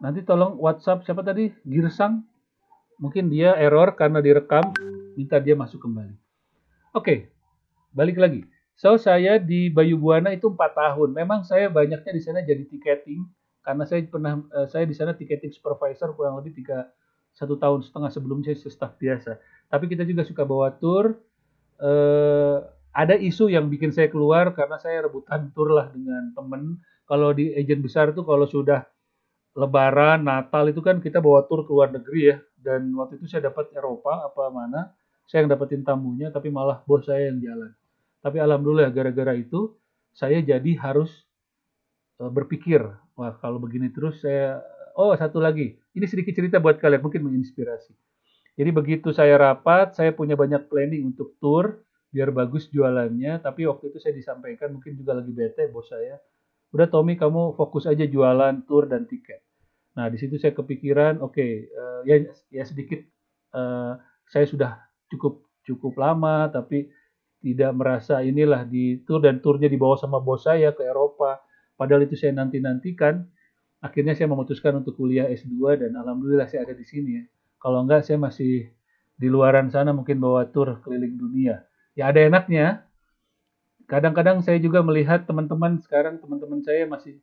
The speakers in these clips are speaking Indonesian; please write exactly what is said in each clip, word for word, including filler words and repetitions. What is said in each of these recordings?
Nanti tolong WhatsApp siapa tadi? Girsang. Mungkin dia error karena direkam. Minta dia masuk kembali. Oke, balik lagi. So, saya di Bayu Buana itu empat tahun. Memang saya banyaknya di sana jadi tiketing. Karena saya pernah saya di sana tiketing supervisor kurang lebih tiga, satu tahun setengah sebelum saya staf biasa. Tapi kita juga suka bawa tour. Eh, ada isu yang bikin saya keluar karena saya rebutan tour lah dengan temen. Kalau di agent besar itu kalau sudah Lebaran, Natal itu kan kita bawa tur ke luar negeri ya. Dan waktu itu saya dapat Eropa apa mana. Saya yang dapetin tamunya tapi malah bos saya yang jalan. Tapi alhamdulillah gara-gara itu saya jadi harus berpikir. Wah kalau begini terus saya... Oh satu lagi. Ini sedikit cerita buat kalian mungkin menginspirasi. Jadi begitu saya rapat, saya punya banyak planning untuk tur. Biar bagus jualannya. Tapi waktu itu saya disampaikan mungkin juga lagi bete bos saya. Udah Tommy kamu fokus aja jualan tour dan tiket. Nah di situ saya kepikiran, oke okay, uh, ya ya sedikit uh, saya sudah cukup cukup lama tapi tidak merasa inilah di tour dan tournya dibawa sama bos saya ke Eropa. Padahal itu saya nanti nantikan. Akhirnya saya memutuskan untuk kuliah S dua dan alhamdulillah saya ada di sini. Ya. Kalau enggak saya masih di luaran sana mungkin bawa tour keliling dunia. Ya ada enaknya. Kadang-kadang saya juga melihat teman-teman sekarang, teman-teman saya masih,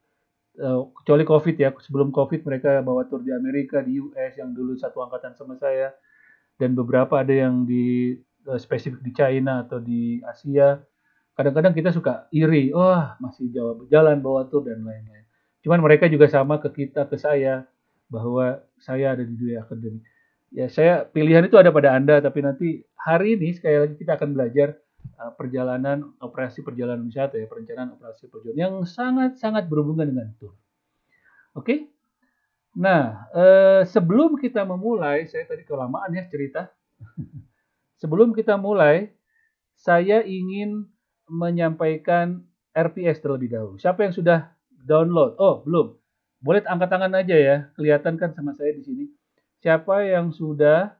uh, kecuali COVID ya, sebelum COVID mereka bawa tur di Amerika, di U S, yang dulu satu angkatan sama saya, dan beberapa ada yang di uh, spesifik di China atau di Asia. Kadang-kadang kita suka iri, wah oh, masih jauh jalan bawa tur dan lain-lain. Cuman mereka juga sama ke kita, ke saya, bahwa saya ada di dunia akademik. Ya saya, pilihan itu ada pada Anda, tapi nanti hari ini sekali lagi kita akan belajar perjalanan operasi perjalanan wisata ya, perencanaan operasi perjalanan yang sangat-sangat berhubungan dengan tour. Oke, okay? Nah eh, sebelum kita memulai, saya tadi kelamaan ya cerita. Sebelum kita mulai, saya ingin menyampaikan R P S terlebih dahulu. Siapa yang sudah download? Oh belum, boleh angkat tangan aja ya. Kelihatan kan sama saya di sini. Siapa yang sudah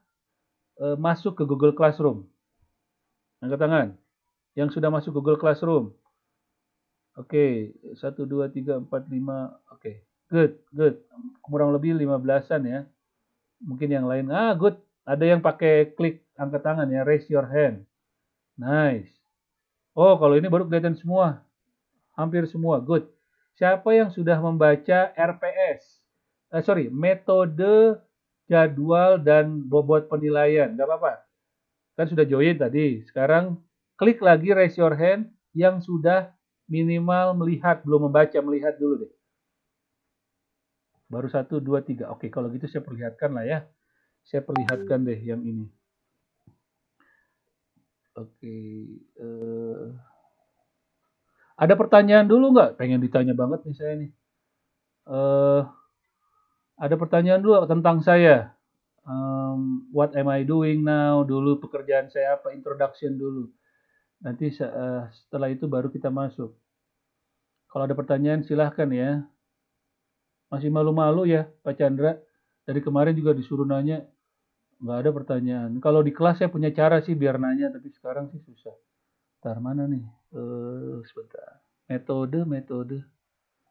eh, masuk ke Google Classroom? Angkat tangan. Yang sudah masuk Google Classroom. Oke, okay. satu, dua, tiga, empat, lima. Oke, okay. Good, good. Kurang lebih lima belasan ya. Mungkin yang lain. Ah, good. Ada yang pakai klik angkat tangan ya. Raise your hand. Nice. Oh, kalau ini baru kelihatan semua. Hampir semua. Good. Siapa yang sudah membaca R P S? Eh, sorry, metode, jadwal, dan bobot penilaian. Gak apa-apa. Kan sudah join tadi. Sekarang klik lagi raise your hand yang sudah minimal melihat, belum membaca, melihat dulu deh. Baru satu, dua, tiga. Oke, kalau gitu saya perlihatkan lah ya. Saya perlihatkan deh yang ini. Oke. Uh, ada pertanyaan dulu nggak? Pengen ditanya banget nih saya nih. Uh, ada pertanyaan dulu tentang saya. Um, what am I doing now? Dulu pekerjaan saya apa? Introduction dulu. Nanti uh, setelah itu baru kita masuk. Kalau ada pertanyaan silahkan ya. Masih malu-malu ya Pak Chandra. Dari kemarin juga disuruh nanya. Nggak ada pertanyaan. Kalau di kelas saya punya cara sih biar nanya. Tapi sekarang sih susah. Bentar mana nih? Uh, sebentar. Metode, metode.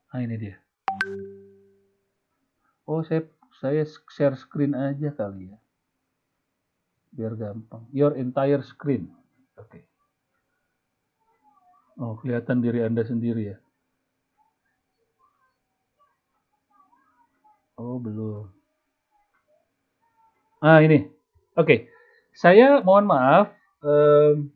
Nah ini dia. Oh saya... Saya share screen aja kali ya. Biar gampang. Your entire screen. Oke. Okay. Oh, kelihatan diri Anda sendiri ya. Oh, belum. Ah, ini. Oke. Okay. Saya mohon maaf. Um,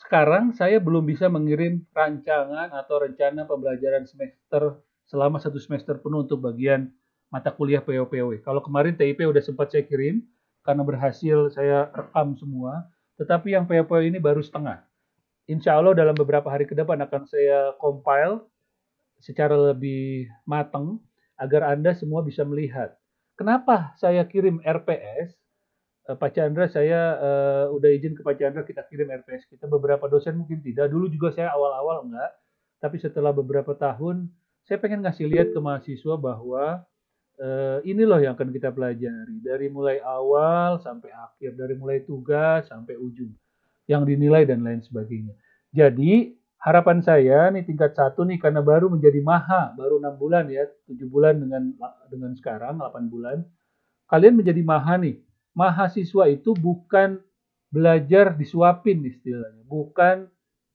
sekarang saya belum bisa mengirim rancangan atau rencana pembelajaran semester selama satu semester penuh untuk bagian mata kuliah P O P W. Kalau kemarin T I P udah sempat saya kirim, karena berhasil saya rekam semua, tetapi yang P O P W ini baru setengah. Insya Allah dalam beberapa hari ke depan akan saya compile secara lebih matang, agar Anda semua bisa melihat. Kenapa saya kirim R P S? Pak Chandra, saya uh, udah izin ke Pak Chandra kita kirim R P S. Kita beberapa dosen mungkin tidak. Dulu juga saya awal-awal enggak. Tapi setelah beberapa tahun, saya pengen ngasih lihat ke mahasiswa bahwa Uh, ini loh yang akan kita pelajari dari mulai awal sampai akhir, dari mulai tugas sampai ujung yang dinilai dan lain sebagainya. Jadi Harapan saya nih tingkat satu nih, karena baru menjadi maha, baru enam bulan ya, tujuh bulan dengan dengan sekarang, delapan bulan. Kalian menjadi maha nih. Mahasiswa itu bukan belajar disuapin istilahnya. Bukan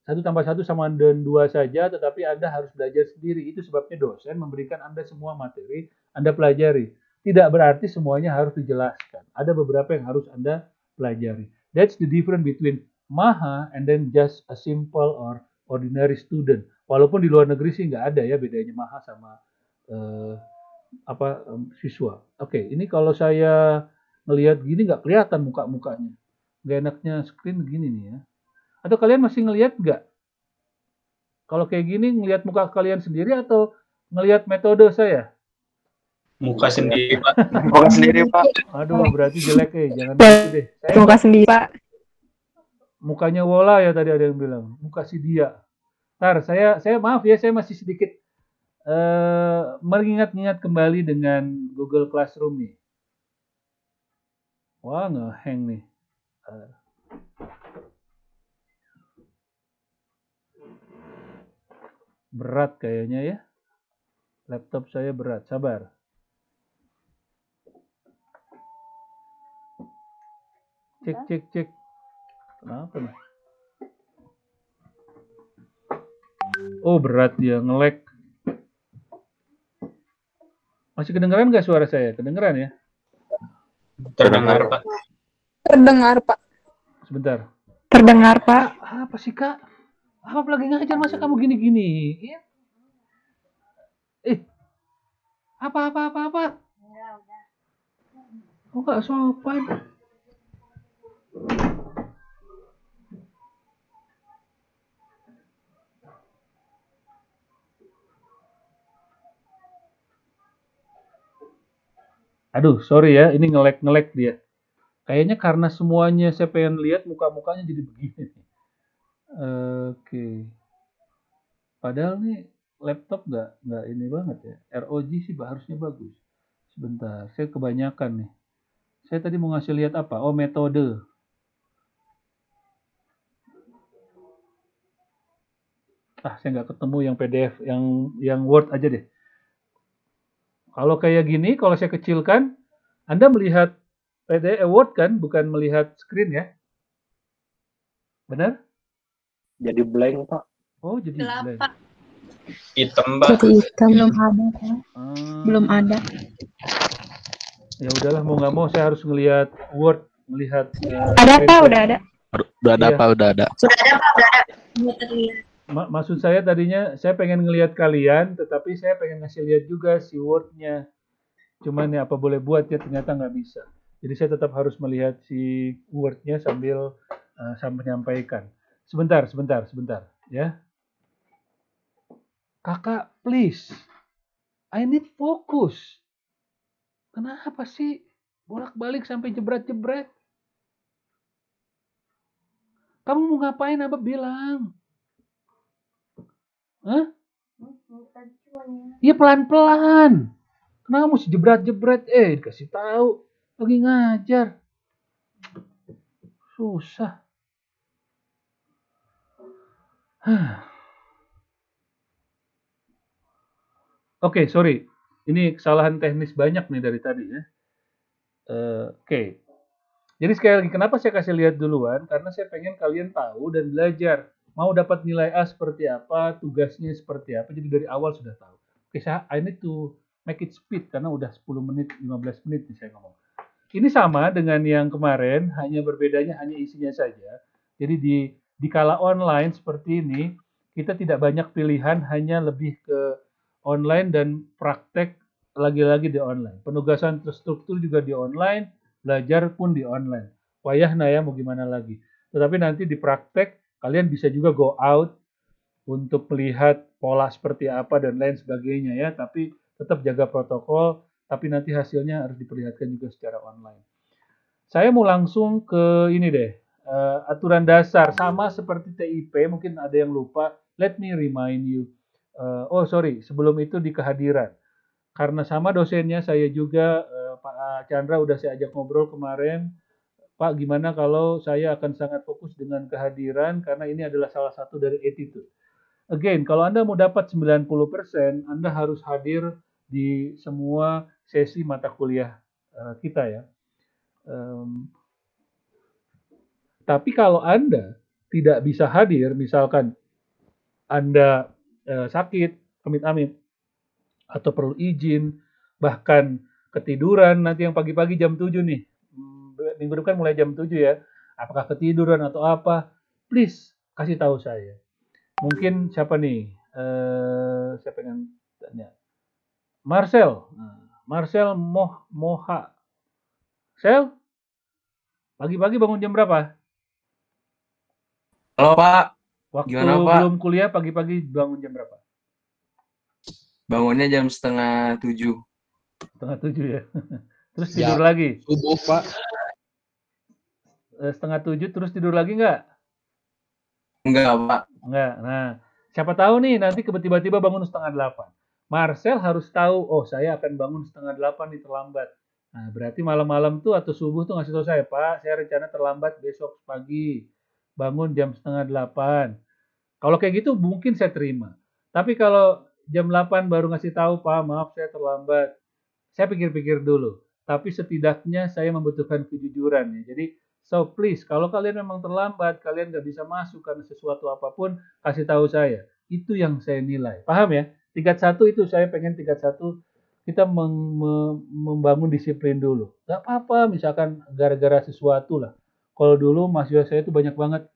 satu tambah satu sama dengan dua saja, tetapi Anda harus belajar sendiri. Itu sebabnya dosen memberikan Anda semua materi, Anda pelajari. Tidak berarti semuanya harus dijelaskan. Ada beberapa yang harus Anda pelajari. That's the difference between maha and then just a simple or ordinary student. Walaupun di luar negeri sih nggak ada ya bedanya maha sama eh, apa siswa. Oke, okay, ini kalau saya ngelihat gini nggak kelihatan muka-mukanya. Nggak enaknya screen gini nih ya. Atau kalian masih ngelihat nggak? Kalau kayak gini ngelihat muka kalian sendiri atau ngelihat metode saya? Muka sendiri pak. Muka sendiri pak. Aduh berarti jelek ya. Jangan gitu deh. Saya muka sendiri pak. Mukanya Wola ya tadi ada yang bilang. Muka si dia. Ntar saya saya maaf ya, saya masih sedikit uh, mengingat-ingat kembali dengan Google Classroom nih. Wah ngeheng nih. Uh. Berat kayaknya ya. Laptop saya berat. Sabar. Cek cek cek. Kenapa nih? Oh berat dia, nge-lag. Masih kedengeran nggak suara saya? Kedengeran ya? Terdengar pak. Terdengar pak. Sebentar. Terdengar pak. Apa sih kak? Apa lagi ngajar masa kamu gini-gini? Iya. Eh. Apa apa apa apa? Enggak udah. Oh nggak sopan. Aduh, sorry ya, ini nge-lag-nge-lag dia. Kayaknya karena semuanya saya pengen lihat muka-mukanya jadi begini. Oke. Okay. Padahal nih laptop nggak nggak ini banget ya. R O G sih harusnya bagus. Sebentar, saya kebanyakan nih. Saya tadi mau ngasih lihat apa? Oh, metode. Ah, saya nggak ketemu yang P D F, yang yang Word aja deh. Kalau kayak gini, kalau saya kecilkan, Anda melihat P D F Word kan, bukan melihat screen ya? Benar? Jadi blank, Pak. Oh, jadi Gelap, blank. Pak. Hitam, Pak. Jadi hitam, belum ada, Pak. Hmm. Belum ada. Ya udahlah, mau nggak mau saya harus ngelihat Word, melihat... Uh, ada, Pak. Udah ada. Udah ada, Pak. Udah ada. Sudah ada, Pak. Udah ada. Sudah terlihat. Maksud saya tadinya saya pengen ngelihat kalian, tetapi saya pengen ngasih lihat juga si Word-nya. Cuman ya apa boleh buat ya, ternyata nggak bisa. Jadi saya tetap harus melihat si Word-nya sambil uh, sambil menyampaikan. Sebentar, sebentar, sebentar, ya. Kakak, please. I need focus. Kenapa sih bolak-balik sampai jebret-jebret? Kamu mau ngapain? Apa bilang? Hah? Iya pelan-pelan. Kenapa mesti jebret-jebret? Eh, dikasih tahu lagi ngajar. Susah. Huh. Oke, okay, sorry. Ini kesalahan teknis banyak nih dari tadi ya. Uh, Oke. Okay. Jadi sekali lagi, kenapa saya kasih lihat duluan? Karena saya pengen kalian tahu dan belajar. Mau dapat nilai A seperti apa, tugasnya seperti apa, jadi dari awal sudah tahu. Oke, saya I need to make it speed, karena udah sepuluh menit, lima belas menit nih saya ngomong. Ini sama dengan yang kemarin, hanya berbedanya hanya isinya saja. Jadi di, di kala online seperti ini, kita tidak banyak pilihan, hanya lebih ke online dan praktek lagi-lagi di online. Penugasan terstruktur juga di online, belajar pun di online. Wayahna ya, mau gimana lagi. Tetapi nanti di praktek, kalian bisa juga go out untuk melihat pola seperti apa dan lain sebagainya ya. Tapi tetap jaga protokol, tapi nanti hasilnya harus diperlihatkan juga secara online. Saya mau langsung ke ini deh, uh, aturan dasar. Sama seperti T I P, mungkin ada yang lupa. Let me remind you. Uh, oh sorry, sebelum itu di kehadiran. Karena sama dosennya saya juga, uh, Pak Chandra udah saya ajak ngobrol kemarin. Pak, gimana kalau saya akan sangat fokus dengan kehadiran karena ini adalah salah satu dari attitude. Again, kalau Anda mau dapat sembilan puluh persen, Anda harus hadir di semua sesi mata kuliah uh, kita ya. Um, tapi kalau Anda tidak bisa hadir, misalkan Anda uh, sakit, amit-amit, atau perlu izin, bahkan ketiduran nanti yang pagi-pagi jam tujuh nih, minggu depan mulai jam tujuh ya, apakah ketiduran atau apa, please kasih tahu saya. Mungkin siapa nih? Uh, saya pengen tanya. Marcel. Marcel Moh Moha. Sel? Pagi-pagi bangun jam berapa? Halo, Pak. Waktu Gimana, Pak? Belum kuliah, pagi-pagi bangun jam berapa? Bangunnya jam setengah tujuh. Setengah tujuh ya? Terus tidur ya, lagi? Subuh, Pak. Setengah tujuh, terus tidur lagi nggak? Enggak, Pak. Enggak. Nah, siapa tahu nih nanti tiba-tiba bangun setengah delapan. Marcel harus tahu, oh saya akan bangun setengah delapan nih terlambat. Nah, berarti malam-malam tuh atau subuh tuh ngasih tahu saya, Pak, saya rencana terlambat besok pagi. Bangun jam setengah delapan. Kalau kayak gitu mungkin saya terima. Tapi kalau jam delapan baru ngasih tahu, Pak, maaf saya terlambat. Saya pikir-pikir dulu. Tapi setidaknya saya membutuhkan kejujuran ya. Jadi so please, kalau kalian memang terlambat, kalian nggak bisa masuk karena sesuatu apapun, kasih tahu saya. Itu yang saya nilai. Paham ya? Tingkat satu itu saya pengen tingkat satu kita membangun disiplin dulu. Nggak apa-apa, misalkan gara-gara sesuatu lah. Kalau dulu mahasiswa saya itu banyak banget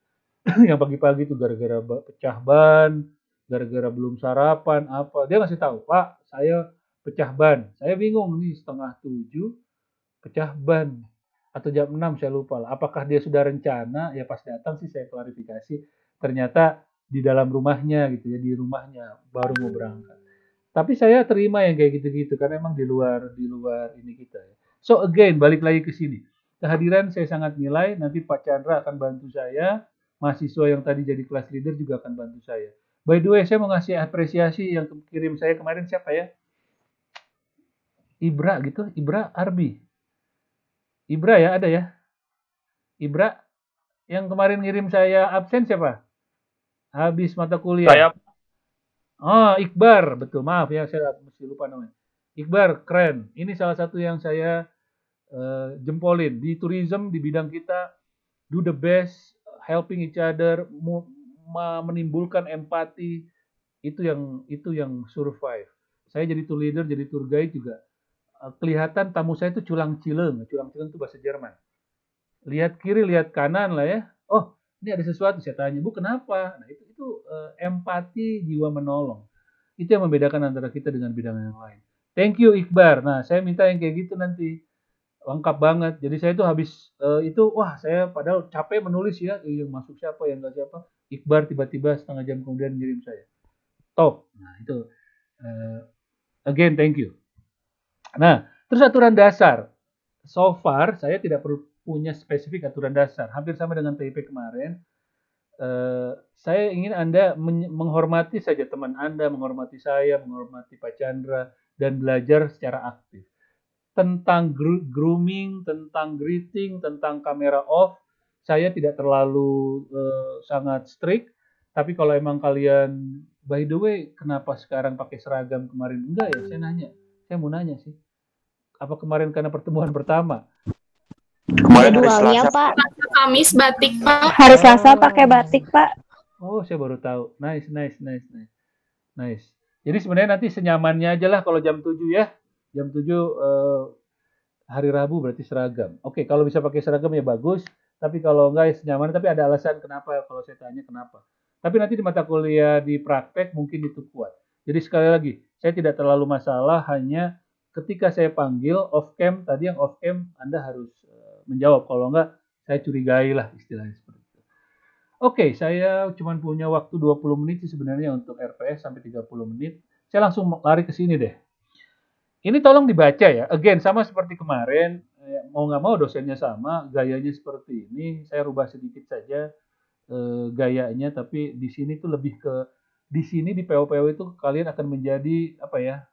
yang pagi-pagi itu gara-gara pecah ban, gara-gara belum sarapan, apa. Dia ngasih tahu, Pak, saya pecah ban. Saya bingung nih setengah tujuh pecah ban. Atau jam enam saya lupa lah. Apakah dia sudah rencana? Ya pas datang sih saya klarifikasi. Ternyata di dalam rumahnya gitu ya, di rumahnya baru mau berangkat. Tapi saya terima yang kayak gitu-gitu karena emang di luar di luar ini kita ya. So again balik lagi ke sini. Kehadiran saya sangat nilai. Nanti Pak Chandra akan bantu saya. Mahasiswa yang tadi jadi class leader juga akan bantu saya. By the way saya mau ngasih apresiasi yang kirim saya kemarin siapa ya? Ibra gitu, Ibra Arbi. Ibra ya, ada ya? Ibra, yang kemarin ngirim saya absen siapa? Habis mata kuliah. Saya. Oh, Iqbar. Betul, maaf ya, saya mesti lupa namanya. Iqbar, keren. Ini salah satu yang saya uh, jempolin. Di tourism, di bidang kita, do the best, helping each other, menimbulkan empati. Itu yang itu yang survive. Saya jadi tour leader, jadi tour guide juga. Kelihatan tamu saya itu culang-cileng. Culang-cileng itu bahasa Jerman. Lihat kiri, lihat kanan lah ya. Oh, ini ada sesuatu. Saya tanya, Bu, kenapa? Nah, itu itu uh, empati jiwa menolong. Itu yang membedakan antara kita dengan bidang yang lain. Thank you, Iqbar. Nah, saya minta yang kayak gitu nanti. Lengkap banget. Jadi saya itu habis uh, itu, wah, saya padahal capek menulis ya. Yang masuk siapa, yang nggak siapa. Iqbar tiba-tiba setengah jam kemudian ngirim saya. Top. Nah, itu. Uh, again, thank you. Nah, terus aturan dasar. So far, saya tidak perlu punya spesifik aturan dasar. Hampir sama dengan T I P kemarin. Uh, saya ingin Anda menghormati saja teman Anda, menghormati saya, menghormati Pak Chandra, dan belajar secara aktif. Tentang grooming, tentang greeting, tentang kamera off, saya tidak terlalu uh, sangat strict. Tapi kalau emang kalian, by the way, kenapa sekarang pakai seragam kemarin? Enggak ya, saya nanya. Saya mau nanya sih, apa kemarin karena pertemuan pertama? Kemarin hari Selasa, Pak. Kamis batik, Pak. Hari Selasa pakai batik, Pak. Oh, saya baru tahu. Nice, nice, nice, nice. Nice. Jadi sebenarnya nanti senyamannya aja lah kalau jam tujuh ya. Jam tujuh eh, hari Rabu berarti seragam. Oke, kalau bisa pakai seragam ya bagus. Tapi kalau enggak ya senyaman. Tapi ada alasan kenapa kalau saya tanya kenapa. Tapi nanti di mata kuliah di praktek mungkin itu kuat. Jadi sekali lagi, saya tidak terlalu masalah, hanya ketika saya panggil off-cam, tadi yang off-cam Anda harus menjawab. Kalau enggak, saya curigai lah istilahnya seperti itu. Oke, saya cuma punya waktu dua puluh menit sih sebenarnya untuk R P S sampai tiga puluh menit. Saya langsung lari ke sini deh. Ini tolong dibaca ya. Again, sama seperti kemarin, mau nggak mau dosennya sama, gayanya seperti ini. Saya rubah sedikit saja eh, gayanya, tapi di sini tuh lebih ke... Di sini di P O P W itu kalian akan menjadi apa ya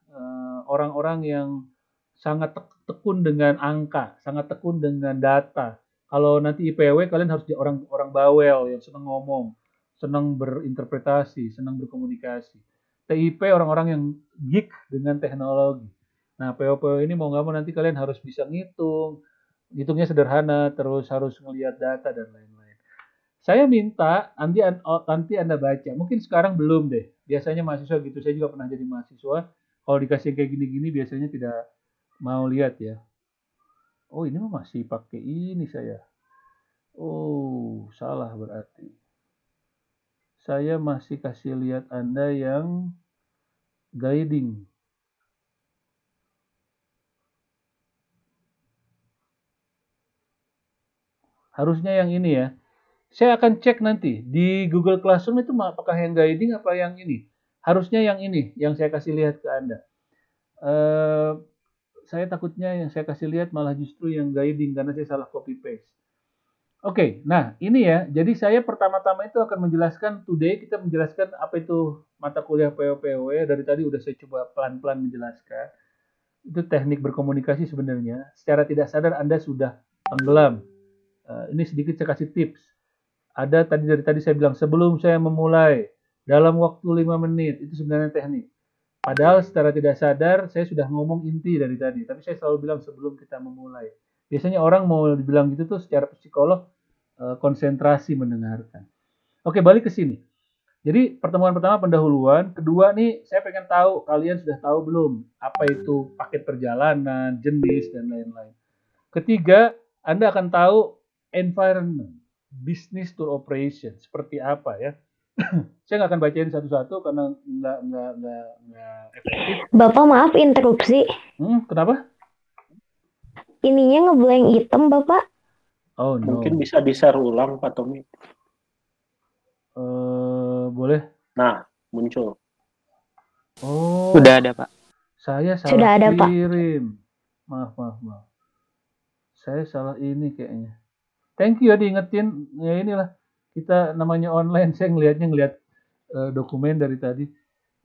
orang-orang yang sangat tekun dengan angka, sangat tekun dengan data. Kalau nanti I P W kalian harus jadi orang-orang bawel yang senang ngomong, senang berinterpretasi, senang berkomunikasi. T I P orang-orang yang geek dengan teknologi. Nah, P O P W ini mau nggak mau nanti kalian harus bisa ngitung, hitungnya sederhana, terus harus melihat data dan lain-lain. Saya minta nanti, nanti Anda baca, mungkin sekarang belum deh. Biasanya mahasiswa gitu, saya juga pernah jadi mahasiswa. Kalau dikasih kayak gini-gini biasanya tidak mau lihat ya. Oh, ini masih pakai ini saya. Oh, salah berarti. Saya masih kasih lihat Anda yang guiding. Harusnya yang ini ya. Saya akan cek nanti di Google Classroom itu apakah yang guiding apa yang ini. Harusnya yang ini yang saya kasih lihat ke Anda. Uh, saya takutnya yang saya kasih lihat malah justru yang guiding karena saya salah copy paste. Oke, okay, nah ini ya. Jadi saya pertama-tama itu akan menjelaskan today kita menjelaskan apa itu mata kuliah P O P W. Dari tadi udah saya coba pelan-pelan menjelaskan. Itu teknik berkomunikasi sebenarnya. Secara tidak sadar Anda sudah tenggelam. Uh, ini sedikit saya kasih tips. Ada tadi dari tadi saya bilang sebelum saya memulai dalam waktu lima menit itu sebenarnya teknik. Padahal secara tidak sadar saya sudah ngomong inti dari tadi, tapi saya selalu bilang sebelum kita memulai. Biasanya orang mau dibilang gitu tuh secara psikolog uh, konsentrasi mendengarkan. Oke, balik ke sini. Jadi pertemuan pertama pendahuluan, kedua nih saya pengen tahu kalian sudah tahu belum apa itu paket perjalanan, jenis dan lain-lain. Ketiga, Anda akan tahu environment, business tour operation, seperti apa ya. Saya nggak akan bacain satu-satu karena nggak nggak nggak nggak efektif. Bapak maaf interupsi. Hmm, kenapa? Ininya ngeblank hitam, Bapak. Oh no. Mungkin bisa di-share ulang, Pak Tommy. Uh, boleh. Nah, muncul. Oh. Sudah ada, Pak. Saya salah Sudah ada, kirim. Pak. Maaf, maaf, maaf. Saya salah ini kayaknya. Thank you ya diingetin, ya inilah kita namanya online, saya ngelihatnya ngelihat uh, dokumen dari tadi.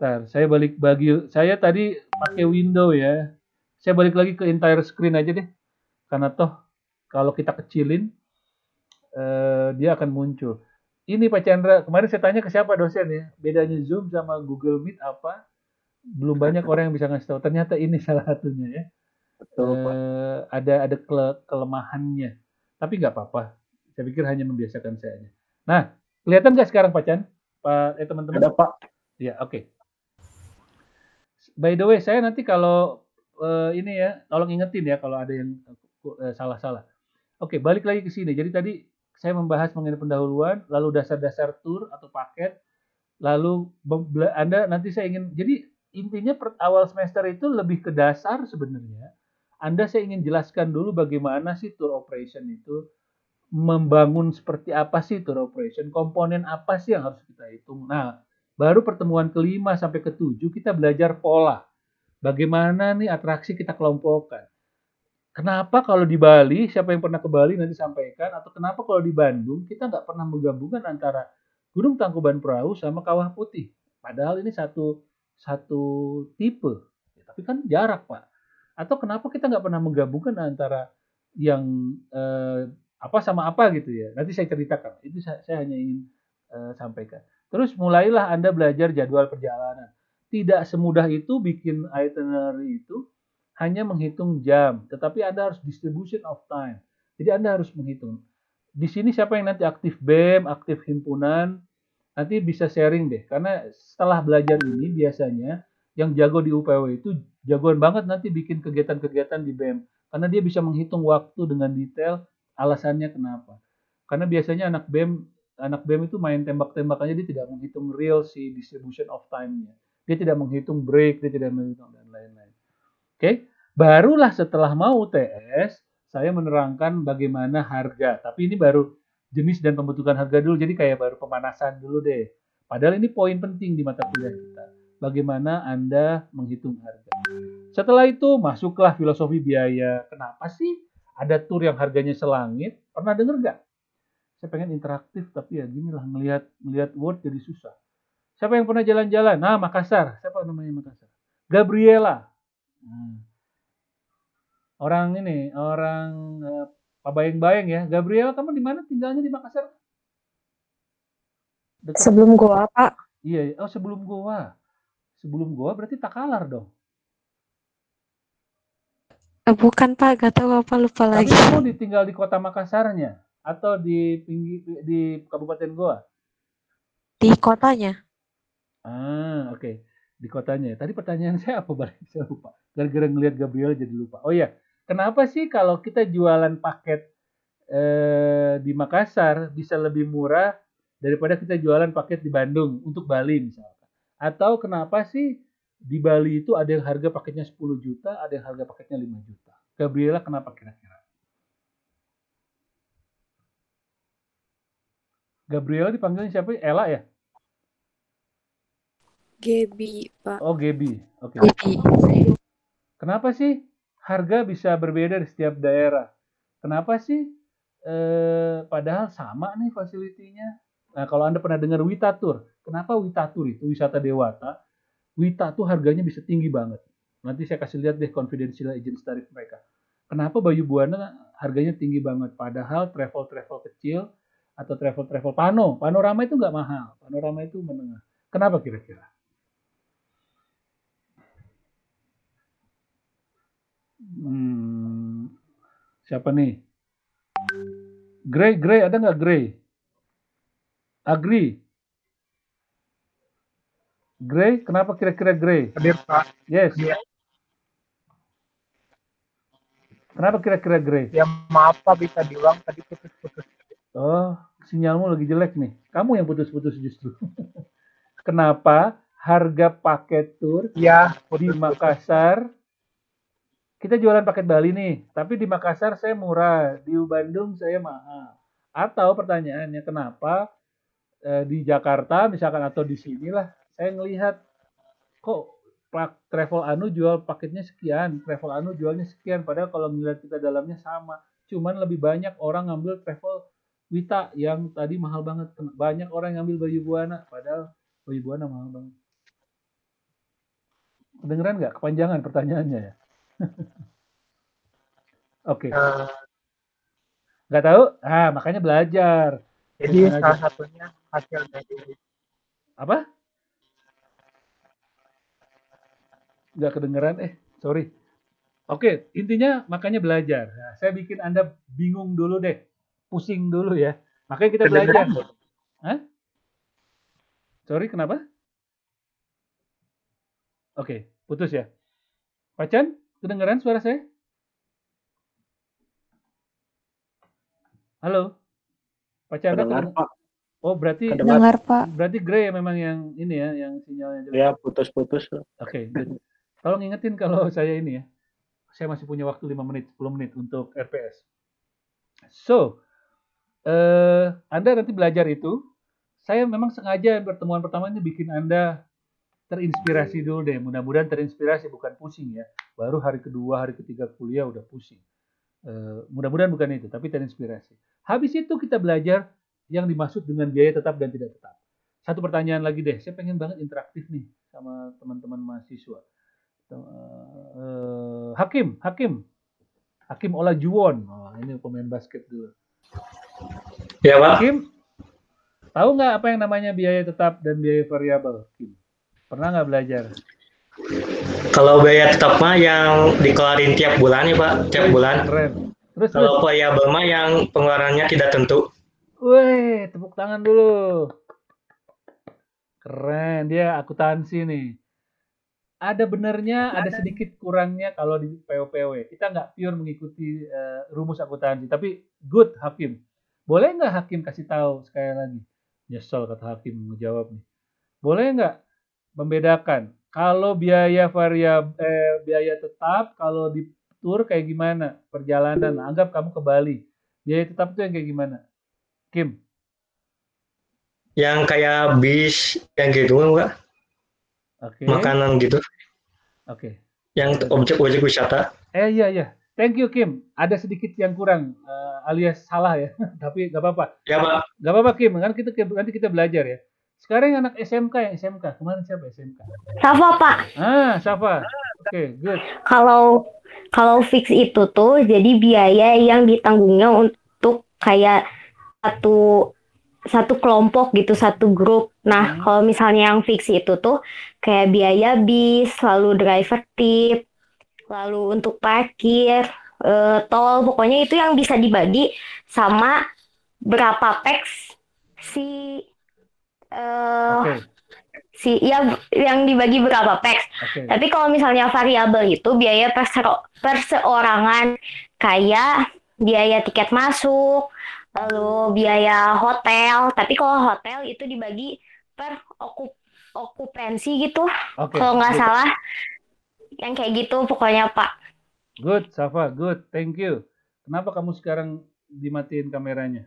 Ntar, saya balik bagi, saya tadi pakai window ya. Saya balik lagi ke entire screen aja deh, karena toh kalau kita kecilin uh, dia akan muncul. Ini Pak Chandra, kemarin saya tanya ke siapa dosen ya, bedanya Zoom sama Google Meet apa? Belum banyak orang yang bisa ngasih tahu. Ternyata ini salah satunya ya. Betul, Pak. Uh, ada ada kele kelemahannya. Tapi nggak apa-apa. Saya pikir hanya membiasakan saya aja. Nah, kelihatan nggak sekarang Pak Chan? Pak, eh teman-teman? Ada Pak. Ya, oke. Okay. By the way, saya nanti kalau uh, ini ya, tolong ingetin ya kalau ada yang salah-salah. Uh, oke, okay, balik lagi ke sini. Jadi tadi saya membahas mengenai pendahuluan, lalu dasar-dasar tour atau paket, lalu Anda nanti saya ingin, jadi intinya per awal semester itu lebih ke dasar sebenarnya. Anda saya ingin jelaskan dulu bagaimana sih tour operation itu, membangun seperti apa sih tour operation, komponen apa sih yang harus kita hitung. Nah, baru pertemuan kelima sampai ketujuh kita belajar pola. Bagaimana nih atraksi kita kelompokkan. Kenapa kalau di Bali, siapa yang pernah ke Bali nanti sampaikan, atau kenapa kalau di Bandung kita nggak pernah menggabungkan antara Gunung Tangkuban Perahu sama Kawah Putih. Padahal ini satu, satu tipe, ya, tapi kan jarak Pak. Atau kenapa kita nggak pernah menggabungkan antara yang eh, apa sama apa gitu ya. Nanti saya ceritakan. Itu saya, saya hanya ingin eh, sampaikan. Terus mulailah Anda belajar jadwal perjalanan. Tidak semudah itu bikin itinerary itu hanya menghitung jam. Tetapi Anda harus distribution of time. Jadi Anda harus menghitung. Di sini siapa yang nanti aktif B E M, aktif himpunan. Nanti bisa sharing deh. Karena setelah belajar ini biasanya yang jago di U P W itu jagoan banget nanti bikin kegiatan-kegiatan di B E M. Karena dia bisa menghitung waktu dengan detail, alasannya kenapa. Karena biasanya anak B E M anak B E M itu main tembak-tembakannya, dia tidak menghitung real si distribution of time-nya. Dia tidak menghitung break, dia tidak menghitung dan lain-lain. Oke, okay? Barulah setelah mau U T S, saya menerangkan bagaimana harga. Tapi ini baru jenis dan pembentukan harga dulu, jadi kayak baru pemanasan dulu deh. Padahal ini poin penting di mata kuliah kita. Bagaimana Anda menghitung harga. Setelah itu masuklah filosofi biaya. Kenapa sih ada tour yang harganya selangit? Pernah dengar nggak? Saya pengen interaktif tapi ya gini lah, ngelihat ngelihat word jadi susah. Siapa yang pernah jalan-jalan? Nah, Makassar. Siapa namanya Makassar? Gabriela. Hmm. Orang ini, orang eh, pabayang-bayang ya. Gabriela, kamu di mana tinggalnya di Makassar? Dekat. Sebelum Goa, Pak. Iya, oh sebelum Goa. Sebelum Goa berarti Takalar dong. Bukan, Pak, gak tahu apa, lupa lagi. Tapi kamu ditinggal di kota Makassarnya atau di pinggir di Kabupaten Goa? Di kotanya. Ah, oke. Okay. Di kotanya. Tadi pertanyaan saya apa, balik saya lupa. Gara-gara ngelihat Gabriel jadi lupa. Oh iya, kenapa sih kalau kita jualan paket eh, di Makassar bisa lebih murah daripada kita jualan paket di Bandung untuk Bali misalnya? Atau kenapa sih di Bali itu ada yang harga paketnya sepuluh juta, ada yang harga paketnya lima juta? Gabriela, kenapa kira-kira? Gabriela dipanggilnya siapa? Ella ya? Gaby, Pak. Oh, Gaby. Oke. Okay. Kenapa sih harga bisa berbeda di setiap daerah? Kenapa sih eh, padahal sama nih fasilitinya? Nah, kalau Anda pernah dengar Wita Tour, kenapa Wita Tour itu wisata dewata? Wita tuh harganya bisa tinggi banget. Nanti saya kasih lihat deh confidential agent tarif mereka. Kenapa Bayu Buana harganya tinggi banget? Padahal travel-travel kecil atau travel-travel pano, panorama itu nggak mahal, panorama itu menengah. Kenapa kira-kira? Hmm, siapa nih? Grey, Grey ada nggak Grey? Agri, Grey, kenapa kira-kira Grey? Hadir, Pak. Yes. Hadir. Kenapa kira-kira Grey? Ya maaf, Pak, bisa diulang tadi putus-putus. Oh, sinyalmu lagi jelek nih. Kamu yang putus-putus justru. Kenapa harga paket tour ya, putus, di Makassar? Kita jualan paket Bali nih, tapi di Makassar saya murah, di Bandung saya mahal. Atau pertanyaannya kenapa? Di Jakarta misalkan atau di sinilah saya ngelihat kok travel anu jual paketnya sekian, travel anu jualnya sekian, padahal kalau melihat kita dalamnya sama, cuman lebih banyak orang ngambil travel Wita yang tadi mahal banget, banyak orang ngambil Bayu Buana padahal Bayu Buana mahal banget. Kedengeran nggak kepanjangan pertanyaannya ya? Oke, okay. Nggak tahu, ah makanya belajar. Jadi salah satunya hasil dari apa? Nggak kedengeran, eh sorry. Oke, intinya makanya belajar. Nah, saya bikin Anda bingung dulu deh, pusing dulu ya. Makanya kita belajar. Hah? Sorry, kenapa? Oke, putus ya. Pacan, kedengeran suara saya? Halo? Pacar dengar, Pak. Oh, berarti dengar, Pak. Berarti Grey memang yang ini ya, yang sinyalnya jelek. Ya, putus-putus. Oke, okay, good. Tolong ingetin kalau saya ini ya. Saya masih punya waktu lima menit, sepuluh menit untuk R P S. So, eh, Anda nanti belajar itu, saya memang sengaja pertemuan pertama ini bikin Anda terinspirasi dulu deh. Mudah-mudahan terinspirasi, bukan pusing ya. Baru hari kedua, hari ketiga kuliah udah pusing. Uh, mudah-mudahan bukan itu, tapi terinspirasi. Habis itu kita belajar yang dimaksud dengan biaya tetap dan tidak tetap. Satu pertanyaan lagi deh, saya pengen banget interaktif nih sama teman-teman mahasiswa. Uh, uh, Hakim, Hakim, Hakim Olajuwon, oh, ini pemain basket dulu. Ya, Pak. Hakim, tahu nggak apa yang namanya biaya tetap dan biaya variabel? Pernah nggak belajar? Kalau biaya tetap mah yang dikeluarin tiap bulan ya, Pak, tiap bulan. Keren. Terus, kalau variabel mah yang pengeluarannya tidak tentu. Wih, tepuk tangan dulu. Keren, dia akuntansi nih. Ada benernya, ada sedikit kurangnya kalau di P O P W. Kita nggak pure mengikuti uh, rumus akuntansi, tapi good, Hakim. Boleh nggak Hakim kasih tahu sekali lagi? Nyesel kata Hakim menjawab nih. Boleh nggak membedakan? Kalau biaya variabel, eh, biaya tetap, kalau di tour kayak gimana? Perjalanan, anggap kamu ke Bali. Biaya tetap itu yang kayak gimana? Kim? Yang kayak bis, yang gitu enggak? Oke. Okay. Makanan gitu. Oke. Okay. Yang objek-objek wisata. Eh iya, iya. Thank you, Kim. Ada sedikit yang kurang, uh, alias salah ya. Tapi nggak apa-apa. Ya, Pak. Nggak apa-apa, Kim. Kan kita, nanti kita belajar ya. Sekarang anak S M K yang S M K. Kemarin siapa S M K? Safa, Pak. Ah, Safa. Oke, okay, good. Kalau kalau fix itu tuh jadi biaya yang ditanggungnya untuk kayak satu satu kelompok gitu, satu grup. Nah, hmm. kalau misalnya yang fiksi itu tuh kayak biaya bis, lalu driver tip, lalu untuk parkir, e, tol, pokoknya itu yang bisa dibagi sama berapa peks si e, okay. si ya yang dibagi berapa peks. Okay. Tapi kalau misalnya variabel itu biaya persero, perseorangan kayak biaya tiket masuk, lalu biaya hotel, tapi kalau hotel itu dibagi per okup, okupansi gitu, okay, kalau nggak salah, yang kayak gitu pokoknya Pak. Good, Safa, good, thank you. Kenapa kamu sekarang dimatiin kameranya?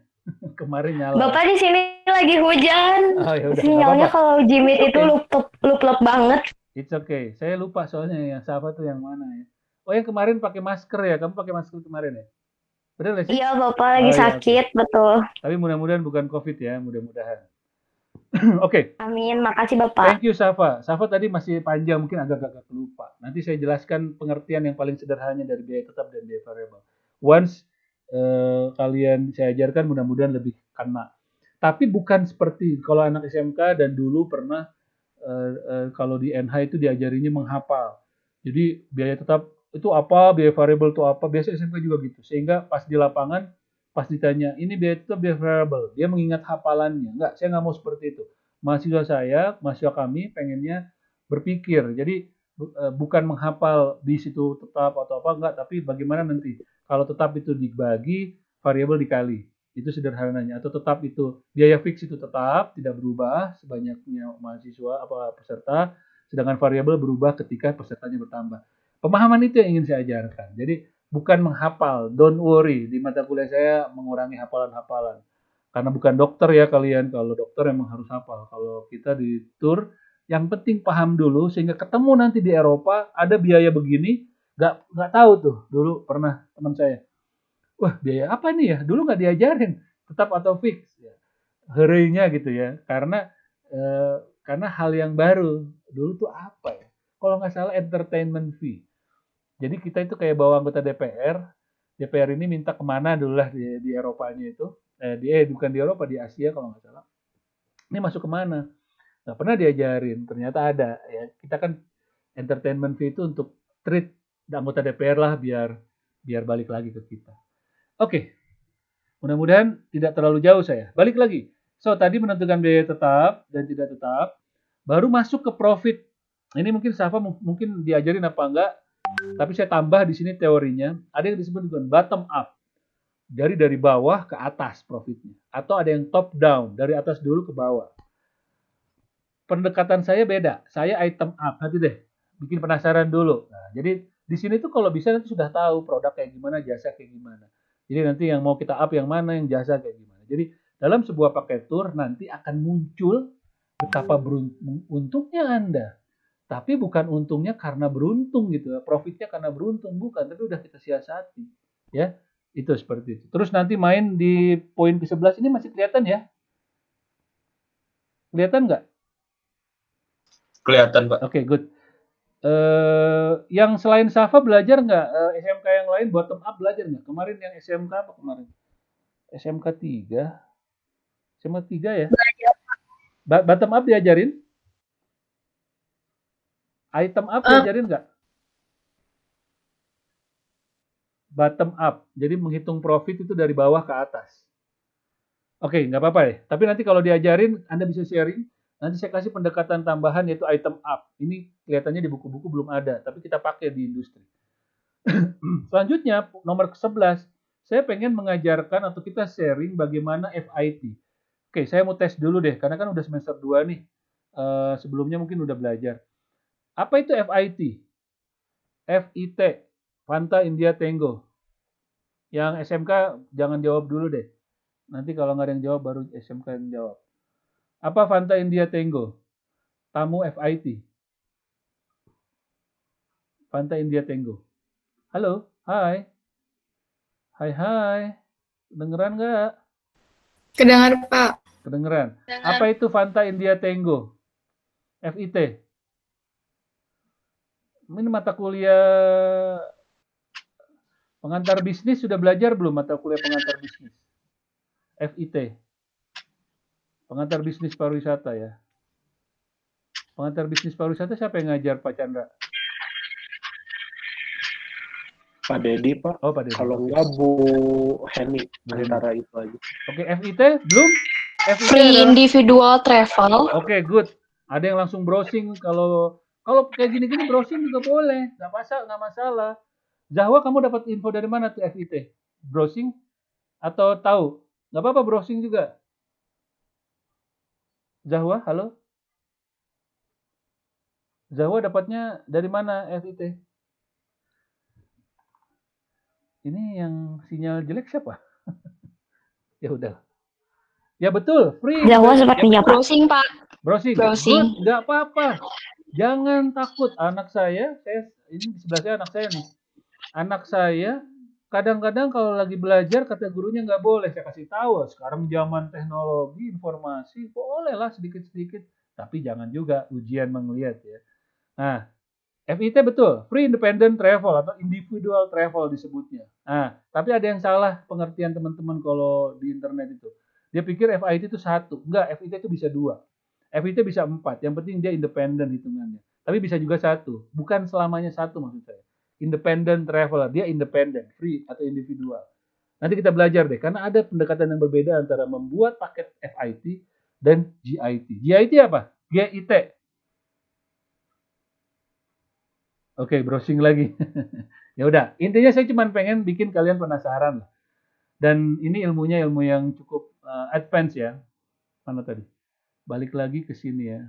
Kemarin nyala. Bapak di sini lagi hujan. Oh, yaudah, sinyalnya kalau jimit itu lup-lup banget. It's okay, saya lupa soalnya ya, Safa tuh yang mana ya? Oh yang kemarin pakai masker ya, kamu pakai masker kemarin ya? Iya Bapak lagi oh, sakit, ya, betul. Tapi mudah-mudahan bukan COVID ya, mudah-mudahan. Oke. Okay. Amin, makasih Bapak. Thank you Safa. Safa tadi masih panjang, mungkin agak-agak lupa. Nanti saya jelaskan pengertian yang paling sederhananya dari biaya tetap dan biaya variable. Once eh, kalian saya ajarkan, mudah-mudahan lebih kena. Tapi bukan seperti kalau anak S M K dan dulu pernah eh, eh, kalau di N H itu diajarinya menghafal. Jadi biaya tetap itu apa, biaya variable itu apa, biasa S M K juga gitu. Sehingga pas di lapangan, pas ditanya, ini biaya tetap, biaya variable, dia mengingat hafalannya. Enggak, saya nggak mau seperti itu. Mahasiswa saya, mahasiswa kami pengennya berpikir. Jadi bukan menghafal di situ tetap atau apa, enggak. Tapi bagaimana nanti, kalau tetap itu dibagi, variable dikali. Itu sederhananya. Atau tetap itu, biaya fix itu tetap, tidak berubah sebanyaknya mahasiswa apa peserta. Sedangkan variable berubah ketika pesertanya bertambah. Pemahaman itu yang ingin saya ajarkan. Jadi bukan menghafal, don't worry. Di mata kuliah saya mengurangi hafalan-hafalan. Karena bukan dokter ya kalian. Kalau dokter emang harus hafal. Kalau kita di tour, yang penting paham dulu. Sehingga ketemu nanti di Eropa, ada biaya begini. Gak, gak tahu tuh. Dulu pernah teman saya. Wah biaya apa nih ya? Dulu gak diajarin. Tetap atau fix. Herinya gitu ya. Karena, eh, karena hal yang baru. Dulu tuh apa ya? Kalau gak salah entertainment fee. Jadi kita itu kayak bawa anggota D P R. D P R ini minta kemana dulu lah di, di Eropanya itu. Eh, di, eh, bukan di Eropa, di Asia kalau nggak salah. Ini masuk kemana? Nggak pernah diajarin. Ternyata ada. Ya. Kita kan entertainment fee itu untuk treat anggota D P R lah biar biar balik lagi ke kita. Oke. Mudah-mudahan tidak terlalu jauh saya. Balik lagi. So, tadi menentukan biaya tetap dan tidak tetap. Baru masuk ke profit. Ini mungkin Safa mungkin diajarin apa enggak. Tapi saya tambah di sini teorinya, ada yang disebut dengan bottom up. Dari dari bawah ke atas profitnya. Atau ada yang top down, dari atas dulu ke bawah. Pendekatan saya beda. Saya item up, nanti deh. Bikin penasaran dulu. Nah, jadi di sini tuh kalau bisa nanti sudah tahu produk kayak gimana, jasa kayak gimana. Jadi nanti yang mau kita up yang mana, yang jasa kayak gimana. Jadi dalam sebuah paket tour nanti akan muncul betapa beruntungnya Anda. Tapi bukan untungnya karena beruntung gitu, profitnya karena beruntung bukan, tapi udah kita siasati, ya itu seperti itu. Terus nanti main di poin ke sebelas ini masih kelihatan ya? Kelihatan nggak? Kelihatan Pak. Oke okay, good. Uh, yang selain Safa belajar nggak? Uh, S M K yang lain bottom up belajar nggak? Kemarin yang S M K apa kemarin? S M K tiga, S M K tiga ya? Belajar. Ba bottom up diajarin? Item up diajarin nggak? Uh. Bottom up. Jadi menghitung profit itu dari bawah ke atas. Oke, okay, nggak apa-apa ya. Tapi nanti kalau diajarin, Anda bisa sharing. Nanti saya kasih pendekatan tambahan yaitu item up. Ini kelihatannya di buku-buku belum ada, tapi kita pakai di industri. Selanjutnya, nomor ke sebelas. Saya pengen mengajarkan atau kita sharing bagaimana F I T. Oke, okay, saya mau tes dulu deh. Karena kan udah semester dua nih. Uh, sebelumnya mungkin udah belajar. Apa itu F I T? F I T, Fanta India Tango. Yang S M K jangan jawab dulu deh. Nanti kalau nggak ada yang jawab baru S M K yang jawab. Apa Fanta India Tango? Tamu F I T. Fanta India Tango. Halo, hai. Hai, hai. Kedengeran nggak? Kedengeran, Pak. Kedengeran. Kedengeran. Apa itu Fanta India Tango? F I T. Ini mata kuliah pengantar bisnis sudah belajar belum mata kuliah pengantar bisnis? F I T. Pengantar bisnis pariwisata ya. Pengantar bisnis pariwisata siapa yang ngajar Pak Chandra? Pak Dedi, Pak. Oh, Pak Dedi. Kalau enggak Bu Heni, antara itu aja. Oke, okay, F I T belum? F I T Free adalah individual travel. Oke, okay, good. Ada yang langsung browsing. Kalau kalau kayak gini-gini browsing juga boleh, nggak masalah, nggak masalah. Zahwa, kamu dapat info dari mana tuh F I T? Browsing atau tahu? Nggak apa-apa browsing juga. Zahwa, halo. Zahwa dapatnya dari mana F I T? Ini yang sinyal jelek siapa? Ya udah. Ya betul, free. Zahwa sepertinya browsing, Pak. Browsing. Browsing. Nggak apa-apa. Jangan takut, anak saya, saya ini di sebelah saya anak saya nih. Anak saya kadang-kadang kalau lagi belajar kata gurunya nggak boleh, saya kasih tahu. Sekarang zaman teknologi informasi bolehlah sedikit-sedikit, tapi jangan juga ujian melihat ya. Nah, F I T betul, free independent travel atau individual travel disebutnya. Nah, tapi ada yang salah pengertian teman-teman kalau di internet itu. Dia pikir F I T itu satu, enggak, F I T itu bisa dua, F I T bisa empat. Yang penting dia independen hitungannya. Tapi bisa juga satu, bukan selamanya satu maksud saya. Independent traveler, dia independen, free atau individual. Nanti kita belajar deh, karena ada pendekatan yang berbeda antara membuat paket F I T dan G I T. G I T apa? G I T. Oke, browsing lagi. Ya udah, intinya saya cuma pengen bikin kalian penasaran lah. Dan ini ilmunya ilmu yang cukup uh, advance ya. Mana tadi? Balik lagi ke sini ya.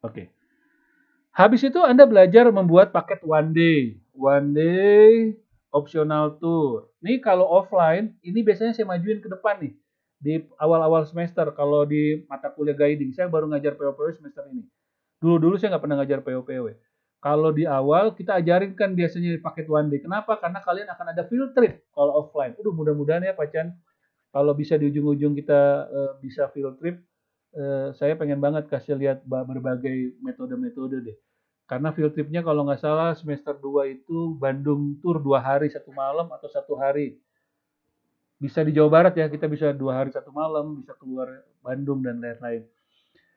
Oke. Habis itu Anda belajar membuat paket one day, one day optional tour. Nih kalau offline, ini biasanya saya majuin ke depan nih. Di awal-awal semester, kalau di mata kuliah guiding, saya baru ngajar P O P W semester ini. Dulu-dulu saya nggak pernah ngajar P O P W. Kalau di awal, kita ajarin kan biasanya di paket one day. Kenapa? Karena kalian akan ada field trip kalau offline. Udah mudah-mudahan ya Pak Chan, kalau bisa di ujung-ujung kita uh, bisa field trip. Uh, saya pengen banget kasih lihat berbagai metode-metode deh. Karena field tripnya kalau nggak salah semester dua itu Bandung tour dua hari satu malam atau satu hari. Bisa di Jawa Barat ya, kita bisa dua hari satu malam, bisa keluar Bandung dan lain-lain.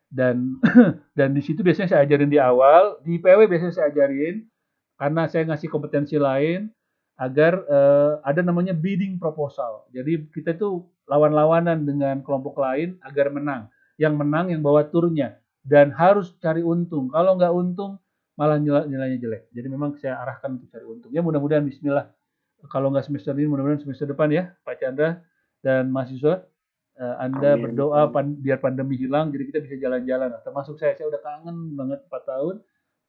Dan dan di situ biasanya saya ajarin di awal, di I P W biasanya saya ajarin karena saya ngasih kompetensi lain agar uh, ada namanya bidding proposal. Jadi kita tuh lawan-lawanan dengan kelompok lain agar menang. Yang menang yang bawa turnya dan harus cari untung. Kalau nggak untung malah nilainya jelek. Jadi memang saya arahkan untuk cari untung. Ya mudah-mudahan bismillah. Kalau nggak semester ini mudah-mudahan semester depan ya Pak Chandra dan mahasiswa. Anda Amin. Berdoa pan, biar pandemi hilang jadi kita bisa jalan-jalan. Termasuk saya, saya udah kangen banget empat tahun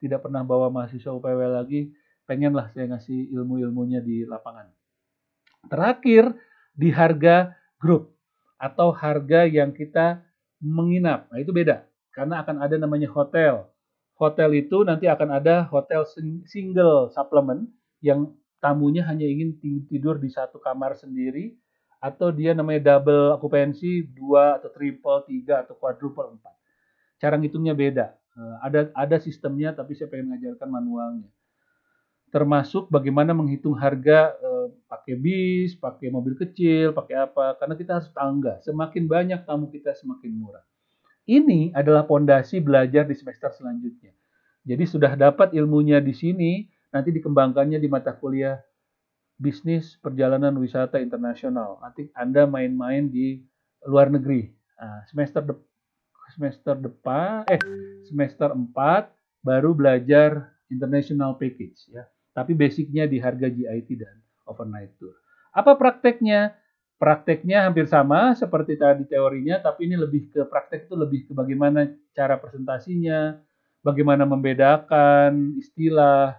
tidak pernah bawa mahasiswa U P W lagi. Pengenlah saya ngasih ilmu-ilmunya di lapangan. Terakhir di harga grup atau harga yang kita menginap, nah itu beda karena akan ada namanya hotel. Hotel itu nanti akan ada hotel single suplemen yang tamunya hanya ingin tidur di satu kamar sendiri atau dia namanya double occupancy dua atau triple tiga atau quadruple empat. Cara ngitungnya beda. Ada ada sistemnya tapi saya pengen ngajarkan manualnya. Termasuk bagaimana menghitung harga eh, pakai bis, pakai mobil kecil, pakai apa. Karena kita harus tangga. Semakin banyak tamu kita, semakin murah. Ini adalah pondasi belajar di semester selanjutnya. Jadi sudah dapat ilmunya di sini, nanti dikembangkannya di mata kuliah bisnis perjalanan wisata internasional. Nanti Anda main-main di luar negeri. Nah, semester de semester depan, eh semester empat baru belajar international package ya. Tapi basicnya di harga G I T dan overnight tour. Apa prakteknya? Prakteknya hampir sama seperti tadi teorinya, tapi ini lebih ke praktek itu lebih ke bagaimana cara presentasinya, bagaimana membedakan istilah,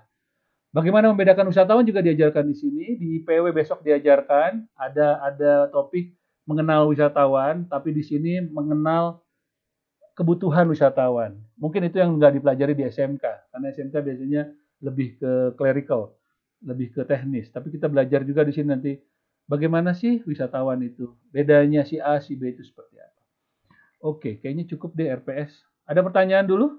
bagaimana membedakan wisatawan juga diajarkan di sini. Di I P W besok diajarkan ada ada topik mengenal wisatawan, tapi di sini mengenal kebutuhan wisatawan. Mungkin itu yang nggak dipelajari di S M K, karena S M K biasanya lebih ke clerical, lebih ke teknis. Tapi kita belajar juga di sini nanti bagaimana sih wisatawan itu. Bedanya si A, si B itu seperti apa. Oke, kayaknya cukup deh R P S. Ada pertanyaan dulu?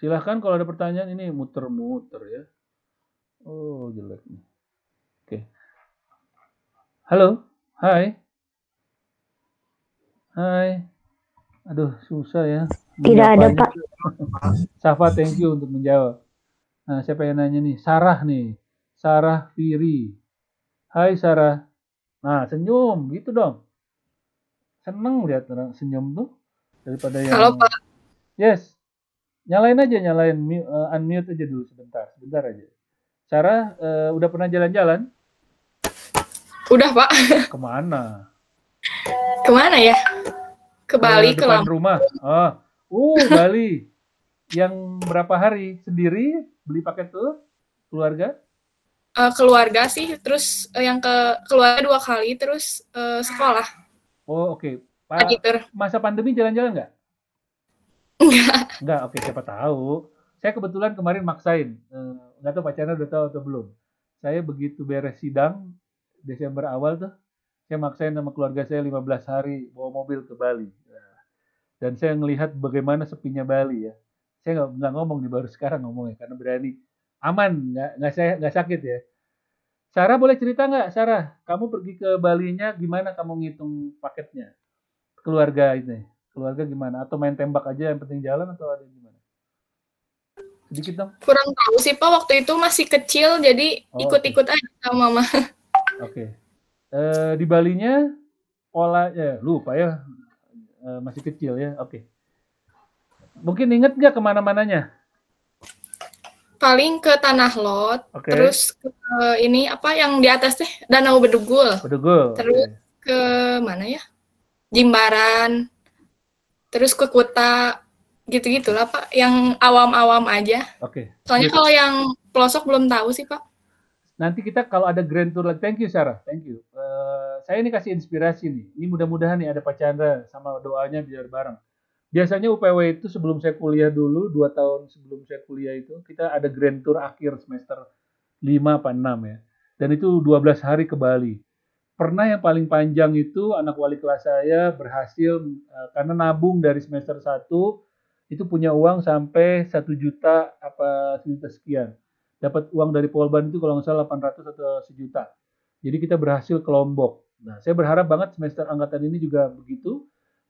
Silahkan kalau ada pertanyaan, ini muter-muter ya. Oh, jelek nih. Oke. Halo. Hai. Hai. Aduh, susah ya. Tidak ada, Pak. Safa, thank you untuk menjawab. Nah, siapa yang nanya nih? Sarah nih. Sarah Firi. Hai, Sarah. Nah, senyum. Gitu dong. Seneng lihat senyum tuh. Daripada yang... Halo, Pak. Yes. Nyalain aja, nyalain. Uh, unmute aja dulu sebentar. Sebentar aja. Sarah, uh, udah pernah jalan-jalan? Udah, Pak. Kemana? Kemana ya? Ke Bali, ke Lombok. Rumah. Oh, uh, Bali. Yang berapa hari? Sendiri? Beli paket tuh? Keluarga? Uh, keluarga sih. Terus uh, yang ke keluarga dua kali. Terus uh, sekolah. Oh, oke. Okay. Pa masa pandemi jalan-jalan nggak? Enggak. Enggak, oke. Okay, siapa tahu. Saya kebetulan kemarin maksain. Uh, nggak tahu pacarnya udah tahu atau belum. Saya begitu beres sidang Desember awal tuh, saya maksain sama keluarga saya lima belas hari bawa mobil ke Bali. Dan saya melihat bagaimana sepinya Bali ya. Saya nggak ngomong di baru sekarang ngomongnya karena berani. Aman, nggak nggak saya nggak sakit ya. Sarah boleh cerita nggak, Sarah? Kamu pergi ke Balinya gimana? Kamu ngitung paketnya? Keluarga ini, keluarga gimana? Atau main tembak aja yang penting jalan atau ada gimana? Sedikit dong. Kurang tahu sih Pak, waktu itu masih kecil jadi ikut-ikut oh, okay. aja sama Mama. Oke. Okay. Uh, di Balinya pola ya lupa ya uh, masih kecil ya. Oke. Okay. Mungkin inget nggak kemana-mananya? Paling ke Tanah Lot, okay. terus ke ini apa yang di atas teh Danau Bedugul. Bedugul. Terus okay. ke mana ya? Jimbaran. Terus ke Kuta. Gitu-gitulah Pak, yang awam-awam aja. Oke. Okay. Soalnya gitu. Kalau yang pelosok belum tahu sih Pak. Nanti kita kalau ada grand tour lagi, thank you Sarah, thank you. Uh, saya ini kasih inspirasi nih. Ini mudah-mudahan nih ada Pak Chandra sama doanya biar bareng. Biasanya U P W itu sebelum saya kuliah dulu, dua tahun sebelum saya kuliah itu kita ada grand tour akhir semester lima apa enam ya. Dan itu dua belas hari ke Bali. Pernah yang paling panjang itu anak wali kelas saya berhasil uh, karena nabung dari semester satu itu punya uang sampai satu juta apa sejuta sekian. Dapat uang dari Polban itu kalau nggak salah delapan ratus atau sejuta. Jadi kita berhasil ke Lombok. Nah, saya berharap banget semester angkatan ini juga begitu.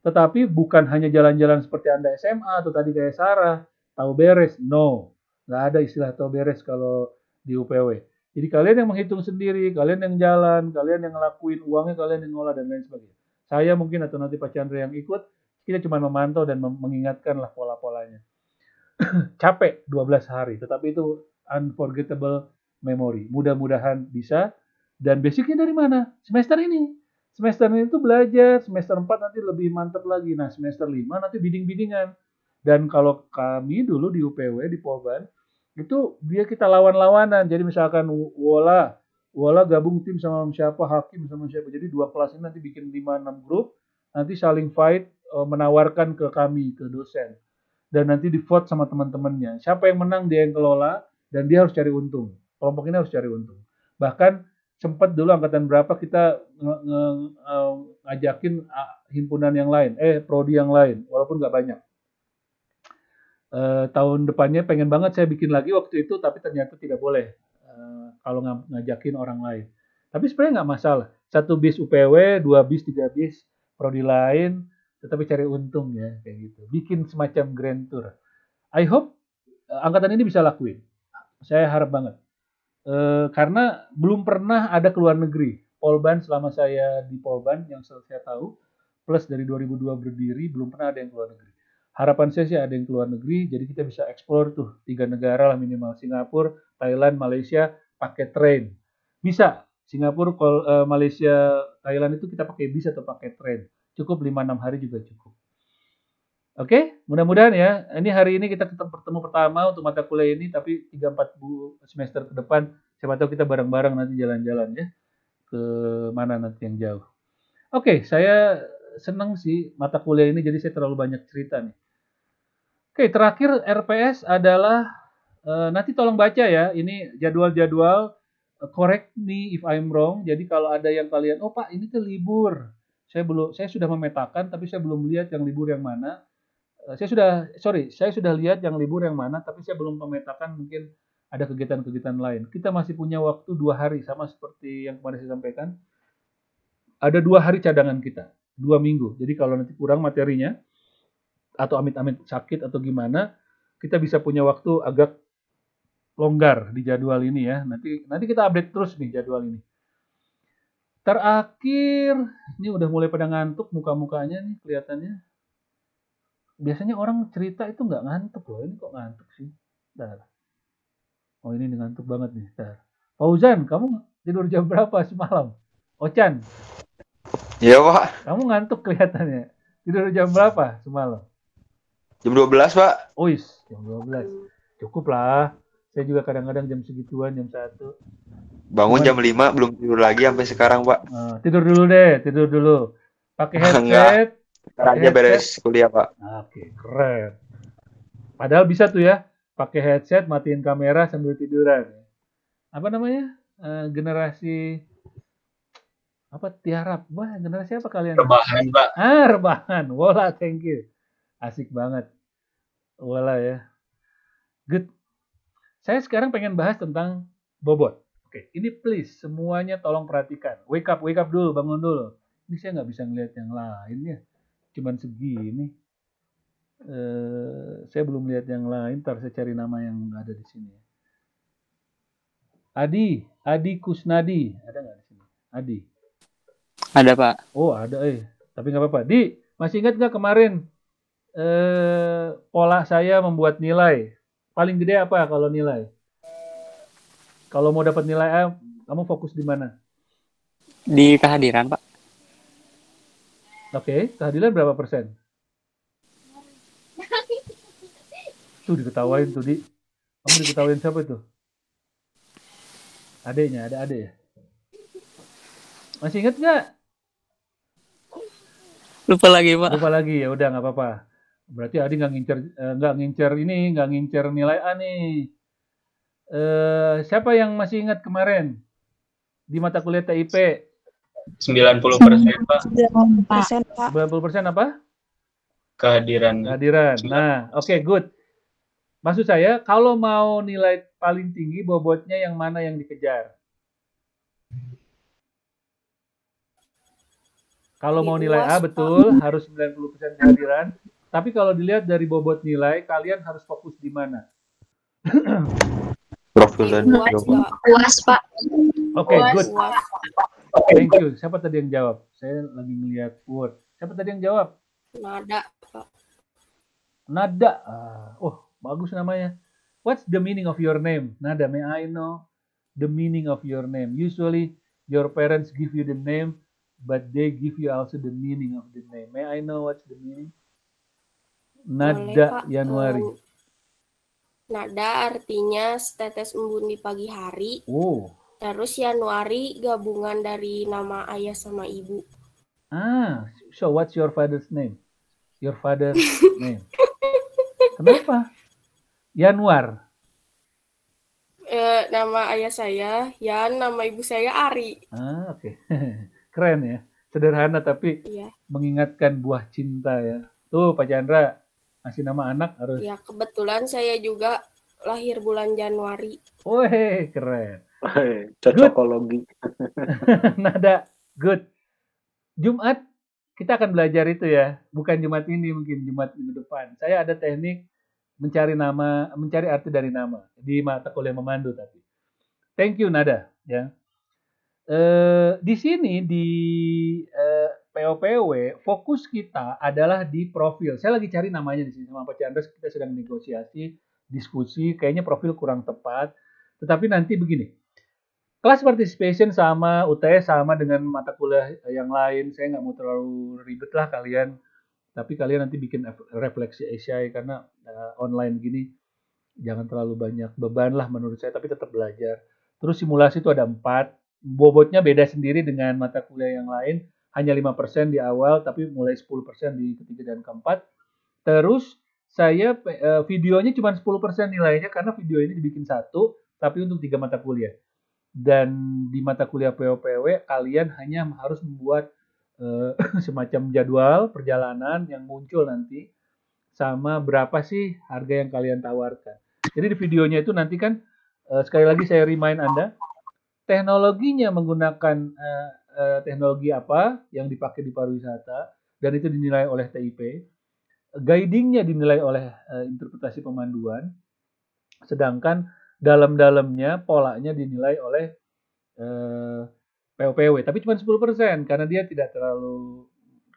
Tetapi bukan hanya jalan-jalan seperti Anda S M A atau tadi kayak Sarah, tahu beres. No, nggak ada istilah tahu beres kalau di U P W. Jadi kalian yang menghitung sendiri, kalian yang jalan, kalian yang ngelakuin uangnya, kalian yang ngolah, dan lain sebagainya. Saya mungkin atau nanti Pak Chandra yang ikut, kita cuma memantau dan mengingatkanlah pola-polanya. Capek dua belas hari, tetapi itu unforgettable memory. Mudah-mudahan bisa. Dan basicnya dari mana? Semester ini. Semester ini itu belajar, semester empat nanti lebih mantap lagi. Nah, semester lima nanti bidding-biddingan. Dan kalau kami dulu di U P W, di Polban, itu dia kita lawan-lawanan. Jadi misalkan Wola, Wola gabung tim sama siapa, Hakim sama siapa. Jadi dua kelas ini nanti bikin lima enam grup, nanti saling fight, menawarkan ke kami, ke dosen. Dan nanti di-vote sama teman-temannya. Siapa yang menang, dia yang kelola. Dan dia harus cari untung. Kelompok ini harus cari untung. Bahkan sempat dulu angkatan berapa kita nge- nge- ngajakin himpunan yang lain. Eh, prodi yang lain. Walaupun nggak banyak. E, tahun depannya pengen banget saya bikin lagi waktu itu. Tapi ternyata tidak boleh. E, kalau ngajakin orang lain. Tapi sebenarnya nggak masalah. Satu bis U P W, dua bis, tiga bis. Prodi lain. Tetapi cari untung ya, kayak gitu. Bikin semacam grand tour. I hope angkatan ini bisa lakuin. Saya harap banget. E, karena belum pernah ada ke luar negeri. Polban selama saya di Polban, yang saya tahu, plus dari dua ribu dua berdiri, belum pernah ada yang ke luar negeri. Harapan saya sih ada yang ke luar negeri, jadi kita bisa eksplor tuh tiga negara lah minimal. Singapura, Thailand, Malaysia, pakai train. Bisa. Singapura, Kol, e, Malaysia, Thailand itu kita pakai bis atau pakai train. Cukup lima enam hari juga cukup. Oke, okay? Mudah-mudahan ya. Ini hari ini kita bertemu pertama untuk mata kuliah ini, tapi tiga empat semester ke depan, siapa tahu kita bareng-bareng nanti jalan-jalan ya. Ke mana nanti yang jauh. Oke, okay, saya senang sih mata kuliah ini, jadi saya terlalu banyak cerita nih. Oke, okay, terakhir R P S adalah, uh, nanti tolong baca ya, ini jadwal-jadwal, uh, correct me if I'm wrong. Jadi kalau ada yang kalian, oh Pak ini tuh libur. Saya belum, saya sudah memetakan, tapi saya belum lihat yang libur yang mana. Saya sudah, sorry, saya sudah lihat yang libur yang mana, tapi saya belum memetakan mungkin ada kegiatan-kegiatan lain. Kita masih punya waktu dua hari, sama seperti yang kemarin saya sampaikan. Ada dua hari cadangan kita, dua minggu. Jadi kalau nanti kurang materinya, atau amit-amit sakit atau gimana, kita bisa punya waktu agak longgar di jadwal ini ya. Nanti nanti kita update terus nih jadwal ini. Terakhir, ini udah mulai pada ngantuk muka-mukanya nih kelihatannya. Biasanya orang cerita itu nggak ngantuk loh, ini kok ngantuk sih? Bentar. Oh ini ngantuk banget nih. Fauzan, kamu tidur jam berapa semalam? Ochan. Iya Pak. Kamu ngantuk kelihatannya. Tidur jam berapa semalam? Jam dua belas Pak. Ois, jam dua belas. Cukup lah. Saya juga kadang-kadang jam segituan, jam satu. Bangun cuman jam lima, belum tidur lagi sampai sekarang Pak. Nah, tidur dulu deh, tidur dulu. Pakai headset. Sekarang aja beres kuliah Pak. Oke, keren. Padahal bisa tuh ya. Pakai headset, matiin kamera sambil tiduran. Apa namanya? Uh, generasi apa? Tiarap. Wah, generasi apa kalian? Rebahan, Pak. Ah, rebahan. Wola, thank you. Asik banget. Wola ya. Good. Saya sekarang pengen bahas tentang bobot. Oke, ini please semuanya tolong perhatikan. Wake up, wake up dulu, bangun dulu. Ini saya nggak bisa ngelihat yang lainnya. Cuman segini. Uh, saya belum lihat yang lain, ntar saya cari nama yang ada di sini. Adi, Adi Kusnadi, ada nggak di sini? Adi. Ada Pak. Oh ada, eh tapi nggak apa-apa. Di, masih ingat nggak kemarin uh, pola saya membuat nilai? Paling gede apa kalau nilai? Kalau mau dapat nilai A, kamu fokus di mana? Di kehadiran Pak. Oke, okay, kehadiran berapa persen? Tuh diketawain tuh Di. Kamu diketawain siapa itu? Adeknya, ada adek ya? Masih ingat nggak? Lupa lagi Pak. Lupa lagi, ya udah nggak apa-apa. Berarti Adi nggak ngincer, nggak ngincer ini, nggak ngincer nilai A nih. Eh, siapa yang masih ingat kemarin di mata kuliah T I P? sembilan puluh persen Pak. sembilan puluh persen Pak. sembilan puluh persen apa? Kehadiran. Kehadiran. Nah, oke okay, good. Maksud saya, kalau mau nilai paling tinggi, bobotnya yang mana yang dikejar? Kalau mau nilai A, betul, harus sembilan puluh persen kehadiran. Tapi kalau dilihat dari bobot nilai, kalian harus fokus di mana? U A S, Pak. Oke, good. Thank you. Siapa tadi yang jawab? Saya lagi melihat word. Siapa tadi yang jawab? Nada, Pak. Nada. Oh. Bagus namanya. What's the meaning of your name? Nada, may I know the meaning of your name? Usually, your parents give you the name, but they give you also the meaning of the name. May I know what's the meaning? Nada Januari. Um, nada artinya setetes embun di pagi hari. Oh. Terus Januari gabungan dari nama ayah sama ibu. Ah, so what's your father's name? Your father's name. Kenapa? Januar. Eh, nama ayah saya Yan, nama ibu saya Ari. Ah, oke. Okay. Keren ya. Sederhana tapi iya, mengingatkan buah cinta ya. Tuh Pak Chandra, masih nama anak harus. Ya, kebetulan saya juga lahir bulan Januari. Wih, keren. Cocokologi. Nada, good. Jumat kita akan belajar itu ya. Bukan Jumat ini, mungkin Jumat minggu depan. Saya ada teknik mencari nama, mencari arti dari nama di mata kuliah memandu tadi. Thank you Nada ya. E, di sini di e, P O P W fokus kita adalah di profil. Saya lagi cari namanya di sini sama Pak Chandra, kita sedang negosiasi, diskusi, kayaknya profil kurang tepat. Tetapi nanti begini. Kelas participation sama U T S sama dengan mata kuliah yang lain. Saya nggak mau terlalu ribet lah kalian. Tapi kalian nanti bikin refleksi essay karena uh, online gini jangan terlalu banyak beban lah menurut saya, tapi tetap belajar. Terus simulasi itu ada empat, bobotnya beda sendiri dengan mata kuliah yang lain, hanya lima persen di awal tapi mulai sepuluh persen di ketiga dan keempat. Terus saya uh, videonya cuma sepuluh persen nilainya karena video ini dibikin satu tapi untuk tiga mata kuliah. Dan di mata kuliah P O P W kalian hanya harus membuat semacam jadwal perjalanan yang muncul nanti sama berapa sih harga yang kalian tawarkan. Jadi di videonya itu nanti kan uh, sekali lagi saya remind Anda, teknologinya menggunakan uh, uh, teknologi apa yang dipakai di pariwisata, dan itu dinilai oleh T I P. Guidingnya dinilai oleh uh, interpretasi pemanduan, sedangkan dalam-dalamnya, polanya dinilai oleh uh, P O P W. Tapi cuma sepuluh persen, karena dia tidak terlalu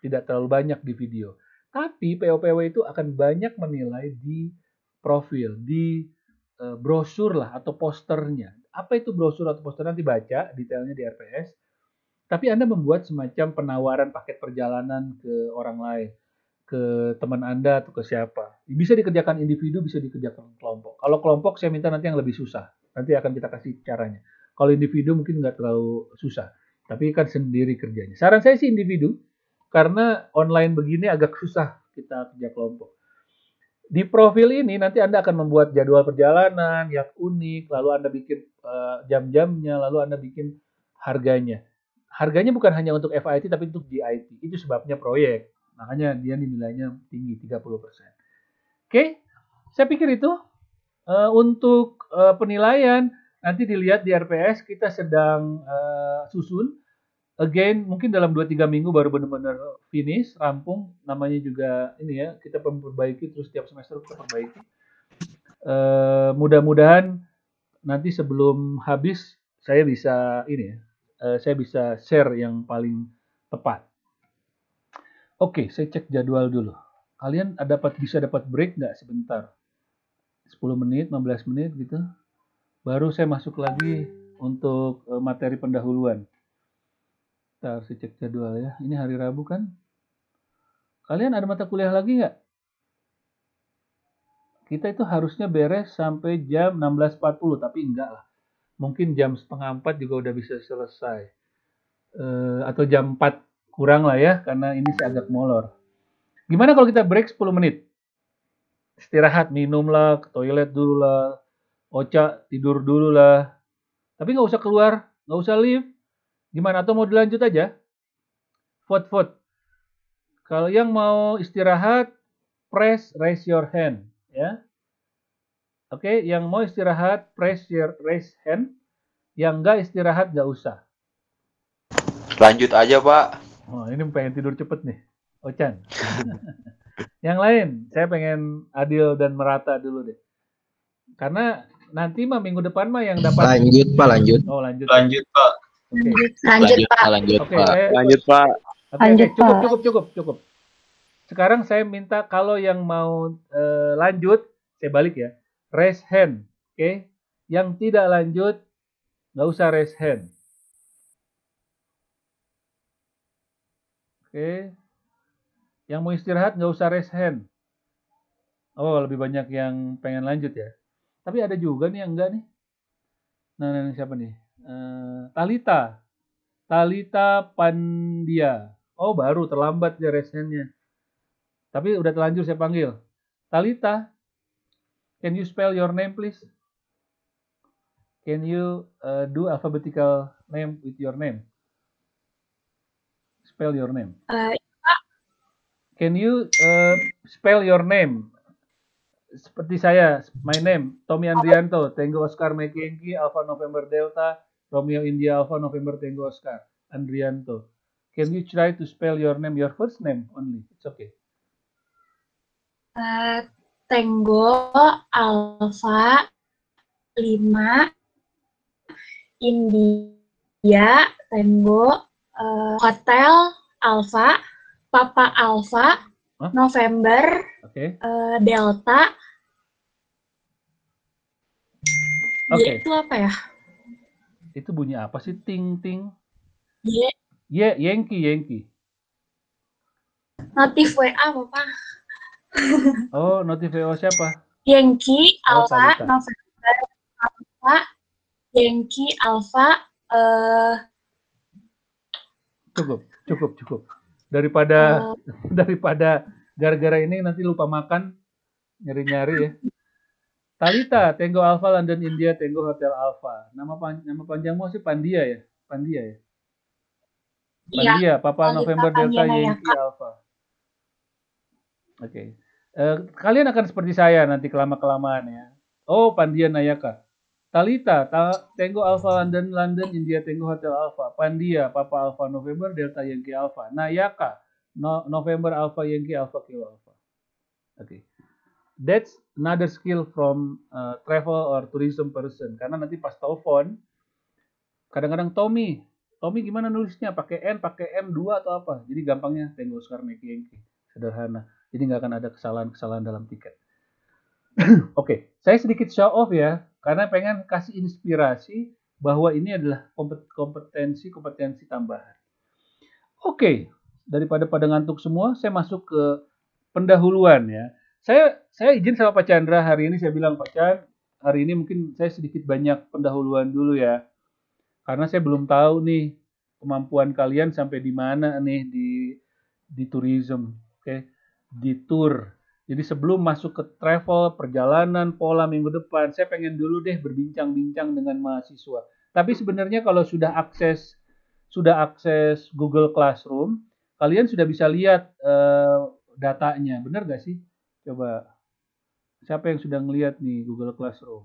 tidak terlalu banyak di video. Tapi P O P W itu akan banyak menilai di profil, di uh, brosur lah, atau posternya. Apa itu brosur atau poster? Nanti baca detailnya di R P S. Tapi Anda membuat semacam penawaran paket perjalanan ke orang lain, ke teman Anda atau ke siapa. Bisa dikerjakan individu, bisa dikerjakan kelompok. Kalau kelompok saya minta nanti yang lebih susah. Nanti akan kita kasih caranya. Kalau individu mungkin nggak terlalu susah. Tapi kan sendiri kerjanya. Saran saya sih individu, karena online begini agak susah kita kerja kelompok. Di profil ini nanti Anda akan membuat jadwal perjalanan yang unik, lalu Anda bikin uh, jam-jamnya, lalu Anda bikin harganya. Harganya bukan hanya untuk F I T tapi untuk G I T. Itu sebabnya proyek. Makanya dia nilainya tinggi, tiga puluh persen. Oke, okay? Saya pikir itu. Uh, untuk uh, penilaian, nanti dilihat di R P S kita sedang uh, susun. Again, mungkin dalam dua tiga minggu baru benar-benar finish, rampung. Namanya juga ini ya, kita perbaiki terus tiap semester kita perbaiki. Uh, mudah-mudahan nanti sebelum habis saya bisa ini ya, uh, saya bisa share yang paling tepat. Oke, saya cek jadwal dulu. Kalian dapat bisa dapat break nggak sebentar? sepuluh menit, lima belas menit gitu. Baru saya masuk lagi untuk uh, materi pendahuluan. Ntar saya cek jadwal ya. Ini hari Rabu kan? Kalian ada mata kuliah lagi nggak? Kita itu harusnya beres sampai jam enam belas empat puluh, tapi enggak lah. Mungkin jam setengah empat juga udah bisa selesai. Uh, atau jam empat kurang lah ya, karena ini saya agak molor. Gimana kalau kita break sepuluh menit? Istirahat, minum lah, ke toilet dulu lah, oca, tidur dulu lah. Tapi nggak usah keluar, nggak usah leave. Gimana? Atau mau dilanjut aja? Vote-vote. Kalau yang mau istirahat, press raise your hand. Ya. Oke, okay? Yang mau istirahat, press your raise hand. Yang nggak istirahat, nggak usah. Lanjut aja, Pak. Oh, ini pengen tidur cepet nih. Ocan. Yang lain, saya pengen adil dan merata dulu deh. Karena nanti mah minggu depan mah yang dapat... Lanjut, Pak. Lanjut. Oh, lanjut. Lanjut, Pak. Okay. Lanjut, Pak. Lanjut, Pak. Okay, saya... Lanjut, Pak. Okay, lanjut, okay. Cukup, cukup, cukup, cukup. Sekarang saya minta kalau yang mau uh, lanjut, saya balik ya. Raise hand, oke? Okay? Yang tidak lanjut, nggak usah raise hand. Oke? Okay. Yang mau istirahat, nggak usah raise hand. Oh, lebih banyak yang pengen lanjut ya. Tapi ada juga nih yang enggak nih. Nah, nah, nah siapa nih? Uh, Talita, Talita Pandia. Oh, baru terlambat ya resennya. Tapi udah terlanjur saya panggil. Talita, can you spell your name please? Can you uh, do alphabetical name with your name? Spell your name. Uh, can you uh, spell your name? Seperti saya, my name Tommy Andrianto, Tango Oscar Mike Yankee, Alpha November Delta. Romeo India Alpha November Tango Oscar Andrianto. Can you try to spell your name, your first name only? It's okay. Uh, Tango Alpha lima India Tango uh, Hotel Alpha Papa Alpha huh? November okay. uh, Delta. Oke. Okay. Itu apa ya? Itu bunyi apa sih? Ting, ting. Ye. Yeah. Ye, yeah, Yankee, Yankee. Notif W A, Bapak. Oh, notif W A siapa? Yankee, oh, Alpha, Talita. November, Alpha, Yankee, Alpha. Uh... Cukup, cukup, cukup. Daripada, uh... daripada gara-gara ini nanti lupa makan, nyari-nyari ya. Talita, Tango Alpha London India, Tango Hotel Alpha. Nama pan nama panjangmu sih Pandia ya? Pandia ya? Pandia, ya, Papa Talita, November Delta Yankee Alpha. Oke. Okay. Uh, kalian akan seperti saya nanti kelama-kelamaan ya. Oh, Pandia Nayaka. Talita, Tango Alpha London, London, India, Tango Hotel Alpha. Pandia, Papa Alpha November, Delta Yankee Alpha. Nayaka, no, November Alpha Yankee Alpha Kilo Alpha. Oke. Okay. That's another skill from uh, travel or tourism person. Karena nanti pas telepon, kadang-kadang Tommy, Tommy gimana nulisnya? Pakai N, pakai M dua atau apa? Jadi gampangnya Tango Oscar Yankee Yankee. Sederhana. Jadi nggak akan ada kesalahan-kesalahan dalam tiket. Oke, okay. Saya sedikit show off ya, karena pengen kasih inspirasi bahwa ini adalah kompetensi-kompetensi tambahan. Oke, okay. Daripada pada ngantuk semua, saya masuk ke pendahuluan ya. Saya saya izin sama Pak Chandra hari ini, saya bilang Pak Chandra hari ini mungkin saya sedikit banyak pendahuluan dulu ya, karena saya belum tahu nih kemampuan kalian sampai di mana nih di di tourism, oke, okay? Di tour. Jadi sebelum masuk ke travel, perjalanan, pola minggu depan, saya pengen dulu deh berbincang-bincang dengan mahasiswa. Tapi sebenarnya kalau sudah akses sudah akses Google Classroom, kalian sudah bisa lihat uh, datanya. Benar nggak sih? Coba, siapa yang sudah ngelihat nih Google Classroom?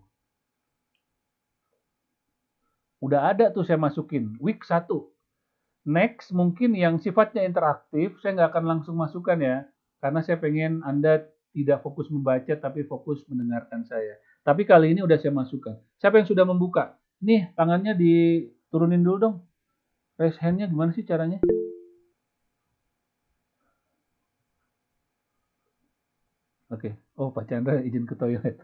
Udah ada tuh saya masukin, week one. Next, mungkin yang sifatnya interaktif, saya nggak akan langsung masukkan ya. Karena saya pengen Anda tidak fokus membaca, tapi fokus mendengarkan saya. Tapi kali ini udah saya masukkan. Siapa yang sudah membuka? Nih, tangannya diturunin dulu dong. Raise hand-nya gimana sih caranya? Oke. Okay. Oh, Pak Chandra izin ke toilet.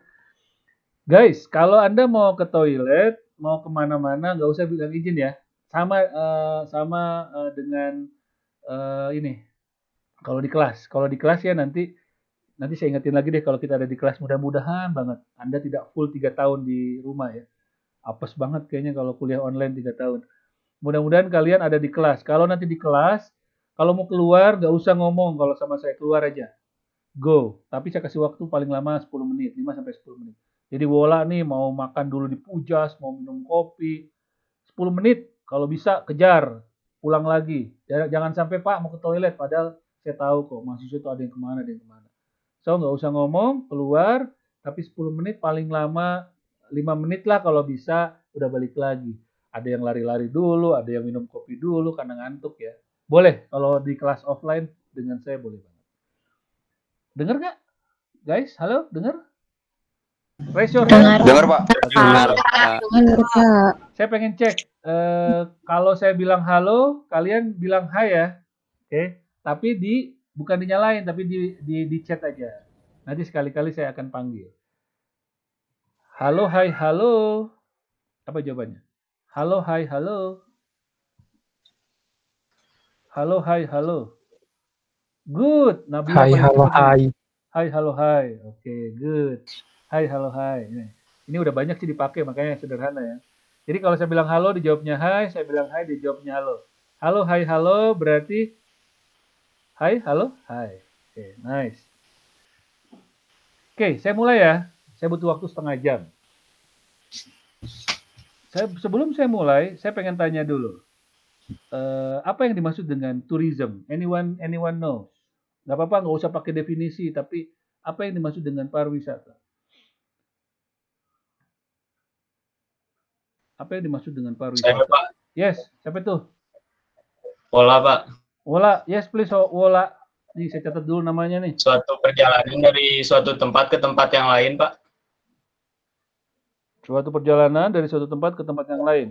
Guys, kalau Anda mau ke toilet, mau kemana-mana, nggak usah bilang izin ya. Sama, uh, sama uh, dengan uh, ini. Kalau di kelas, kalau di kelas ya nanti nanti saya ingetin lagi deh kalau kita ada di kelas, mudah-mudahan banget Anda tidak full tiga tahun di rumah ya. Apes banget kayaknya kalau kuliah online tiga tahun. Mudah-mudahan kalian ada di kelas. Kalau nanti di kelas, kalau mau keluar nggak usah ngomong kalau sama saya, keluar aja. Go. Tapi saya kasih waktu paling lama sepuluh menit, lima sampai sepuluh menit. Jadi bola nih mau makan dulu di Pujas, mau minum kopi, sepuluh menit kalau bisa kejar, pulang lagi. Jangan sampai Pak mau ke toilet padahal saya tahu kok mahasiswa itu ada yang kemana, ada yang kemana. So, nggak usah ngomong, keluar, tapi sepuluh menit paling lama, lima menit lah kalau bisa, udah balik lagi. Ada yang lari-lari dulu, ada yang minum kopi dulu, karena ngantuk ya. Boleh, kalau di kelas offline, dengan saya boleh banget. Dengar nggak? Guys, halo, dengar? Dengar, Pak. Dengar, Pak. Saya pengen cek, uh, kalau saya bilang halo, kalian bilang hai ya. Oke. Okay. Tapi di, bukan dinyalain, tapi di, di, di chat aja. Nanti sekali-kali saya akan panggil. Halo, hai, halo. Apa jawabannya? Halo, hai, halo. Halo, hai, halo. Good. Nabi hai, halo, hai. Hai, halo, hai. Oke, okay, good. Hai, halo, hai. Ini, ini udah banyak sih dipakai, makanya sederhana ya. Jadi kalau saya bilang halo, dijawabnya hai. Saya bilang hai, dijawabnya halo. Halo, hai, halo, berarti... Hai, halo, hai. Oke, okay, nice. Oke, okay, saya mulai ya. Saya butuh waktu setengah jam. Saya, sebelum saya mulai, saya pengen tanya dulu. Uh, apa yang dimaksud dengan tourism? Anyone, anyone knows? Gak apa-apa, gak usah pakai definisi, tapi apa yang dimaksud dengan pariwisata? Apa yang dimaksud dengan pariwisata? Saya, Pak. Yes, siapa itu? Pola, Pak. Wola, yes please, Wola. Nih saya catat dulu namanya nih. Suatu perjalanan dari suatu tempat ke tempat yang lain, Pak. Suatu perjalanan dari suatu tempat ke tempat yang lain.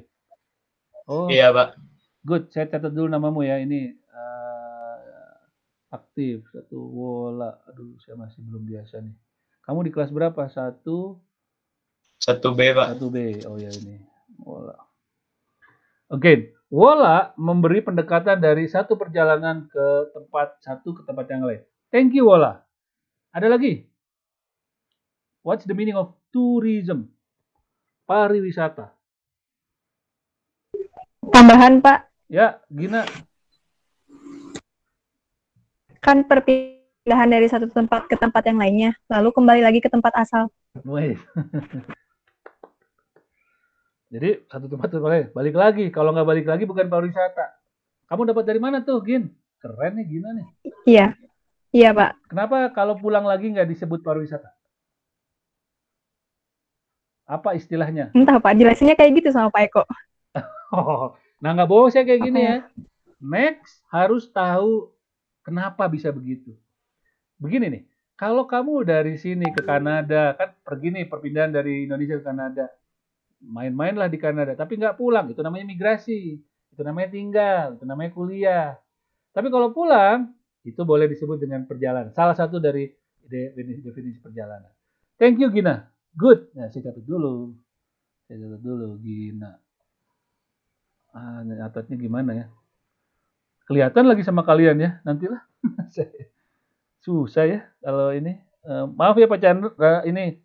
Oh. Iya, Pak. Good, saya catat dulu namamu ya. Ini uh, aktif satu Wola. Aduh, saya masih belum biasa nih. Kamu di kelas berapa? Satu. Satu B, Pak. Satu B. Oh ya ini Wola. Again. Wola memberi pendekatan dari satu perjalanan ke tempat satu ke tempat yang lain. Thank you, Wola. Ada lagi? What's the meaning of tourism? Pariwisata. Tambahan, Pak. Ya, Gina. Kan perpindahan dari satu tempat ke tempat yang lainnya, lalu kembali lagi ke tempat asal. Wait. Jadi satu tempat boleh balik lagi. Kalau nggak balik lagi bukan pariwisata. Kamu dapat dari mana tuh, Gin? Keren nih Gina nih. Iya, iya Pak. Kenapa kalau pulang lagi nggak disebut pariwisata? Apa istilahnya? Entah Pak, jelasinnya kayak gitu sama Pak Eko. Nah, nggak bosnya kayak gini ya. Next, harus tahu kenapa bisa begitu. Begini nih, kalau kamu dari sini ke Kanada, kan pergi nih perpindahan dari Indonesia ke Kanada. Main-mainlah di Kanada, tapi nggak pulang. Itu namanya migrasi, itu namanya tinggal, itu namanya kuliah. Tapi kalau pulang, itu boleh disebut dengan perjalanan. Salah satu dari definisi perjalanan. Thank you, Gina. Good. Nah, saya catat dulu. Saya catat dulu, Gina. Ah, catatnya gimana ya? Kelihatan lagi sama kalian ya, nantilah. Susah ya kalau ini. Uh, maaf ya Pak Chandra, uh, ini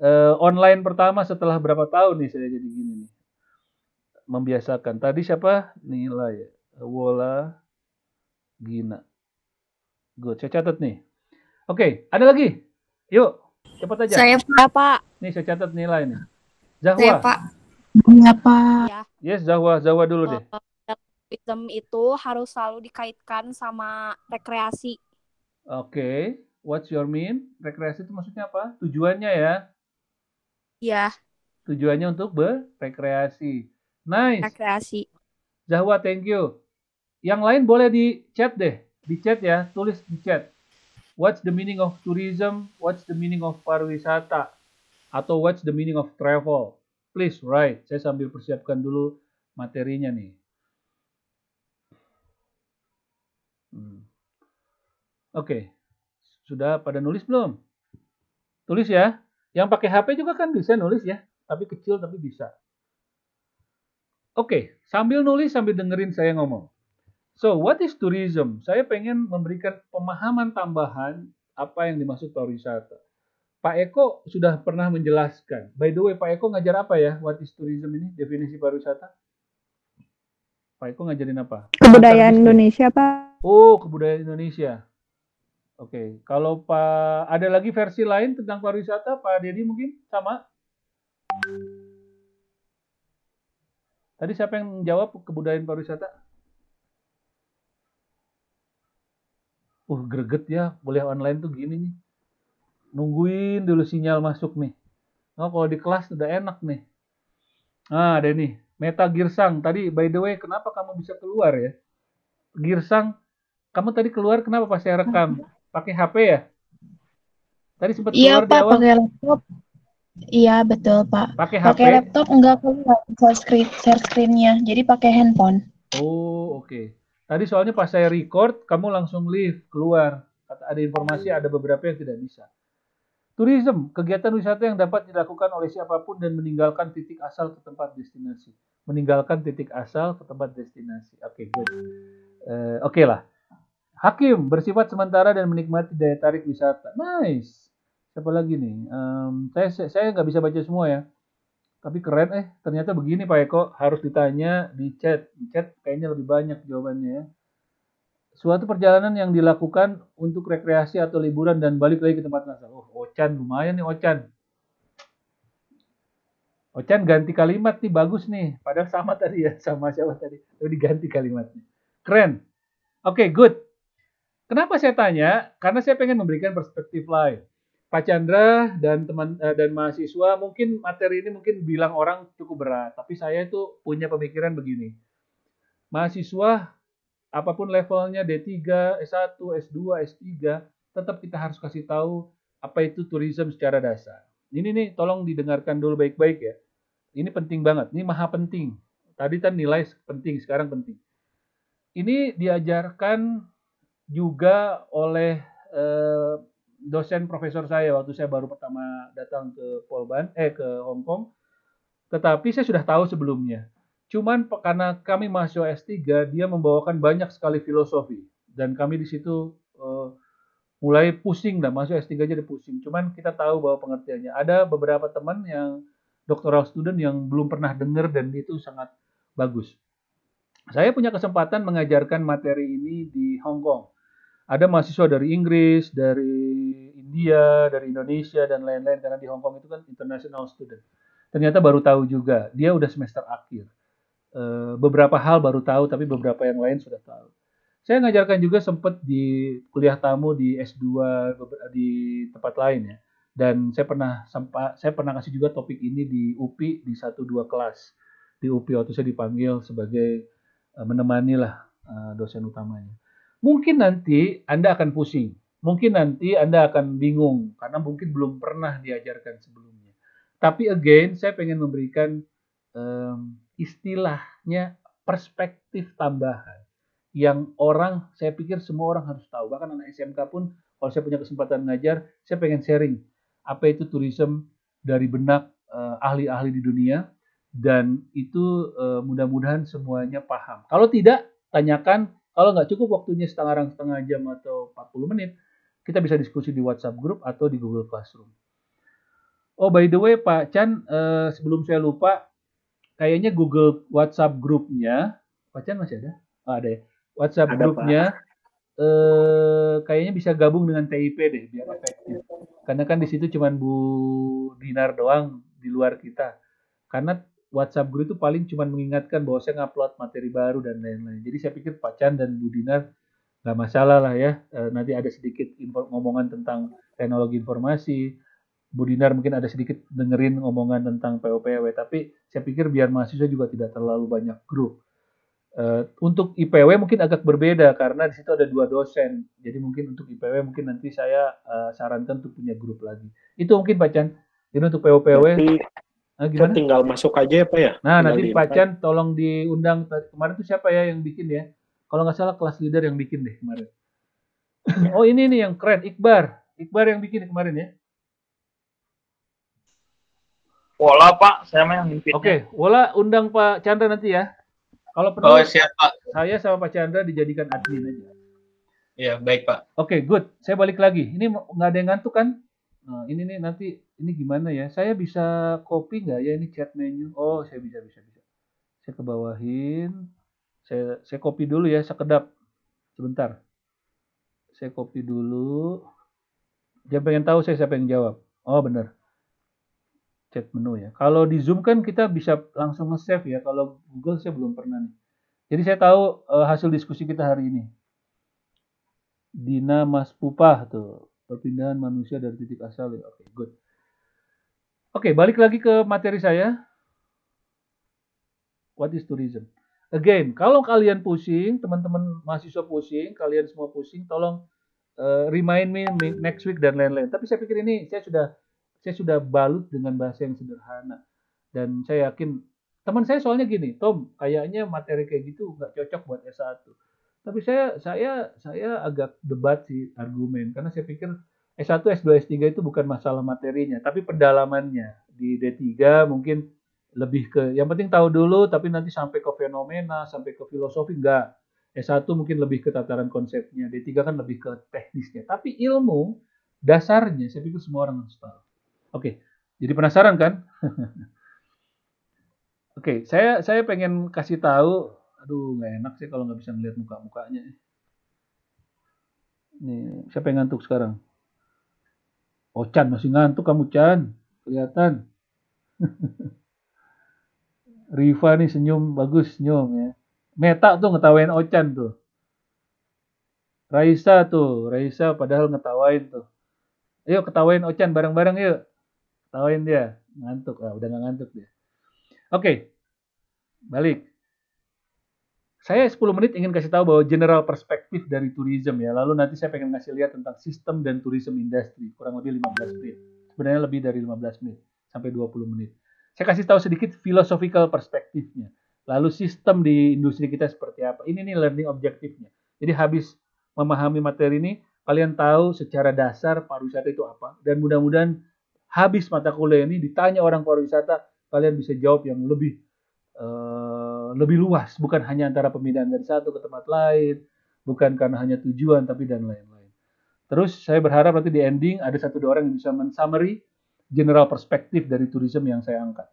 uh, online pertama setelah berapa tahun nih saya jadi gini nih. Membiasakan. Tadi siapa? Nila ya. Wola, Gina. Good. Saya catat nih. Oke, okay, ada lagi? Yuk. Cepat aja. Saya Pak. Nih saya catat nilai nih. Zahwa. Saya Pak. Iya Pak. Yes, Zahwa, Zahwa dulu deh. Aktivisme itu harus selalu dikaitkan sama rekreasi. Oke, okay. What's your mean? Rekreasi itu maksudnya apa? Tujuannya ya? Iya. Tujuannya untuk berrekreasi. Nice. Rekreasi. Zahwa, thank you. Yang lain boleh di chat deh, di chat ya, tulis di chat. What's the meaning of tourism? What's the meaning of pariwisata? Atau what's the meaning of travel? Please write. Saya sambil persiapkan dulu materinya nih. Hmm. Oke. Okay. Sudah pada nulis belum? Tulis ya. Yang pakai H P juga kan bisa nulis ya. Tapi kecil tapi bisa. Oke. Okay. Sambil nulis sambil dengerin saya ngomong. So, what is tourism? Saya pengen memberikan pemahaman tambahan apa yang dimaksud pariwisata. Pak Eko sudah pernah menjelaskan. By the way, Pak Eko ngajar apa ya? What is tourism ini? Definisi pariwisata? Pak Eko ngajarin apa? Kebudayaan Indonesia, Pak. Oh, kebudayaan Indonesia. Oke, okay. Kalau Pak ada lagi versi lain tentang pariwisata, Pak Dedi mungkin sama? Tadi siapa yang jawab kebudayaan pariwisata? Uh, greget ya, kuliah online tuh gini nih. Nungguin dulu sinyal masuk nih. Nah, kalau di kelas udah enak nih. Nah, ada nih, Meta Girsang. Tadi, by the way, kenapa kamu bisa keluar ya? Girsang, kamu tadi keluar kenapa pas saya rekam? Pakai H P ya? Tadi sempat keluar di awal? Iya, Pak, pakai laptop. Iya, betul, Pak. Pakai H P? Pakai laptop enggak keluar share screen, share screen-nya. Jadi pakai handphone. Oh, oke. Okay. Tadi soalnya pas saya record, kamu langsung leave, keluar. Ada informasi, ada beberapa yang tidak bisa. Tourism, kegiatan wisata yang dapat dilakukan oleh siapapun dan meninggalkan titik asal ke tempat destinasi. Meninggalkan titik asal ke tempat destinasi. Oke, okay, good. Uh, Oke okay lah. Hakim, bersifat sementara dan menikmati daya tarik wisata. Nice. Siapa lagi nih? Um, saya saya nggak bisa baca semua ya. Tapi keren, eh ternyata begini Pak Eko, harus ditanya di chat. Di chat kayaknya lebih banyak jawabannya ya. Suatu perjalanan yang dilakukan untuk rekreasi atau liburan dan balik lagi ke tempat asal. Oh, Ochan lumayan nih Ochan. Ochan ganti kalimat nih, bagus nih. Padahal sama tadi ya, sama siapa tadi. Tapi diganti kalimatnya. Keren. Oke, okay, good. Kenapa saya tanya? Karena saya pengen memberikan perspektif lain. Pak Chandra dan teman dan mahasiswa mungkin materi ini mungkin bilang orang cukup berat, tapi saya itu punya pemikiran begini. Mahasiswa apapun levelnya D tiga, S satu, S dua, S tiga, tetap kita harus kasih tahu apa itu tourism secara dasar. Ini nih tolong didengarkan dulu baik-baik ya. Ini penting banget, ini maha penting. Tadi kan nilai penting, sekarang penting. Ini diajarkan juga oleh eh, dosen profesor saya waktu saya baru pertama datang ke Polban, eh ke Hong Kong. Tetapi saya sudah tahu sebelumnya. Cuman karena kami mahasiswa S tiga, dia membawakan banyak sekali filosofi dan kami di situ uh, mulai pusing dan mahasiswa S tiga jadi pusing. Cuman kita tahu bahwa pengertiannya. Ada beberapa teman yang doctoral student yang belum pernah dengar dan itu sangat bagus. Saya punya kesempatan mengajarkan materi ini di Hong Kong. Ada mahasiswa dari Inggris, dari India, dari Indonesia, dan lain-lain. Karena di Hong Kong itu kan international student. Ternyata baru tahu juga. Dia udah semester akhir. Beberapa hal baru tahu, tapi beberapa yang lain sudah tahu. Saya ngajarkan juga sempat di kuliah tamu di S dua, di tempat lain ya. Dan saya pernah sempat, saya pernah kasih juga topik ini di U P I di satu dua kelas di U P I waktu saya dipanggil sebagai uh, menemani lah uh, dosen utamanya. Mungkin nanti Anda akan pusing, mungkin nanti Anda akan bingung karena mungkin belum pernah diajarkan sebelumnya. Tapi again, saya pengen memberikan um, istilahnya perspektif tambahan yang orang, saya pikir semua orang harus tahu. Bahkan anak S M K pun kalau saya punya kesempatan ngajar, saya pengen sharing apa itu tourism dari benak eh, ahli-ahli di dunia, dan itu eh, mudah-mudahan semuanya paham. Kalau tidak, tanyakan. Kalau nggak cukup waktunya setengah setengah jam atau empat puluh menit, kita bisa diskusi di WhatsApp group atau di Google Classroom. Oh, by the way Pak Chan, eh, sebelum saya lupa, kayaknya Google WhatsApp grupnya, Pak Chan masih ada? Oh, ada ya? WhatsApp ada, grupnya. Pak. Eh, kayaknya bisa gabung dengan T I P deh biar efektif. Karena kan di situ cuman Bu Dinar doang di luar kita. Karena WhatsApp group itu paling cuman mengingatkan bahwa saya ngupload materi baru dan lain-lain. Jadi saya pikir Pak Chan dan Bu Dinar nggak masalah lah ya. Eh, nanti ada sedikit info, ngomongan tentang teknologi informasi. Bu Dinar mungkin ada sedikit dengerin ngomongan tentang P O P W. Tapi saya pikir biar mahasiswa juga tidak terlalu banyak grup. Uh, untuk I P W mungkin agak berbeda karena di situ ada dua dosen. Jadi mungkin untuk I P W mungkin nanti saya uh, sarankan untuk punya grup lagi. Itu mungkin Pak Chan. Jadi untuk P O P W nanti, nah, gimana? Tinggal masuk aja ya Pak ya. Nah, tinggal nanti Pak Chan tolong diundang. Kemarin tuh siapa ya yang bikin ya? Kalau nggak salah kelas leader yang bikin deh kemarin. Oh, ini nih yang keren, Iqbar. Iqbar yang bikin kemarin ya. Wola Pak, saya yang invite. Oke, okay. Wola undang Pak Chandra nanti ya. Kalau perlu, oh, siap, Pak. Saya sama Pak Chandra dijadikan admin aja. Iya, baik Pak. Oke, okay, good. Saya balik lagi. Ini nggak ada yang ngantuk kan? Nah, ini nih nanti ini gimana ya? Saya bisa copy nggak ya ini chat menu? Oh, saya bisa bisa bisa. Saya kebawahin. Saya saya copy dulu ya sekedap. Sebentar. Saya copy dulu. Jangan pengen tahu saya siapa yang jawab. Oh, benar. Chat menu ya. Kalau di Zoom kan kita bisa langsung nge-save ya. Kalau Google saya belum pernah nih. Jadi saya tahu uh, hasil diskusi kita hari ini. Dina Mas Pupah tuh. Perpindahan manusia dari titik asal ya. Oke, okay, good. Oke, okay, balik lagi ke materi saya. What is tourism? Again, kalau kalian pusing, teman-teman mahasiswa pusing, kalian semua pusing, tolong uh, remind me next week dan lain-lain. Tapi saya pikir ini saya sudah Saya sudah balut dengan bahasa yang sederhana. Dan saya yakin, teman saya soalnya gini, Tom, kayaknya materi kayak gitu nggak cocok buat S satu. Tapi saya saya saya agak debat sih argumen. Karena saya pikir S satu, S dua, S tiga itu bukan masalah materinya, tapi pendalamannya. Di D tiga mungkin lebih ke, yang penting tahu dulu, tapi nanti sampai ke fenomena, sampai ke filosofi, nggak. S satu mungkin lebih ke tataran konsepnya, D tiga kan lebih ke teknisnya. Tapi ilmu dasarnya, saya pikir semua orang harus tahu. Oke, jadi penasaran kan? Oke, saya saya pengen kasih tahu. Aduh, nggak enak sih kalau nggak bisa ngeliat muka-mukanya. Nih, siapa yang ngantuk sekarang? Oh, Chan masih ngantuk kamu, Chan. Kelihatan. Riva nih senyum, bagus senyum ya. Meta tuh ngetawain Ochan tuh. Raisa tuh, Raisa padahal ngetawain tuh. Ayo ketawain Ochan bareng-bareng yuk. Tawain dia, ngantuk. Ah, udah nggak ngantuk dia. Oke, okay. Balik. Saya sepuluh menit ingin kasih tahu bahwa general perspektif dari tourism ya. Lalu nanti saya pengen ngasih lihat tentang sistem dan tourism industry. Kurang lebih lima belas menit. Sebenarnya lebih dari lima belas menit, sampai dua puluh menit. Saya kasih tahu sedikit philosophical perspektifnya. Lalu sistem di industri kita seperti apa. Ini nih learning objektifnya. Jadi habis memahami materi ini, kalian tahu secara dasar pariwisata itu apa. Dan mudah-mudahan habis mata kuliah ini ditanya orang pariwisata, kalian bisa jawab yang lebih uh, lebih luas, bukan hanya antara pemindahan dari satu ke tempat lain, bukan karena hanya tujuan, tapi dan lain-lain. Terus saya berharap nanti di ending ada satu dua orang yang bisa mensummary general perspektif dari tourism yang saya angkat.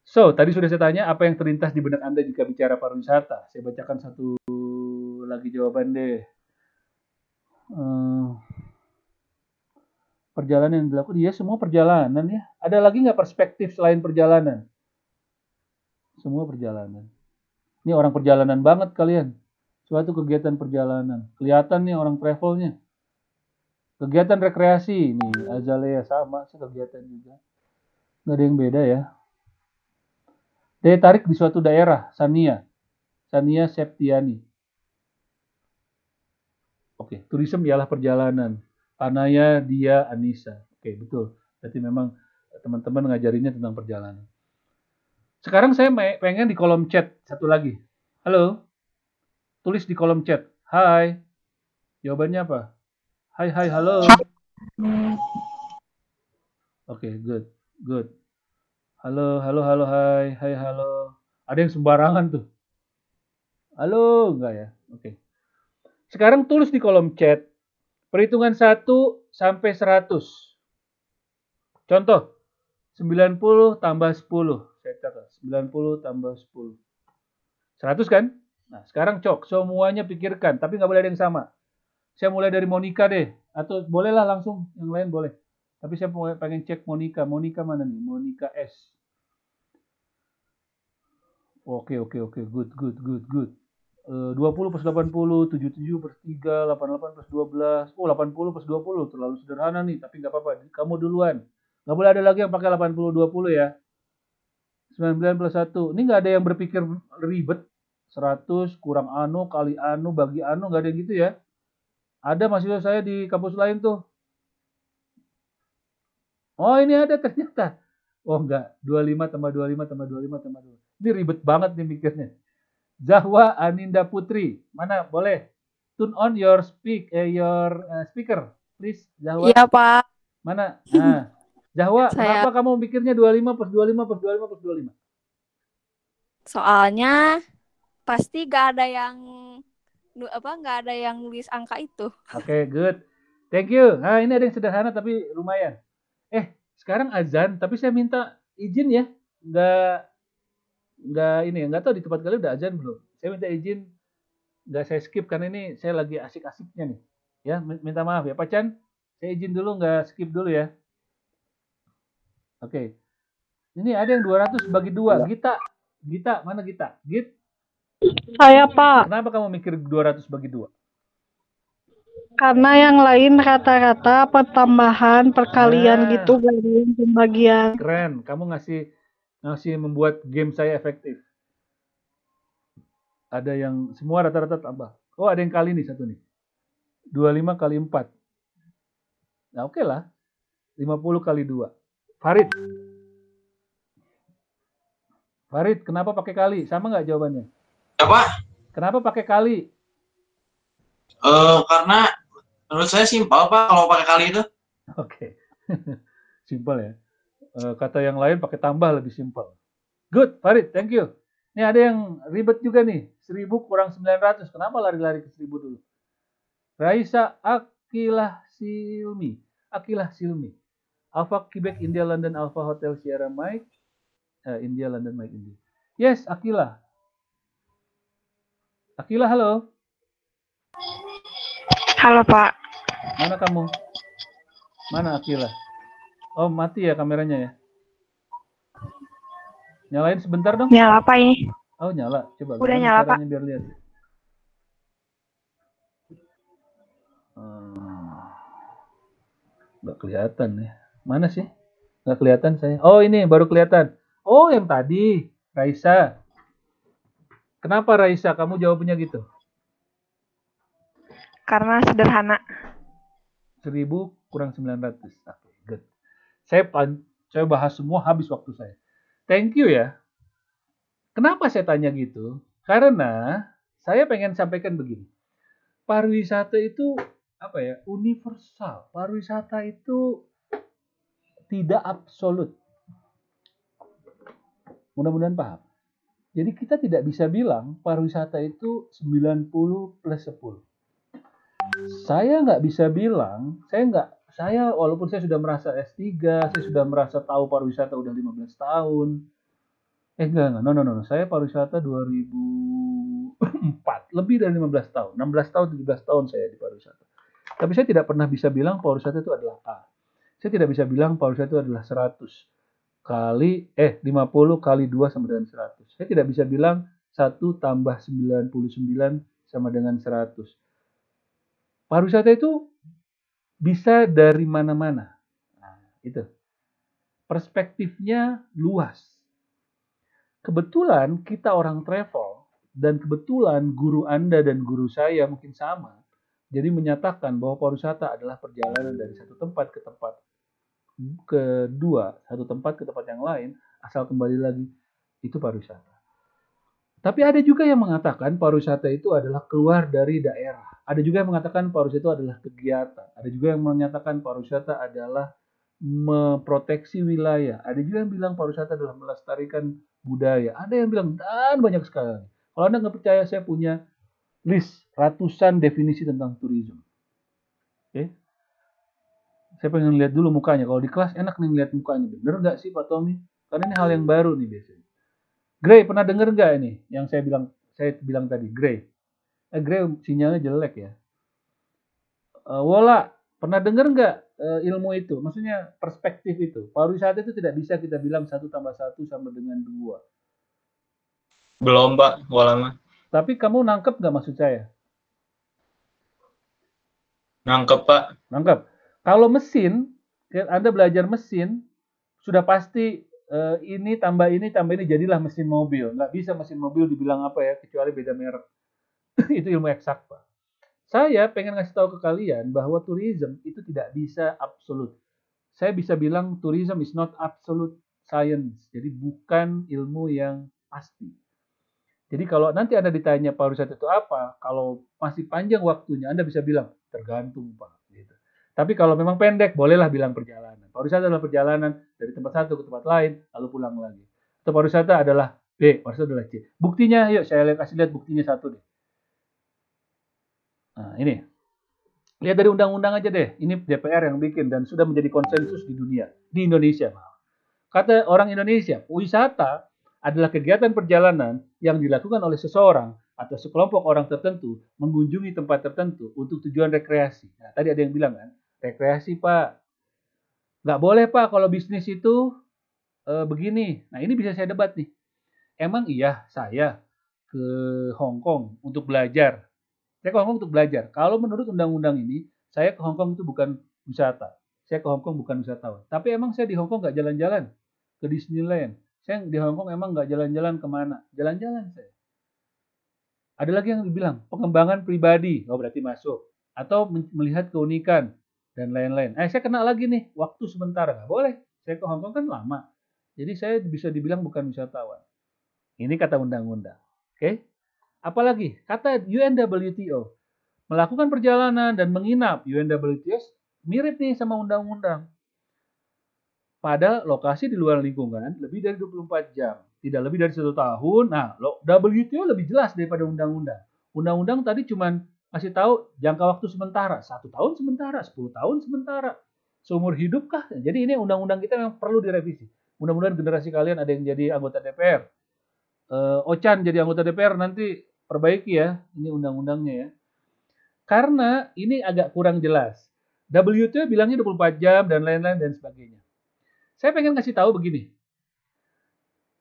So, tadi sudah saya tanya apa yang terlintas di benak Anda jika bicara pariwisata. Saya bacakan satu lagi jawaban deh. Hmm. Perjalanan yang dilakukan, ya semua perjalanan ya. Ada lagi nggak perspektif selain perjalanan? Semua perjalanan. Ini orang perjalanan banget kalian. Suatu kegiatan perjalanan. Kelihatan nih orang travelnya. Kegiatan rekreasi nih, Azalea sama sih kegiatan juga. Nggak ada yang beda ya. Daya tarik di suatu daerah, Sania. Sania Septiani. Oke, turisme ialah perjalanan. Anaya, dia, Anissa. Oke, betul. Berarti memang teman-teman ngajarinnya tentang perjalanan. Sekarang saya pengen di kolom chat satu lagi. Halo. Tulis di kolom chat. Hai. Jawabannya apa? Hai, hai, halo. Oke, good. Good. Halo, halo, halo, hai. Hai, halo. Ada yang sembarangan tuh. Halo, enggak ya? Oke. Sekarang tulis di kolom chat. Perhitungan satu sampai seratus. Contoh, sembilan puluh tambah sepuluh. Saya catat, sembilan puluh tambah sepuluh. seratus kan? Nah, sekarang cok, semuanya pikirkan. Tapi nggak boleh ada yang sama. Saya mulai dari Monica deh. Atau bolehlah langsung, yang lain boleh. Tapi saya pengen cek Monica. Monica mana nih? Monica S. Oke, oke, oke. Good, good, good, good. dua puluh plus delapan puluh, tujuh puluh tujuh plus tiga, delapan puluh delapan plus dua belas, oh delapan puluh plus dua puluh, terlalu sederhana nih, tapi nggak apa-apa, kamu duluan. Nggak boleh ada lagi yang pakai delapan puluh dua puluh ya. sembilan belas plus satu, ini nggak ada yang berpikir ribet, seratus kurang anu, kali anu, bagi anu, nggak ada yang gitu ya. Ada mahasiswa saya di kampus lain tuh. Oh ini ada ternyata. Oh nggak, dua puluh lima tambah dua puluh lima tambah dua puluh lima tambah dua puluh lima. Ini ribet banget nih mikirnya. Zahwa Aninda Putri, mana boleh tune on your speak eh, your uh, speaker, please Zahwa. Iya Pak. Mana? Nah, Zahwa, kenapa kamu mikirnya dua puluh lima plus dua puluh lima plus dua puluh lima plus dua puluh lima? Soalnya pasti gak ada yang apa nggak ada yang nulis angka itu. Oke okay, good, thank you. Nah ini ada yang sederhana tapi lumayan. Eh sekarang azan tapi saya minta izin ya, nggak. Nggak ini, nggak tahu di tempat kalian udah azan belum. Saya minta izin, nggak saya skip karena ini saya lagi asik-asiknya nih. Ya, minta maaf ya Pak Chan. Saya izin dulu, nggak skip dulu ya. Oke. Okay. Ini ada yang dua ratus bagi dua. Gita, Gita, mana Gita? Git? Saya Pak. Kenapa kamu mikir dua ratus bagi dua? Karena yang lain rata-rata pertambahan, perkalian ah. Gitu, bagian pembagian. Keren, kamu ngasih... masih membuat game saya efektif. Ada yang semua rata-rata tambah. Oh, ada yang kali nih satu nih. dua puluh lima kali empat. Nah, oke okay lah. lima puluh kali dua. Farid. Farid, kenapa pakai kali? Sama nggak jawabannya? Apa? Kenapa pakai kali? Uh, karena menurut saya simpel, Pak, kalau pakai kali itu. Oke. Okay. Simpel ya. Kata yang lain pakai tambah lebih simpel. Good, Farid, thank you. Ini ada yang ribet juga nih. seribu kurang sembilan ratus. Kenapa lari-lari ke seribu dulu? Raisa Akilah Silmi. Akilah Silmi. Alpha Quebec India London Alpha Hotel Sierra Mike. Uh, India London Mike India. Yes, Akilah. Akilah, halo. Halo, Pak. Mana kamu? Mana Akilah? Oh, mati ya kameranya ya? Nyalain sebentar dong. Nyala apa ini? Oh, nyala. Coba. Udah nyala, Pak. Biar lihat. Hmm. Nggak kelihatan ya. Mana sih? Nggak kelihatan saya. Oh, ini baru kelihatan. Oh, yang tadi. Raisa. Kenapa Raisa? Kamu jawabnya gitu? Karena sederhana. seribu kurang sembilan ratus. Oke, good. Saya, saya bahas semua habis waktu saya. Thank you ya. Kenapa saya tanya gitu? Karena saya pengen sampaikan begini. Pariwisata itu apa ya? Universal. Pariwisata itu tidak absolut. Mudah-mudahan paham. Jadi kita tidak bisa bilang pariwisata itu sembilan puluh plus sepuluh. Saya nggak bisa bilang, saya nggak Saya walaupun saya sudah merasa S tiga, saya sudah merasa tahu pariwisata udah lima belas tahun. Eh enggak, enggak. No, no, no. Saya pariwisata dua ribu empat. Lebih dari lima belas tahun. enam belas tahun, tujuh belas tahun saya di pariwisata. Tapi saya tidak pernah bisa bilang pariwisata itu adalah A. Saya tidak bisa bilang pariwisata itu adalah seratus. Kali, eh lima puluh kali dua sama dengan seratus. Saya tidak bisa bilang satu tambah sembilan puluh sembilan sama dengan seratus. Pariwisata itu bisa dari mana-mana. Nah, itu. Perspektifnya luas. Kebetulan kita orang travel, dan kebetulan guru Anda dan guru saya mungkin sama. Jadi menyatakan bahwa pariwisata adalah perjalanan dari satu tempat ke tempat kedua, satu tempat ke tempat yang lain, asal kembali lagi, itu pariwisata. Tapi ada juga yang mengatakan pariwisata itu adalah keluar dari daerah. Ada juga yang mengatakan pariwisata itu adalah kegiatan. Ada juga yang menyatakan pariwisata adalah memproteksi wilayah. Ada juga yang bilang pariwisata adalah melestarikan budaya. Ada yang bilang, dan banyak sekali. Kalau Anda nggak percaya, saya punya list ratusan definisi tentang turisme. Oke? Saya pengen lihat dulu mukanya. Kalau di kelas enak nih lihat mukanya. Bener nggak sih Pak Tommy? Karena ini hal yang baru nih biasanya. Grey, pernah dengar nggak ini yang saya bilang saya bilang tadi? Grey, eh, Grey sinyalnya jelek ya. Uh, Wola, pernah dengar nggak uh, ilmu itu? Maksudnya perspektif itu. Pariwisata itu tidak bisa kita bilang satu tambah satu sama dengan dua. Belum, Pak Wola mah. Tapi kamu nangkep nggak maksud saya? Nangkep, Pak. Nangkep. Kalau mesin, Anda belajar mesin, sudah pasti Uh, ini tambah ini tambah ini jadilah mesin mobil. Nggak bisa mesin mobil dibilang apa ya, kecuali beda merek. Itu ilmu eksak, Pak. Saya pengen ngasih tahu ke kalian bahwa tourism itu tidak bisa absolut. Saya bisa bilang tourism is not absolute science. Jadi bukan ilmu yang pasti. Jadi kalau nanti Anda ditanya pariwisata itu apa, kalau masih panjang waktunya Anda bisa bilang tergantung, Pak. Tapi kalau memang pendek, bolehlah bilang perjalanan. Pariwisata adalah perjalanan dari tempat satu ke tempat lain, lalu pulang lagi. Atau pariwisata adalah B, pariwisata adalah C. Buktinya, yuk saya kasih lihat buktinya satu deh. Nah, ini. Lihat dari undang-undang aja deh. Ini D P R yang bikin dan sudah menjadi konsensus di dunia. Di Indonesia. Kata orang Indonesia, wisata adalah kegiatan perjalanan yang dilakukan oleh seseorang atau sekelompok orang tertentu mengunjungi tempat tertentu untuk tujuan rekreasi. Nah, tadi ada yang bilang kan, rekreasi, Pak. Nggak boleh, Pak, kalau bisnis itu e, begini. Nah, ini bisa saya debat nih. Emang iya saya ke Hong Kong untuk belajar? Saya ke Hong Kong untuk belajar. Kalau menurut undang-undang ini, saya ke Hong Kong itu bukan wisata. Saya ke Hong Kong bukan wisatawan. Tapi emang saya di Hong Kong nggak jalan-jalan ke Disneyland. Saya di Hong Kong emang nggak jalan-jalan kemana? Jalan-jalan saya. Ada lagi yang dibilang, pengembangan pribadi. Oh, berarti masuk. Atau melihat keunikan dan lain-lain. Eh, saya kena lagi nih, waktu sebentar. Nggak boleh. Saya ke Hong Kong kan lama. Jadi saya bisa dibilang bukan wisatawan. Ini kata undang-undang. Oke? Okay? Apalagi, kata U N W T O. Melakukan perjalanan dan menginap. U N W T O mirip nih sama undang-undang. Pada lokasi di luar lingkungan, lebih dari dua puluh empat jam. Tidak lebih dari satu tahun. Nah, W T O lebih jelas daripada undang-undang. Undang-undang tadi cuman kasih tahu jangka waktu sementara. Satu tahun sementara, sepuluh tahun sementara. Seumur hidup kah? Jadi ini undang-undang kita memang perlu direvisi. Mudah-mudahan generasi kalian ada yang jadi anggota D P R. E, Ochan jadi anggota D P R, nanti perbaiki ya. Ini undang-undangnya ya. Karena ini agak kurang jelas. W T O bilangnya dua puluh empat jam dan lain-lain dan sebagainya. Saya pengen kasih tahu begini.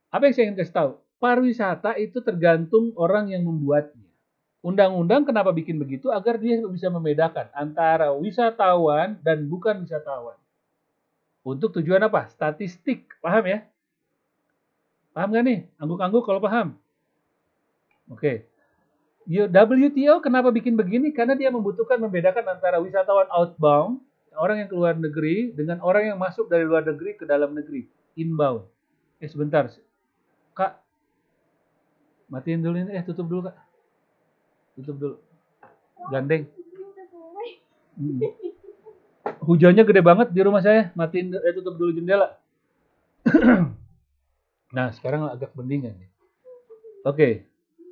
Apa yang saya ingin kasih tahu? Pariwisata itu tergantung orang yang membuatnya. Undang-undang kenapa bikin begitu? Agar dia bisa membedakan antara wisatawan dan bukan wisatawan. Untuk tujuan apa? Statistik. Paham ya? Paham nggak nih? Angguk-angguk kalau paham. Oke. W T O kenapa bikin begini? Karena dia membutuhkan membedakan antara wisatawan outbound, orang yang keluar negeri, dengan orang yang masuk dari luar negeri ke dalam negeri. Inbound. Eh, sebentar. Kak, matiin dulu ini. Eh, tutup dulu, Kak. Tutup dulu. Gandeng. Hmm. Hujannya gede banget di rumah saya. Matiin, eh, tutup dulu jendela. Nah, sekarang agak mendingan. Oke. Okay.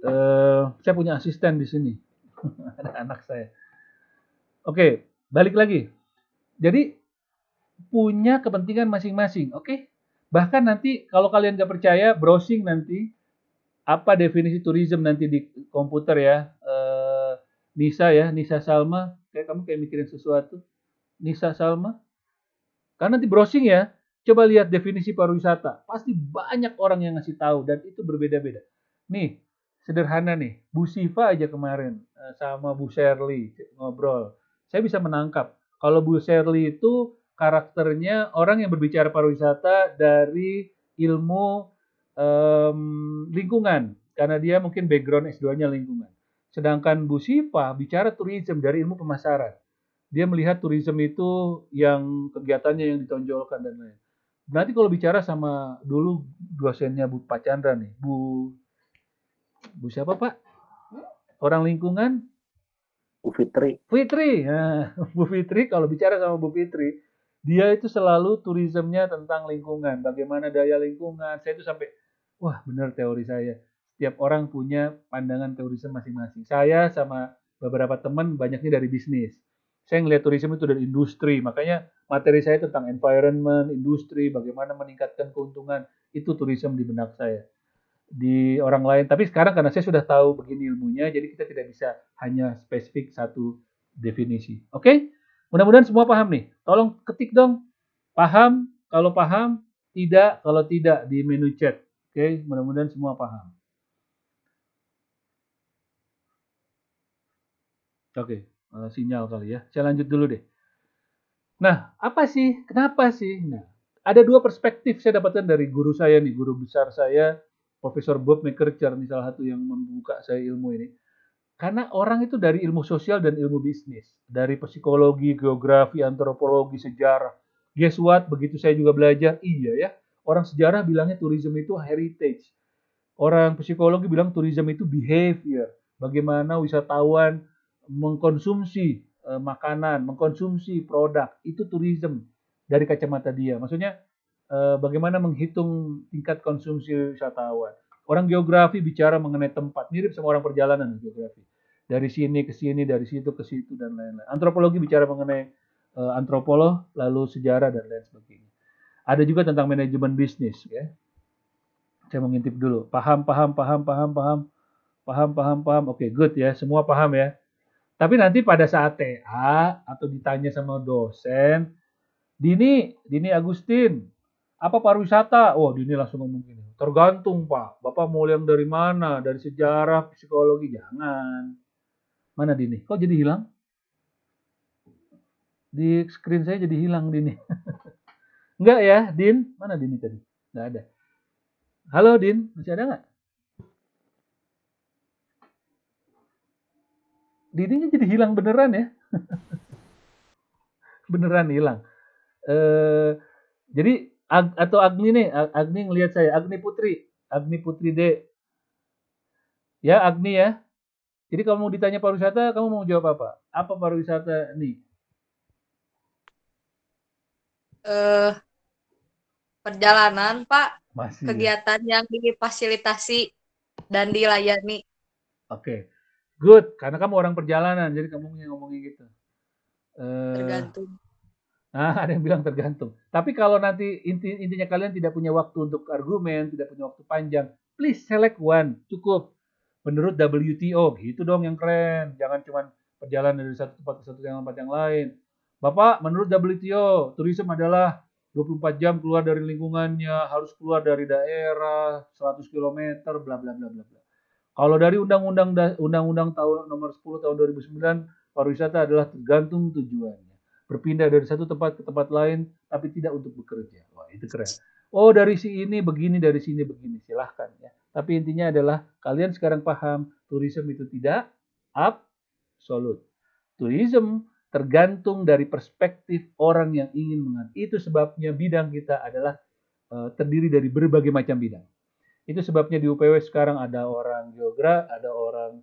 Uh, saya punya asisten di sini. Ada anak saya. Oke, okay. Balik lagi. Jadi, punya kepentingan masing-masing. Oke? Okay? Bahkan nanti kalau kalian nggak percaya, browsing nanti apa definisi tourism nanti di komputer ya. E, Nisa ya, Nisa Salma, kayak kamu kayak mikirin sesuatu. Nisa Salma. Karena nanti browsing ya, coba lihat definisi pariwisata. Pasti banyak orang yang ngasih tahu dan itu berbeda-beda. Nih, sederhana nih. Bu Siva aja kemarin sama Bu Shirley ngobrol. Saya bisa menangkap Kalau Bu Shirley itu karakternya orang yang berbicara pariwisata dari ilmu um, lingkungan, karena dia mungkin background S dua-nya lingkungan. Sedangkan Bu Sipa bicara tourism dari ilmu pemasaran. Dia melihat tourism itu yang kegiatannya yang ditonjolkan dan lain. Berarti kalau bicara sama dulu dosennya Bu Pak Chandra nih, Bu Bu siapa Pak? Orang lingkungan? Bu Fitri. Fitri, nah, Bu Fitri kalau bicara sama Bu Fitri, dia itu selalu tourismnya tentang lingkungan, bagaimana daya lingkungan. Saya itu sampai, wah benar teori saya. Setiap orang punya pandangan tourism masing-masing. Saya sama beberapa teman banyaknya dari bisnis. Saya ngelihat tourism itu dari industri, makanya materi saya tentang environment, industri, bagaimana meningkatkan keuntungan, itu tourism di benak saya, di orang lain. Tapi sekarang karena saya sudah tahu begini ilmunya, jadi kita tidak bisa hanya spesifik satu definisi. Oke? Okay? Mudah-mudahan semua paham nih. Tolong ketik dong, paham, kalau paham, tidak, kalau tidak, di menu chat. Oke? Okay? Mudah-mudahan semua paham. Oke. Okay. Sinyal kali ya. Saya lanjut dulu deh. Nah, apa sih? Kenapa sih? Nah, ada dua perspektif saya dapatkan dari guru saya nih, guru besar saya, Profesor Bob McKercher, nih salah satu yang membuka saya ilmu ini. Karena orang itu dari ilmu sosial dan ilmu bisnis, dari psikologi, geografi, antropologi, sejarah. Guess what? Begitu saya juga belajar, iya ya. Orang sejarah bilangnya tourism itu heritage. Orang psikologi bilang tourism itu behavior. Bagaimana wisatawan mengkonsumsi e, makanan, mengkonsumsi produk, itu tourism dari kacamata dia. Maksudnya e, bagaimana menghitung tingkat konsumsi wisatawan. Orang geografi bicara mengenai tempat, mirip sama orang perjalanan geografi. Dari sini ke sini, dari situ ke situ dan lain-lain. Antropologi bicara mengenai e, antropolog, lalu sejarah dan lain sebagainya. Ada juga tentang manajemen bisnis, ya. Saya mengintip dulu. Paham, paham, paham, paham, paham, paham, paham, paham. Oke, okay, good ya. Semua paham ya. Tapi nanti pada saat T A atau ditanya sama dosen, Dini, Dini Agustin, apa pariwisata? Oh, Dini langsung ngomong gini. Tergantung, Pak. Bapak mau yang dari mana? Dari sejarah, psikologi? Jangan. Mana Dini? Kok jadi hilang? Di screen saya jadi hilang, Dini. Enggak ya, Din? Mana Dini tadi? Enggak ada. Halo, Din. Masih ada nggak? Dininya jadi hilang beneran ya. Beneran hilang. E, jadi, Ag, atau Agni nih. Agni ngelihat saya. Agni Putri. Agni Putri D. Ya, Agni ya. Jadi kalau mau ditanya pariwisata, kamu mau jawab apa? Apa pariwisata nih? Uh, perjalanan, Pak. Masih. Kegiatan yang difasilitasi dan dilayani. Oke. Okay. Good, karena kamu orang perjalanan, jadi kamu yang ngomongin gitu. Tergantung. Nah, ada yang bilang tergantung. Tapi kalau nanti inti, intinya kalian tidak punya waktu untuk argumen, tidak punya waktu panjang, please select one, cukup. Menurut W T O, gitu dong yang keren. Jangan cuma perjalanan dari satu tempat ke satu tempat yang lain. Bapak, menurut W T O, tourism adalah dua puluh empat jam keluar dari lingkungannya, harus keluar dari daerah, seratus kilometer, bla bla bla bla. Kalau dari Undang-Undang Undang-Undang tahun nomor sepuluh tahun dua ribu sembilan, pariwisata adalah tergantung tujuannya. Berpindah dari satu tempat ke tempat lain, tapi tidak untuk bekerja. Wah, itu keren. Oh, dari sini begini, dari sini begini. Silahkan ya. Tapi intinya adalah, kalian sekarang paham, tourism itu tidak absolut. Tourism tergantung dari perspektif orang yang ingin mengatur. Itu sebabnya bidang kita adalah uh, terdiri dari berbagai macam bidang. Itu sebabnya di U P W sekarang ada orang geografi, ada orang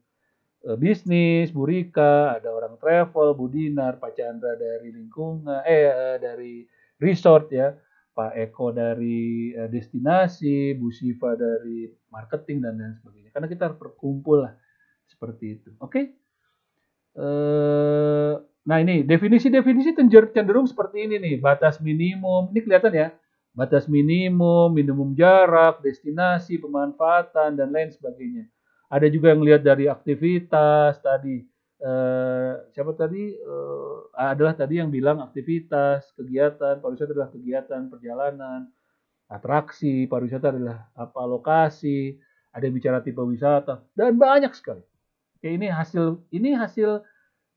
e, bisnis, Bu Rika, ada orang travel, Bu Dinar, Pak Chandra dari lingkungan, eh dari resort ya, Pak Eko dari e, destinasi, Bu Siva dari marketing dan lain sebagainya. Karena kita harus berkumpul lah seperti itu. Oke? Okay? E, nah ini definisi-definisi cenderung seperti ini nih, batas minimum. Ini kelihatan ya. Batas minimum, minimum jarak, destinasi, pemanfaatan, dan lain sebagainya. Ada juga yang lihat dari aktivitas tadi. Eh, siapa tadi? Eh, adalah tadi yang bilang aktivitas, kegiatan, pariwisata adalah kegiatan, perjalanan, atraksi, pariwisata adalah apa, lokasi, ada yang bicara tipe wisata, dan banyak sekali. Oke, ini hasil, ini hasil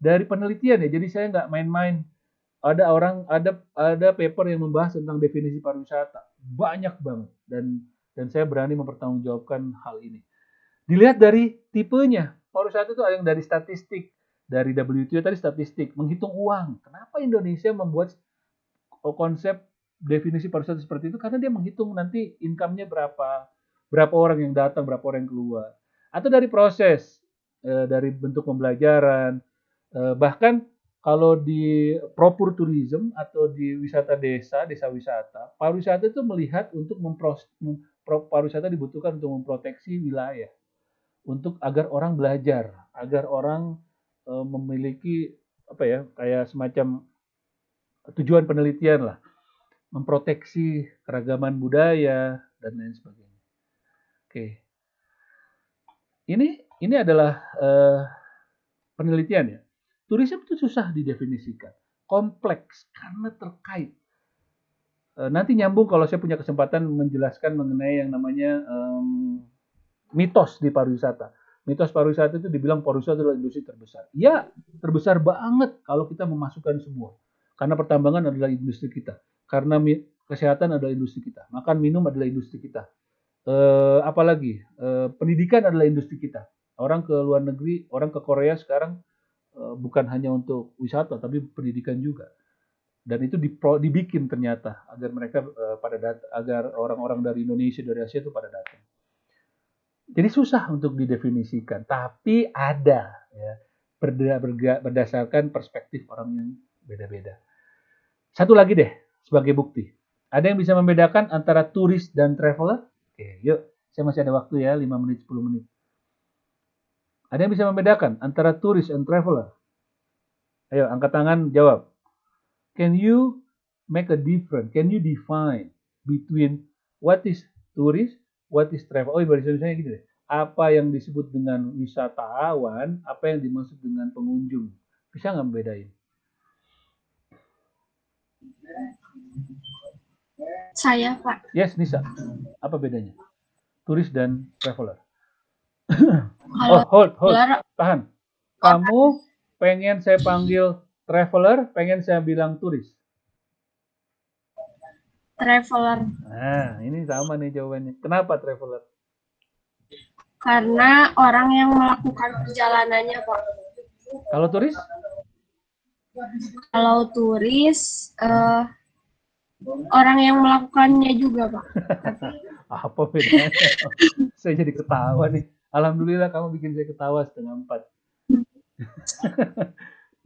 dari penelitian ya, jadi saya nggak main-main. ada orang ada ada paper yang membahas tentang definisi pariwisata, banyak banget, dan dan saya berani mempertanggungjawabkan hal ini. Dilihat dari tipenya, pariwisata itu ada yang dari statistik, dari W T O tadi statistik, menghitung uang. Kenapa Indonesia membuat konsep definisi pariwisata seperti itu? Karena dia menghitung nanti income-nya berapa, berapa orang yang datang, berapa orang yang keluar. Atau dari proses, dari bentuk pembelajaran, bahkan kalau di proper tourism atau di wisata desa, desa wisata, pariwisata itu melihat untuk mempros, pariwisata dibutuhkan untuk memproteksi wilayah, untuk agar orang belajar, agar orang e, memiliki apa ya, kayak semacam tujuan penelitian lah, memproteksi keragaman budaya dan lain sebagainya. Oke, ini ini adalah e, penelitian ya. Tourism itu susah didefinisikan, kompleks karena terkait. E, nanti nyambung kalau saya punya kesempatan menjelaskan mengenai yang namanya um, mitos di pariwisata. Mitos pariwisata itu dibilang pariwisata adalah industri terbesar. Ya, terbesar banget kalau kita memasukkan semua. Karena pertambangan adalah industri kita, karena kesehatan adalah industri kita, makan minum adalah industri kita, e, apalagi e, pendidikan adalah industri kita. Orang ke luar negeri, orang ke Korea sekarang, bukan hanya untuk wisata, tapi pendidikan juga. Dan itu dipro, dibikin ternyata agar mereka uh, pada data, agar orang-orang dari Indonesia, dari Asia itu pada datang. Jadi susah untuk didefinisikan, tapi ada ya, berdasarkan perspektif orang yang beda-beda. Satu lagi deh sebagai bukti. Ada yang bisa membedakan antara turis dan traveler? Oke, yuk, saya masih ada waktu ya, lima menit, sepuluh menit. Ada yang bisa membedakan antara tourist and traveler? Ayo, angkat tangan, jawab. Can you make a difference? Can you define between what is tourist, what is travel? Oh, bahasa Indonesia gitu deh. Apa yang disebut dengan wisatawan, apa yang dimaksud dengan pengunjung? Bisa nggak membedain? Saya, Pak. Yes, Nisa. Apa bedanya? Turis dan traveler. Oh, hold, hold, tahan. Kamu pengen saya panggil traveler, pengen saya bilang turis? Traveler. Nah, ini sama nih jawabannya. Kenapa traveler? Karena orang yang melakukan perjalanannya, Pak. Kalau turis? Kalau turis, uh, orang yang melakukannya juga, Pak. Apa bedanya? Saya jadi ketawa nih. Alhamdulillah kamu bikin saya ketawa setengah empat.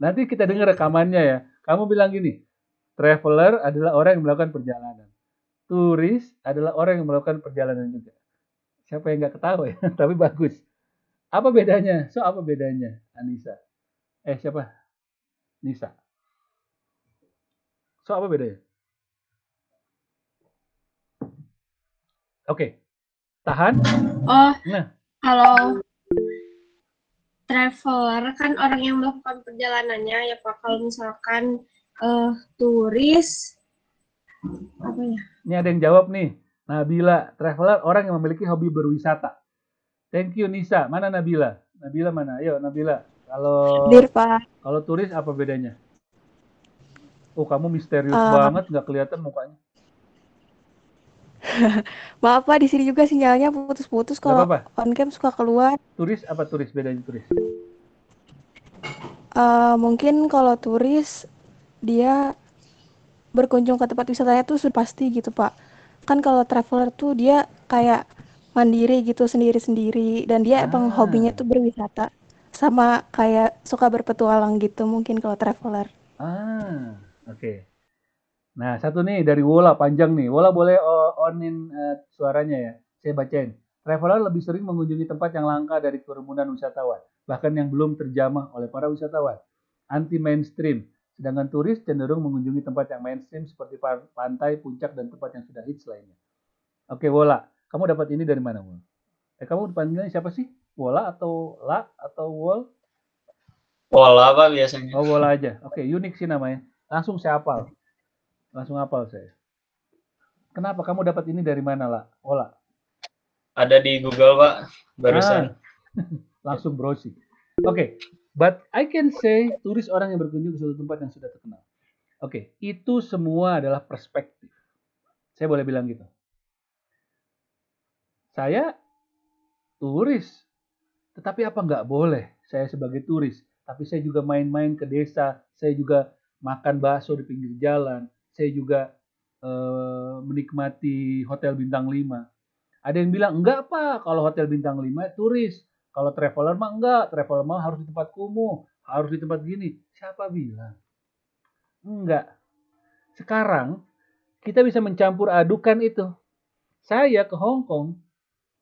Nanti kita dengar rekamannya ya. Kamu bilang gini, traveler adalah orang yang melakukan perjalanan. Turis adalah orang yang melakukan perjalanan juga. Siapa yang nggak ketawa ya? Tapi bagus. Apa bedanya? So, apa bedanya, Anissa? Eh, siapa? Nisa. So, apa bedanya? Oke. Okay. Tahan. Oh. Nah. Kalau traveler kan orang yang melakukan perjalanannya ya Pak. Kalau misalkan uh, turis apa ya? Ini ada yang jawab nih. Nabila, traveler orang yang memiliki hobi berwisata. Thank you Nisa. Mana Nabila? Nabila mana? Ayo Nabila. Kalau Dir, Pak. Kalau turis apa bedanya? Oh, kamu misterius uh... banget, nggak kelihatan mukanya. Maaf Pak, di sini juga sinyalnya putus-putus. Kalau on cam suka keluar. Turis apa turis? Bedanya turis? Uh, mungkin kalau turis dia berkunjung ke tempat wisatanya tuh sudah pasti gitu Pak. Kan kalau traveler tuh dia kayak mandiri gitu, sendiri-sendiri, dan dia ah. emang hobinya tuh berwisata sama kayak suka berpetualang gitu mungkin kalau traveler. Ah, oke. Okay. Nah, satu nih dari Wola, panjang nih. Wola boleh onin uh, suaranya ya. Saya bacain. Traveler lebih sering mengunjungi tempat yang langka dari kerumunan wisatawan, bahkan yang belum terjamah oleh para wisatawan. Anti mainstream. Sedangkan turis cenderung mengunjungi tempat yang mainstream seperti pantai, puncak, dan tempat yang sudah hits lainnya. Oke, Wola. Kamu dapat ini dari mana, Wola? Eh, kamu dipanggilnya siapa sih? Wola atau La atau Wol? Wola, Pak, biasanya. Oh, Wola aja. Oke, unik sih namanya. Langsung saya hafal. Langsung hafal saya. Kenapa kamu dapat ini dari mana, La? Ola? Ada di Google, Pak. Barusan. Ah. Langsung browsing. Oke. Okay. But I can say turis orang yang berkunjung ke suatu tempat yang sudah terkenal. Oke, itu semua adalah perspektif. Saya boleh bilang gitu. Saya turis, tetapi apa nggak boleh? Saya sebagai turis, tapi saya juga main-main ke desa, saya juga makan bakso di pinggir jalan, saya juga eh, menikmati hotel bintang lima. Ada yang bilang, enggak Pak, kalau hotel bintang lima turis. Kalau traveler mah enggak, traveler mah harus di tempat kumuh, harus di tempat gini. Siapa bilang? Enggak. Sekarang kita bisa mencampur adukan itu. Saya ke Hong Kong,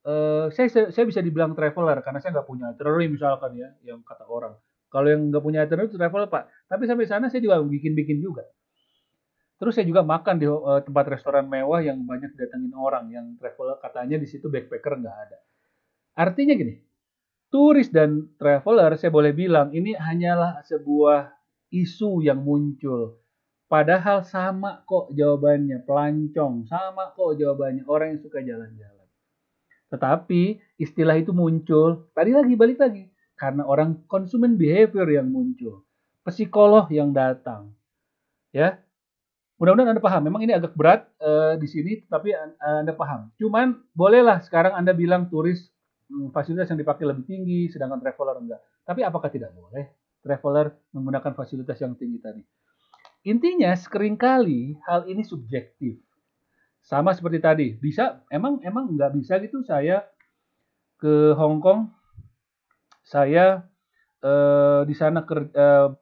eh, saya, saya bisa dibilang traveler karena saya nggak punya itinerary misalkan ya, yang kata orang. Kalau yang nggak punya itinerary itu traveler Pak. Tapi sampai sana saya juga bikin-bikin juga. Terus saya juga makan di uh, tempat restoran mewah yang banyak datangin orang, yang traveler katanya di situ backpacker nggak ada. Artinya gini, turis dan traveler saya boleh bilang ini hanyalah sebuah isu yang muncul. Padahal sama kok jawabannya, pelancong, sama kok jawabannya orang yang suka jalan-jalan. Tetapi istilah itu muncul, tadi lagi balik lagi, karena orang konsumen behavior yang muncul, psikolog yang datang, ya. Mudah-mudahan Anda paham. Memang ini agak berat uh, di sini, tapi Anda paham. Cuman bolehlah sekarang Anda bilang turis hmm, fasilitas yang dipakai lebih tinggi, sedangkan traveler enggak. Tapi apakah tidak boleh traveler menggunakan fasilitas yang tinggi tadi? Intinya seringkali hal ini subjektif. Sama seperti tadi. Bisa, emang emang nggak bisa gitu saya ke Hong Kong, saya uh, di sana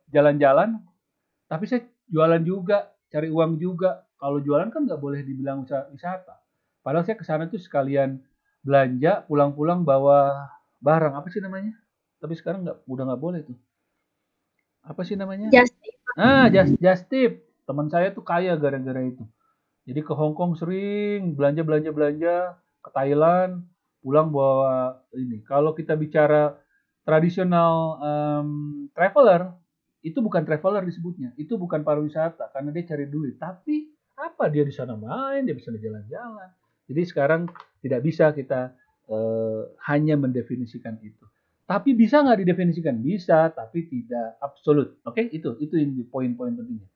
jalan-jalan, uh, tapi saya jualan juga. Cari uang juga. Kalau jualan kan nggak boleh dibilang usaha wisata. Padahal saya kesana tuh sekalian belanja, pulang-pulang bawa barang. Apa sih namanya? Tapi sekarang nggak, udah nggak boleh tuh. Apa sih namanya? Just tip. Ah, just, just tip. Teman saya tuh kaya gara-gara itu. Jadi ke Hong Kong sering belanja-belanja-belanja, ke Thailand, pulang bawa ini. Kalau kita bicara tradisional um, traveler, itu bukan traveler disebutnya, itu bukan pariwisata karena dia cari duit. Tapi apa dia di sana main, dia bisa jalan-jalan. Jadi sekarang tidak bisa kita eh, hanya mendefinisikan itu. Tapi bisa nggak didefinisikan? Bisa, tapi tidak absolut. Oke, itu itu poin-poin pentingnya.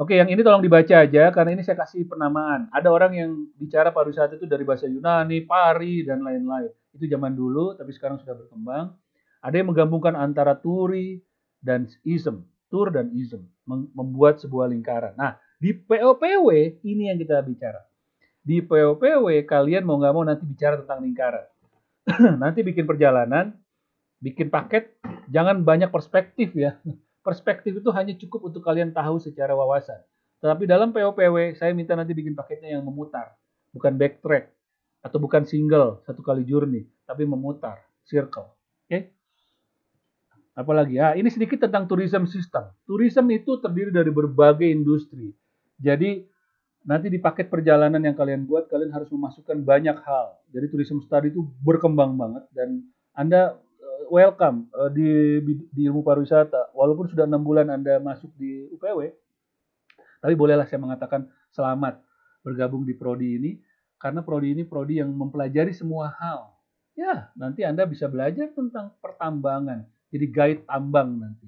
Oke, yang ini tolong dibaca aja karena ini saya kasih penamaan. Ada orang yang bicara pariwisata itu dari bahasa Yunani, pari dan lain-lain. Itu zaman dulu, tapi sekarang sudah berkembang. Ada yang menggabungkan antara turi dan ism, tur dan ism, membuat sebuah lingkaran. Nah, di P O P W ini yang kita bicara. Di P O P W kalian mau nggak mau nanti bicara tentang lingkaran. Nanti bikin perjalanan, bikin paket, jangan banyak perspektif ya. Perspektif itu hanya cukup untuk kalian tahu secara wawasan. Tetapi dalam P O P W saya minta nanti bikin paketnya yang memutar, bukan backtrack atau bukan single satu kali journey, tapi memutar, circle. Oke? Okay? Apalagi ya, ini sedikit tentang tourism system. Tourism itu terdiri dari berbagai industri. Jadi nanti di paket perjalanan yang kalian buat, kalian harus memasukkan banyak hal. Jadi tourism study itu berkembang banget dan Anda welcome di, di ilmu pariwisata. Walaupun sudah enam bulan Anda masuk di U P W, tapi bolehlah saya mengatakan selamat bergabung di prodi ini. Karena prodi ini prodi yang mempelajari semua hal. Ya, nanti Anda bisa belajar tentang pertambangan. Jadi guide tambang nanti.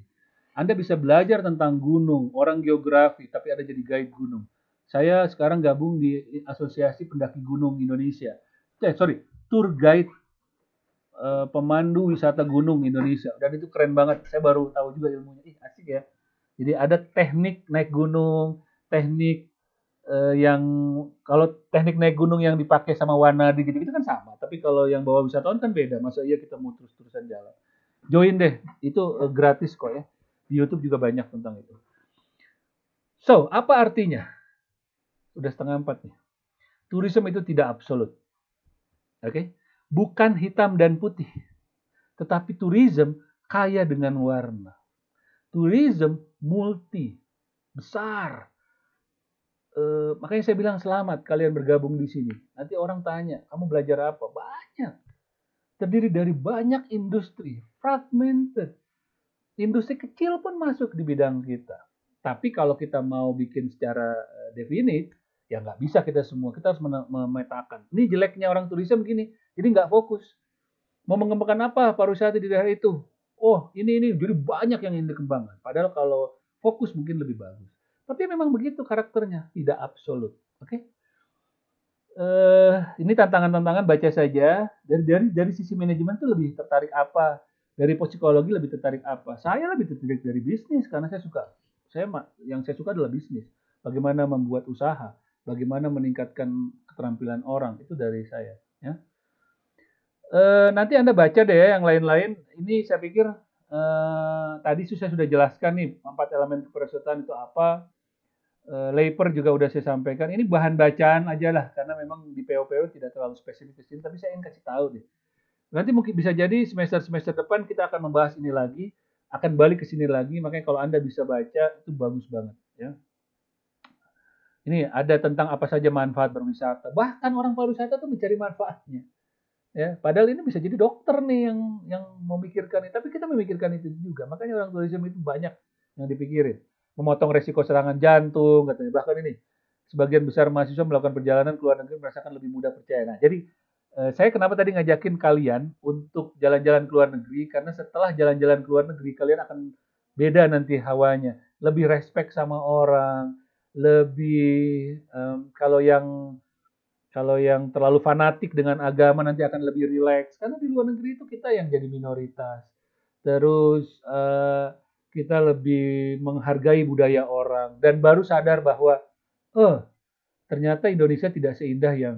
Anda bisa belajar tentang gunung, orang geografi, tapi ada jadi guide gunung. Saya sekarang gabung di Asosiasi Pendaki Gunung Indonesia. Eh, sorry, tour guide eh, pemandu wisata gunung Indonesia. Dan itu keren banget. Saya baru tahu juga ilmunya. Ih, asik ya. Jadi ada teknik naik gunung, teknik eh, yang kalau teknik naik gunung yang dipakai sama Wanadi gitu-gitu kan sama. Tapi kalau yang bawa wisatawan kan beda. Masa iya kita mau terus-terusan jalan. Join deh, itu gratis kok ya. Di YouTube juga banyak tentang itu. So, apa artinya? Udah setengah empat nih. Tourism itu tidak absolut. Oke? Okay? Bukan hitam dan putih. Tetapi tourism kaya dengan warna. Tourism multi. Besar. E, makanya saya bilang selamat kalian bergabung di sini. Nanti orang tanya, kamu belajar apa? Banyak. Terdiri dari banyak industri, fragmented. Industri kecil pun masuk di bidang kita. Tapi kalau kita mau bikin secara definite, ya nggak bisa kita semua. Kita harus memetakan. Ini jeleknya orang tourism begini. Jadi nggak fokus. Mau mengembangkan apa pariwisata di daerah itu? Oh, ini, ini. Jadi banyak yang ingin dikembangkan. Padahal kalau fokus mungkin lebih bagus. Tapi memang begitu karakternya, tidak absolut. Oke? Okay? Uh, ini tantangan-tantangan baca saja. Dari dari dari sisi manajemen tuh lebih tertarik apa? Dari psikologi lebih tertarik apa? Saya lebih tertarik dari bisnis karena saya suka. Saya yang saya suka adalah bisnis. Bagaimana membuat usaha, bagaimana meningkatkan keterampilan orang, itu dari saya. Ya. Uh, nanti Anda baca deh ya, yang lain-lain. Ini saya pikir uh, tadi saya sudah jelaskan nih empat elemen kepesertaan itu apa. Leper juga udah saya sampaikan. Ini bahan bacaan aja lah, karena memang di P O P W tidak terlalu spesifik kesini, tapi saya ingin kasih tahu deh. Nanti mungkin bisa jadi semester-semester depan kita akan membahas ini lagi, akan balik ke sini lagi. Makanya kalau Anda bisa baca itu bagus banget. Ya. Ini ada tentang apa saja manfaat berwisata. Bahkan orang pariwisata tuh mencari manfaatnya. Ya, padahal ini bisa jadi dokter nih yang yang memikirkan ini. Tapi kita memikirkan itu juga. Makanya orang tourism itu banyak yang dipikirin. Memotong resiko serangan jantung, katanya. Bahkan ini, sebagian besar mahasiswa melakukan perjalanan ke luar negeri merasakan lebih mudah percaya. Nah, jadi eh, saya kenapa tadi ngajakin kalian untuk jalan-jalan ke luar negeri, karena setelah jalan-jalan ke luar negeri, kalian akan beda nanti hawanya. Lebih respect sama orang, lebih, eh, kalau yang kalau yang terlalu fanatik dengan agama nanti akan lebih relax. Karena di luar negeri itu kita yang jadi minoritas. Terus, eh, kita lebih menghargai budaya orang, dan baru sadar bahwa oh, ternyata Indonesia tidak seindah yang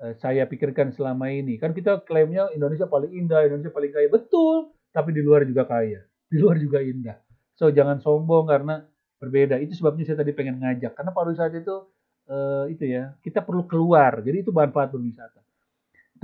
uh, saya pikirkan selama ini. Kan kita klaimnya Indonesia paling indah, Indonesia paling kaya. Betul, tapi di luar juga kaya, di luar juga indah. So, jangan sombong karena berbeda. Itu sebabnya saya tadi pengen ngajak. Karena pariwisata itu, uh, itu ya, kita perlu keluar. Jadi itu manfaat berwisata.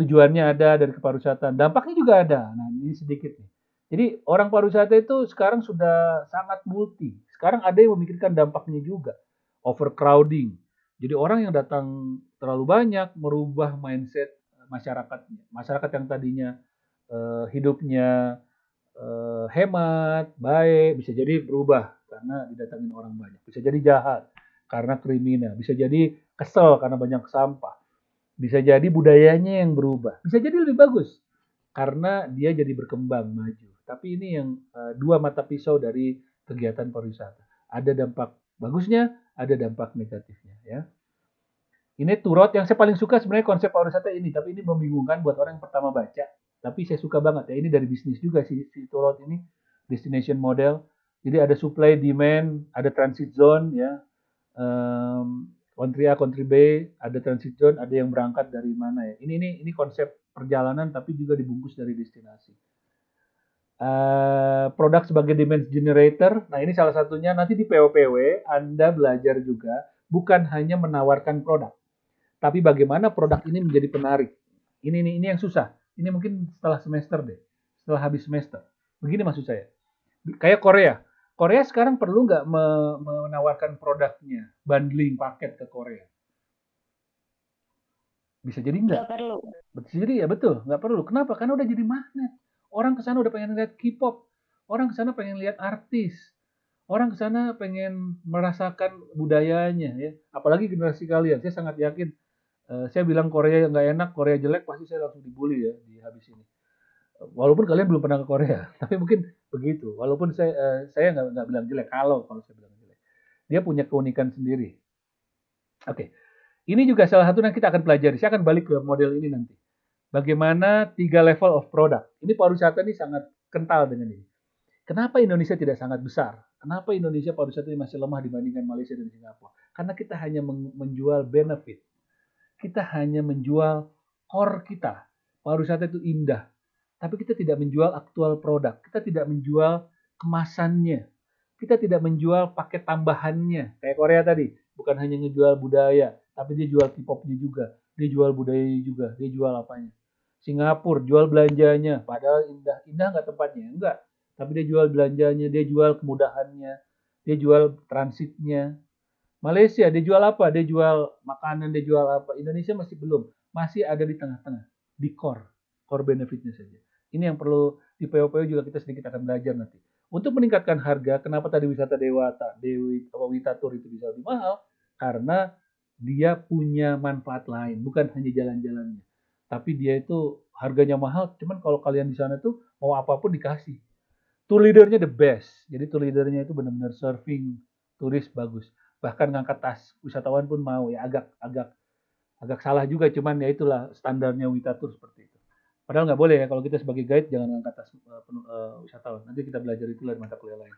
Tujuannya ada dari kepariwisataan. Dampaknya juga ada. Nah, ini sedikit nih. Jadi orang pariwisata itu sekarang sudah sangat multi. Sekarang ada yang memikirkan dampaknya juga. Overcrowding. Jadi orang yang datang terlalu banyak merubah mindset masyarakatnya. Masyarakat yang tadinya eh, hidupnya eh, hemat, baik, bisa jadi berubah karena didatangin orang banyak. Bisa jadi jahat karena kriminal. Bisa jadi kesel karena banyak sampah. Bisa jadi budayanya yang berubah. Bisa jadi lebih bagus karena dia jadi berkembang, maju. Tapi ini yang uh, dua mata pisau dari kegiatan pariwisata. Ada dampak bagusnya, ada dampak negatifnya. Ya. Ini turut yang saya paling suka sebenarnya konsep pariwisata ini. Tapi ini membingungkan buat orang yang pertama baca. Tapi saya suka banget ya. Ini dari bisnis juga si, si turut ini. Destination model. Jadi ada supply, demand, ada transit zone. Ya. Um, country A, country B, ada transit zone, ada yang berangkat dari mana ya. Ini, ini, ini konsep perjalanan tapi juga dibungkus dari destinasi. Uh, produk sebagai demand generator. Nah, ini salah satunya nanti di P O P W Anda belajar juga bukan hanya menawarkan produk, tapi bagaimana produk ini menjadi penarik. Ini ini ini yang susah. Ini mungkin setelah semester deh, setelah habis semester. Begini maksud saya. Kayak Korea. Korea sekarang perlu nggak menawarkan produknya, bundling paket ke Korea? Bisa jadi nggak? Nggak perlu. Bisa jadi ya betul, nggak perlu. Kenapa? Karena udah jadi magnet. Orang kesana udah pengen lihat K-pop, orang kesana pengen lihat artis, orang kesana pengen merasakan budayanya, ya. Apalagi generasi kalian, saya sangat yakin. Uh, saya bilang Korea nggak enak, Korea jelek, pasti saya langsung dibully ya di habis ini. Walaupun kalian belum pernah ke Korea, tapi mungkin begitu. Walaupun saya uh, saya nggak nggak bilang jelek, kalau kalau saya bilang jelek, dia punya keunikan sendiri. Oke, okay. Ini juga salah satu yang kita akan pelajari. Saya akan balik ke model ini nanti. Bagaimana tiga level of product. Ini pariwisata ini sangat kental dengan ini. Kenapa Indonesia tidak sangat besar? Kenapa Indonesia pariwisata ini masih lemah dibandingkan Malaysia dan Singapura? Karena kita hanya menjual benefit. Kita hanya menjual core kita. Pariwisata itu indah. Tapi kita tidak menjual aktual produk. Kita tidak menjual kemasannya. Kita tidak menjual paket tambahannya. Kayak Korea tadi. Bukan hanya ngejual budaya. Tapi dia jual K-popnya juga. Dia jual budayanya juga. Dia jual apanya. Singapura jual belanjanya, padahal indah, indah nggak tempatnya, enggak. Tapi dia jual belanjanya, dia jual kemudahannya, dia jual transitnya. Malaysia dia jual apa? Dia jual makanan, dia jual apa? Indonesia masih belum, masih ada di tengah-tengah, di core, core benefitnya saja. Ini yang perlu di P O P W juga kita sedikit akan belajar nanti. Untuk meningkatkan harga, kenapa tadi wisata dewata, Dewi, Wita Tour itu bisa lebih mahal? Karena dia punya manfaat lain, bukan hanya jalan-jalannya. Tapi dia itu harganya mahal, cuman kalau kalian di sana tuh mau apapun dikasih. tour leadernya the best. Jadi tour leadernya itu benar-benar serving turis bagus. Bahkan ngangkat tas wisatawan pun mau, ya agak agak agak salah juga, cuman ya itulah standarnya Wita Tour seperti itu. Padahal nggak boleh ya, kalau kita sebagai guide jangan ngangkat tas uh, penuh, uh, wisatawan. Nanti kita belajar itu dari mata kuliah lain.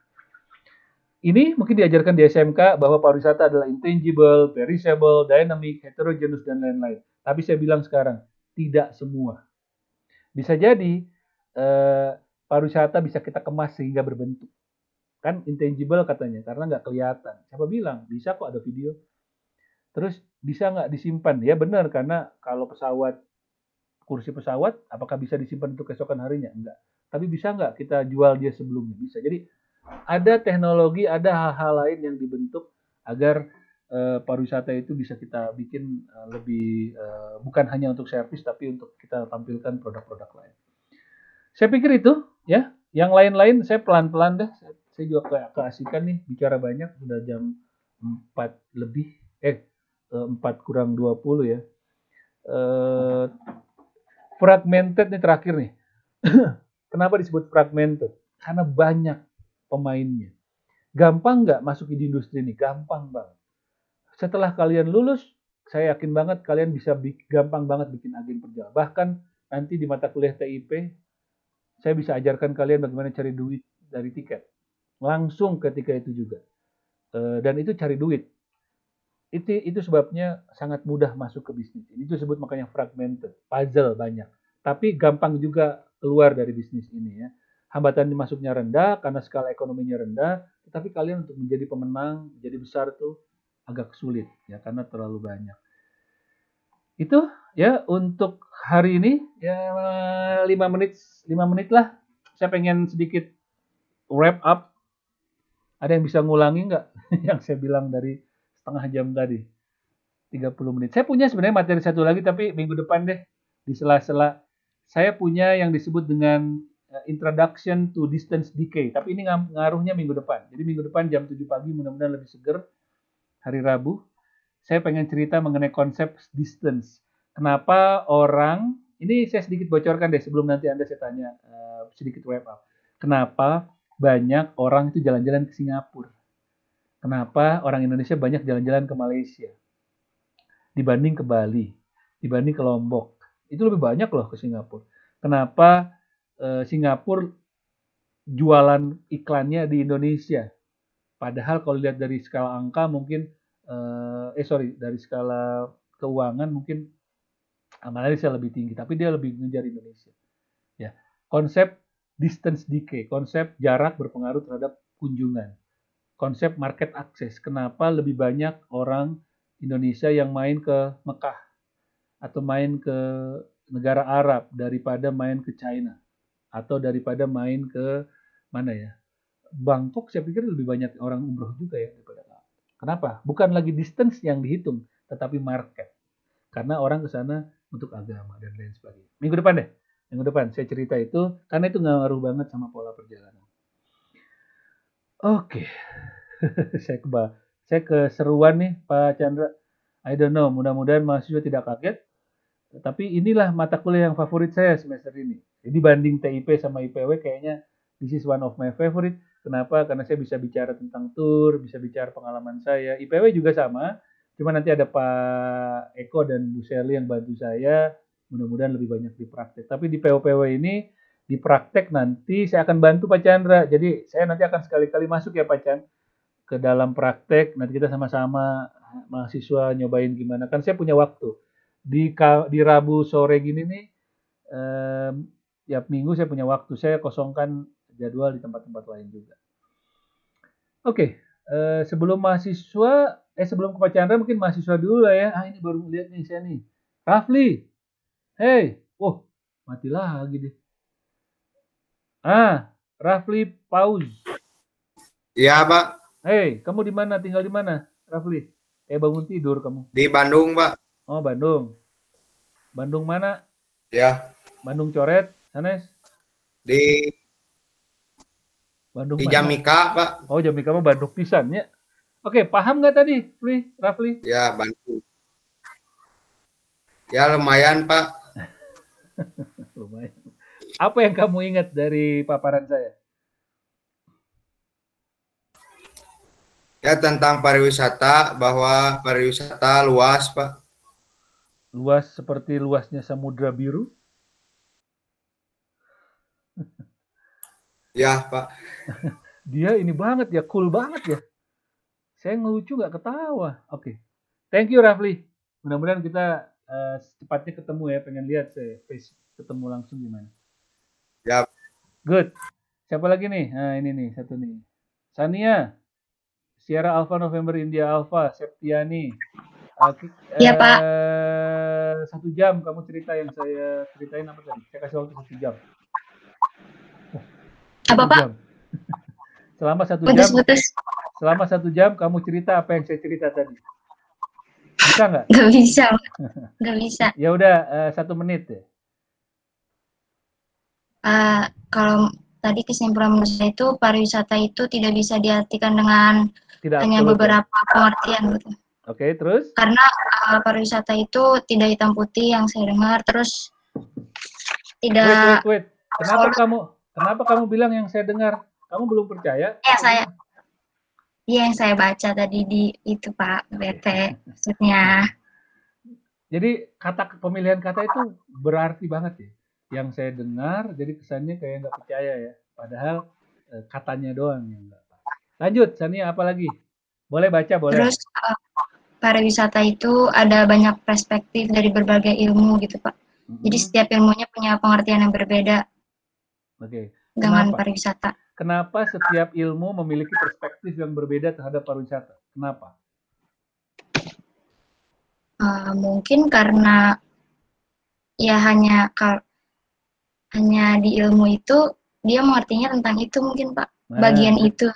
Ini mungkin diajarkan di S M K bahwa pariwisata adalah intangible, perishable, dynamic, heterogeneous, dan lain-lain. Tapi saya bilang sekarang, tidak semua. Bisa jadi eh, pariwisata bisa kita kemas sehingga berbentuk. Kan intangible katanya, karena nggak kelihatan. Siapa bilang? Bisa kok, ada video. Terus bisa nggak disimpan? Ya benar, karena kalau pesawat, kursi pesawat, apakah bisa disimpan untuk keesokan harinya? Enggak. Tapi bisa nggak kita jual dia sebelumnya? Bisa. Jadi ada teknologi, ada hal-hal lain yang dibentuk agar uh, pariwisata itu bisa kita bikin uh, lebih, uh, bukan hanya untuk servis, tapi untuk kita tampilkan produk-produk lain. Saya pikir itu, ya. Yang lain-lain saya pelan-pelan dah. Saya juga keasikan nih, bicara banyak. Sudah jam empat lebih, eh empat kurang dua puluh ya. Uh, fragmented nih terakhir nih. Kenapa disebut fragmented? Karena banyak pemainnya. Gampang nggak masuk di industri ini? Gampang banget. Setelah kalian lulus, saya yakin banget kalian bisa gampang banget bikin agen perjalanan. Bahkan nanti di mata kuliah T I P, saya bisa ajarkan kalian bagaimana cari duit dari tiket. Langsung ketika itu juga. Dan itu cari duit. Itu, itu sebabnya sangat mudah masuk ke bisnis. Itu disebut makanya fragmented, puzzle banyak. Tapi gampang juga keluar dari bisnis ini ya. Hambatan masuknya rendah karena skala ekonominya rendah, tetapi kalian untuk menjadi pemenang, jadi besar itu agak sulit ya karena terlalu banyak. Itu ya untuk hari ini ya lima menit lima menit lah. Saya pengen sedikit wrap up. Ada yang bisa ngulangi nggak yang saya bilang dari setengah jam tadi? tiga puluh menit. Saya punya sebenarnya materi satu lagi tapi minggu depan deh di sela-sela. Saya punya yang disebut dengan Introduction to Distance Decay, tapi ini ngaruhnya minggu depan. Jadi minggu depan jam tujuh pagi mudah-mudahan lebih seger, hari Rabu. Saya pengen cerita mengenai konsep distance. Kenapa orang, ini saya sedikit bocorkan deh sebelum nanti Anda saya tanya, uh, sedikit wrap up. Kenapa banyak orang itu jalan-jalan ke Singapura? Kenapa orang Indonesia banyak jalan-jalan ke Malaysia? Dibanding ke Bali, dibanding ke Lombok. Itu lebih banyak loh ke Singapura. Kenapa Singapura jualan iklannya di Indonesia, padahal kalau lihat dari skala angka mungkin eh sorry dari skala keuangan mungkin Malaysia lebih tinggi, tapi dia lebih mengejar Indonesia. Ya, konsep distance decay, konsep jarak berpengaruh terhadap kunjungan, konsep market access. Kenapa lebih banyak orang Indonesia yang main ke Mekah atau main ke negara Arab daripada main ke China? Atau daripada main ke mana ya? Bangkok saya pikir lebih banyak orang umroh juga ya daripada. Kenapa? Bukan lagi distance yang dihitung, tetapi market. Karena orang ke sana untuk agama dan lain sebagainya. Minggu depan deh. Minggu depan saya cerita itu karena itu ngaruh banget sama pola perjalanan. Oke. saya ke saya keseruan nih Pak Chandra. I don't know, mudah-mudahan mahasiswa tidak kaget. Tapi inilah mata kuliah yang favorit saya semester ini. Jadi banding T I P sama I P W kayaknya this is one of my favorite. Kenapa? Karena saya bisa bicara tentang tour, bisa bicara pengalaman saya. I P W juga sama, cuma nanti ada Pak Eko dan Bu Sherly yang bantu saya. Mudah-mudahan lebih banyak di praktek. Tapi di P O P W ini, di praktek nanti saya akan bantu Pak Chandra. Jadi saya nanti akan sekali-kali masuk ya Pak Chan ke dalam praktek. Nanti kita sama-sama mahasiswa nyobain gimana. Kan saya punya waktu. Di, di Rabu sore gini nih, eh, tiap minggu saya punya waktu, saya kosongkan jadwal di tempat-tempat lain juga. Oke, eh, sebelum mahasiswa, eh sebelum ke Pak Chandra mungkin mahasiswa dulu lah ya. Ah ini baru lihat nih saya nih. Rafli, hey, oh mati lagi deh. Ah, Rafli pause. Iya Pak. Hey, kamu di mana? Tinggal di mana, Rafli? Eh bangun tidur kamu? Di Bandung Pak. Oh Bandung. Bandung mana? Ya. Bandung Coret. Sanes? Di Bandung di Jamika, Pak. Oh, Jamika mah Bandung pisan ya. Oke, paham nggak tadi, Rafli? Rafli? Ya, Bandung. Ya, lumayan, Pak. Lumayan. Apa yang kamu ingat dari paparan saya? Ya, tentang pariwisata, bahwa pariwisata luas, Pak. Luas seperti luasnya Samudra Biru? Ya, Pak. Dia ini banget ya, cool banget ya. Saya ngelucu nggak ketawa. Oke, okay. Thank you Rafli. Mudah-mudahan kita uh, secepatnya ketemu ya. Pengen lihat saya face ketemu langsung gimana. Ya. Yep. Good. Siapa lagi nih? Nah, ini nih satu nih. Sania, Sierra Alpha November India Alpha, Septiani. Iya, Pak. Uh, satu jam kamu cerita yang saya ceritain apa tadi? Saya kasih waktu satu jam. Apa, Pak? Selama satu putus, jam. Putus. Selama satu jam kamu cerita apa yang saya cerita tadi? Bisa nggak? Nggak bisa. Nggak bisa. Ya udah uh, satu menit ya. Uh, kalau tadi kesimpulan menurut saya itu pariwisata itu tidak bisa diartikan dengan tidak hanya absolut, beberapa ya. Pengertian gitu. Oke, okay, terus? Karena uh, pariwisata itu tidak hitam putih yang saya dengar, terus tidak. Wait, wait, wait. Kenapa absolut. kamu? Kenapa kamu bilang yang saya dengar? Kamu belum percaya? Ya saya, iya yang saya baca tadi di itu Pak B T maksudnya. Jadi kata pemilihan kata itu berarti banget ya. Yang saya dengar, jadi kesannya kayak nggak percaya ya. Padahal eh, katanya doang yang nggak. Lanjut, Sania, apa lagi? Boleh baca, boleh. Terus uh, pariwisata itu ada banyak perspektif dari berbagai ilmu gitu Pak. Mm-hmm. Jadi setiap ilmunya punya pengertian yang berbeda. Oke. Okay. Dengan pariwisata. Kenapa setiap ilmu memiliki perspektif yang berbeda terhadap pariwisata? Kenapa? Uh, mungkin karena ya hanya kalau hanya di ilmu itu, dia mengertinya tentang itu mungkin, Pak. Nah, bagian itu.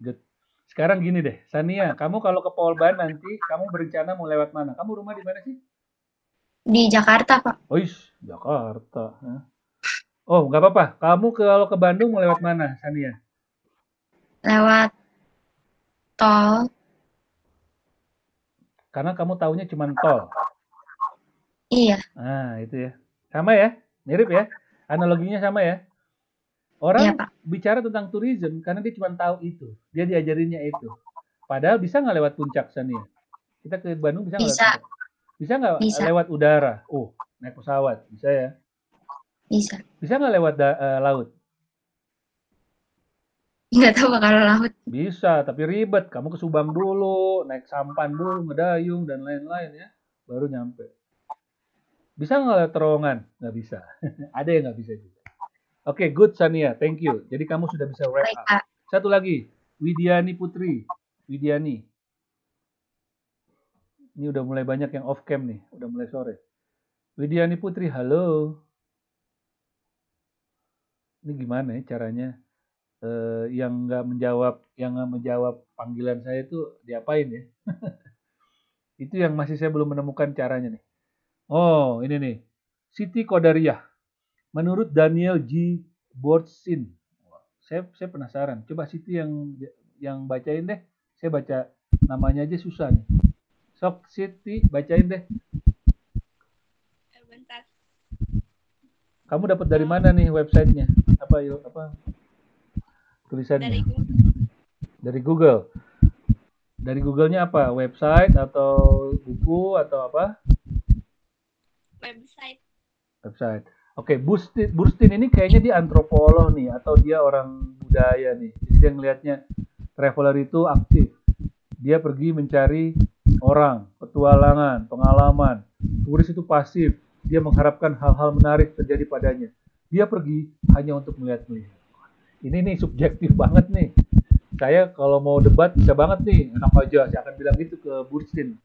Good. Sekarang gini deh, Sania, kamu kalau ke Polban nanti, kamu berencana mau lewat mana? Kamu rumah di mana sih? Di Jakarta, Pak. Oish, Jakarta. Oh, nggak apa-apa. Kamu kalau ke Bandung mau lewat mana, Sania? Lewat tol. Karena kamu taunya cuma tol? Iya. Nah, itu ya. Sama ya? Mirip ya, analoginya sama ya. Orang ya, bicara tentang tourism karena dia cuma tahu itu, dia diajarinnya itu. Padahal bisa nggak lewat puncak Sania? Kita ke Bandung bisa nggak? Bisa. Bisa nggak lewat udara? Oh, naik pesawat bisa ya? Bisa. Bisa nggak lewat uh, laut? Nggak tahu kalau laut. Bisa, tapi ribet. Kamu ke Subang dulu, naik sampan dulu, ngedayung dan lain-lain ya, baru nyampe. Bisa nggak lewat terowongan? Nggak bisa. Ada yang nggak bisa juga. Oke, okay, good Sania. Thank you. Jadi kamu sudah bisa wrap up. Satu lagi. Widiani Putri. Widiani. Ini udah mulai banyak yang off cam nih. Udah mulai sore. Widiani Putri, halo. Ini gimana ya caranya? Eh, yang nggak menjawab, yang nggak menjawab panggilan saya itu diapain ya? Itu yang masih saya belum menemukan caranya nih. Oh, ini nih. Siti Kodariah. Menurut Daniel G. Borsin. Saya, saya penasaran. Coba Siti yang yang bacain deh. Saya baca namanya aja susah nih. Sok Siti, bacain deh. Bentar. Kamu dapat dari mana nih websitenya? Apa apa tulisannya? Dari Google. Dari Google. Dari Google-nya apa? Website atau buku atau apa? Website. Website. Oke, okay, Burstin, Burstin ini kayaknya dia antropolog nih, atau dia orang budaya nih. Jadi dia ngelihatnya traveler itu aktif. Dia pergi mencari orang, petualangan, pengalaman. Turis itu pasif. Dia mengharapkan hal-hal menarik terjadi padanya. Dia pergi hanya untuk melihat-melihat. Ini nih subjektif banget nih. Saya kalau mau debat bisa banget nih. Enak aja, saya akan bilang gitu ke Burstin.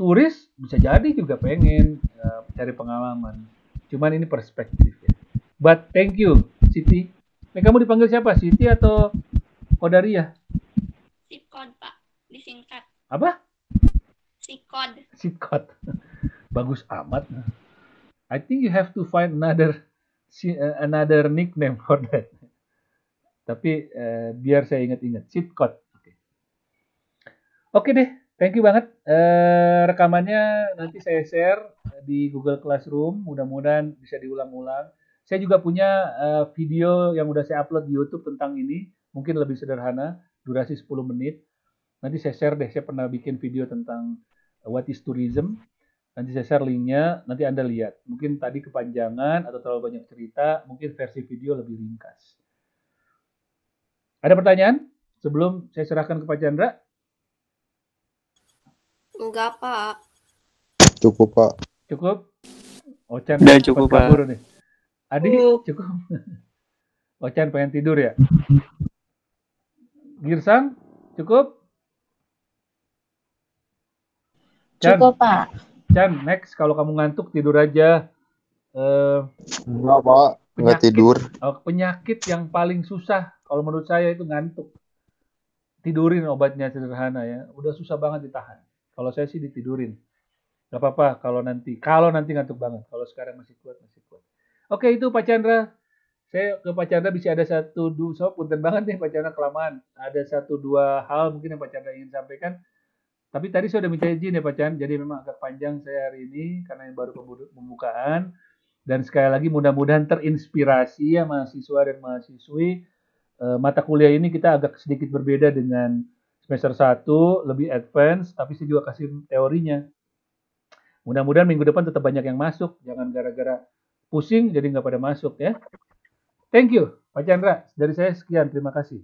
Turis bisa jadi juga pengen uh, cari pengalaman. Cuman ini perspektif ya. But thank you, Siti. Nah, kamu dipanggil siapa? Siti atau Kodaria? Sitkod, Pak. Disingkat. Apa? Sitkod. Sitkod. Bagus amat. I think you have to find another another nickname for that. Tapi uh, biar saya ingat-ingat. Sitkod. Oke. Oke deh. Thank you banget. Eh, rekamannya nanti saya share di Google Classroom. Mudah-mudahan bisa diulang-ulang. Saya juga punya eh, video yang udah saya upload di YouTube tentang ini. Mungkin lebih sederhana. Durasi sepuluh menit. Nanti saya share deh, saya pernah bikin video tentang what is tourism. Nanti saya share linknya, nanti Anda lihat. Mungkin tadi kepanjangan atau terlalu banyak cerita, mungkin versi video lebih ringkas. Ada pertanyaan sebelum saya serahkan ke Pak Chandra? Enggak, Pak. Cukup, Pak. Cukup? Ocan udah cukup, Pak. Kabur nih. Adi, cukup. Ocan pengen tidur ya? Girsang, cukup? Chan. Cukup, Pak. Chan, next kalau kamu ngantuk tidur aja. Uh, Enggak, Pak. Enggak tidur. Uh, penyakit yang paling susah kalau menurut saya itu ngantuk. Tidurin obatnya sederhana ya. Udah susah banget ditahan. Kalau saya sih ditidurin. Gak apa-apa kalau nanti kalau nanti ngantuk banget. Kalau sekarang masih kuat, masih kuat. Oke, itu Pak Chandra. Saya ke Pak Chandra bisa ada satu dua so, punten banget nih Pak Chandra kelamaan. Ada satu dua hal mungkin yang Pak Chandra ingin sampaikan. Tapi tadi saya sudah minta izin ya Pak Chan, jadi memang agak panjang saya hari ini karena yang baru pembukaan. Dan sekali lagi mudah-mudahan terinspirasi ya mahasiswa dan mahasiswi. E, mata kuliah ini kita agak sedikit berbeda dengan semester satu, lebih advance, tapi saya juga kasih teorinya. Mudah-mudahan minggu depan tetap banyak yang masuk, jangan gara-gara pusing jadi nggak pada masuk ya. Thank you Pak Chandra, dari saya sekian, terima kasih.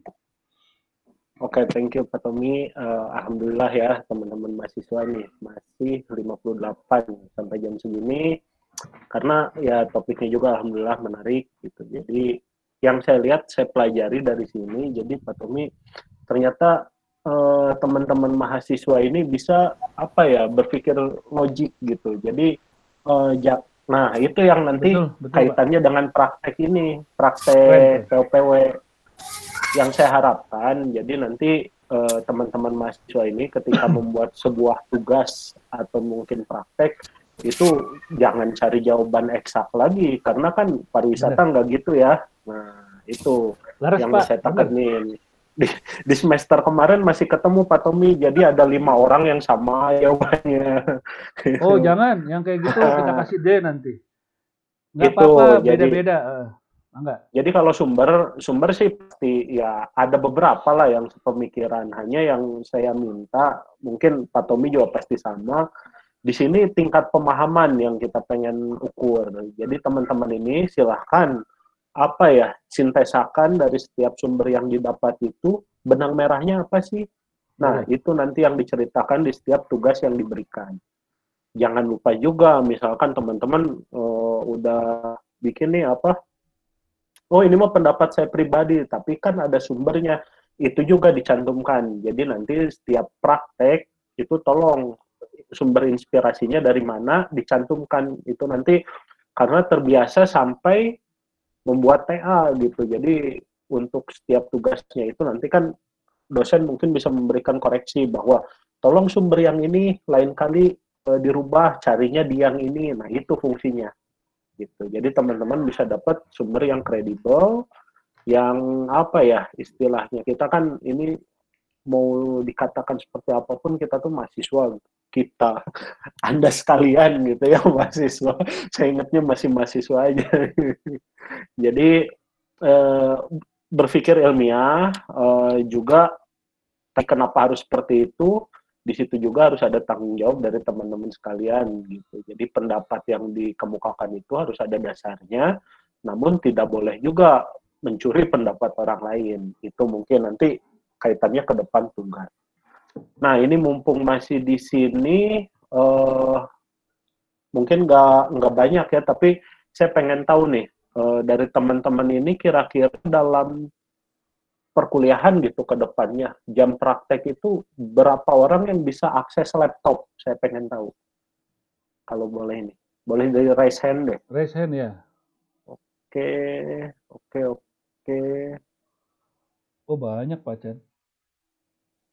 Oke, okay, thank you Pak Tommy. Uh, Alhamdulillah ya teman-teman mahasiswa nih masih lima puluh delapan sampai jam segini karena ya topiknya juga Alhamdulillah menarik gitu. Jadi yang saya lihat saya pelajari dari sini. Jadi Pak Tommy ternyata teman-teman uh, mahasiswa ini bisa apa ya berpikir logik gitu. Jadi uh, jak nah itu yang nanti betul, betul, kaitannya Pak. Dengan praktek ini, praktek P O P W. Yang saya harapkan, jadi nanti teman-teman eh, mahasiswa ini ketika membuat sebuah tugas atau mungkin praktek, itu jangan cari jawaban eksak lagi, karena kan pariwisata nggak gitu ya. Nah, itu Laras, yang Pak. Saya tekanin. Di, di semester kemarin masih ketemu Pak Tommy, jadi ada lima orang yang sama jawabannya. Oh, gitu. Jangan, yang kayak gitu kita kasih D nanti. Nggak gitu, apa-apa, beda-beda. Enggak. Jadi kalau sumber sumber sih pasti ya ada beberapa lah yang sepemikiran, hanya yang saya minta mungkin Pak Tommy juga pasti sama di sini tingkat pemahaman yang kita pengen ukur. Jadi teman-teman ini silahkan apa ya sintesakan dari setiap sumber yang didapat itu benang merahnya apa sih? Nah hmm. itu nanti yang diceritakan di setiap tugas yang diberikan. Jangan lupa juga misalkan teman-teman uh, udah bikin nih apa? Oh ini mah pendapat saya pribadi, tapi kan ada sumbernya, itu juga dicantumkan. Jadi nanti setiap praktek itu tolong sumber inspirasinya dari mana dicantumkan. Itu nanti karena terbiasa sampai membuat T A gitu. Jadi untuk setiap tugasnya itu nanti kan dosen mungkin bisa memberikan koreksi bahwa tolong sumber yang ini lain kali e, dirubah, carinya di yang ini. Nah itu fungsinya. Gitu. Jadi teman-teman bisa dapat sumber yang kredibel, yang apa ya istilahnya kita kan ini mau dikatakan seperti apapun kita tuh mahasiswa kita, Anda sekalian gitu ya mahasiswa. Saya ingatnya masih mahasiswa aja. Jadi eh, berpikir ilmiah eh, juga kenapa harus seperti itu? Di situ juga harus ada tanggung jawab dari teman-teman sekalian gitu. Jadi pendapat yang dikemukakan itu harus ada dasarnya, namun tidak boleh juga mencuri pendapat orang lain. Itu mungkin nanti kaitannya ke depan tugas. Nah ini mumpung masih di sini, eh, mungkin nggak nggak banyak ya, tapi saya pengen tahu nih eh, dari teman-teman ini kira-kira dalam perkuliahan gitu ke depannya jam praktek itu berapa orang yang bisa akses laptop? Saya pengen tahu kalau boleh ini, boleh dari raise hand deh. Raise hand ya. Oke, oke, oke. Oh banyak Pak Chan.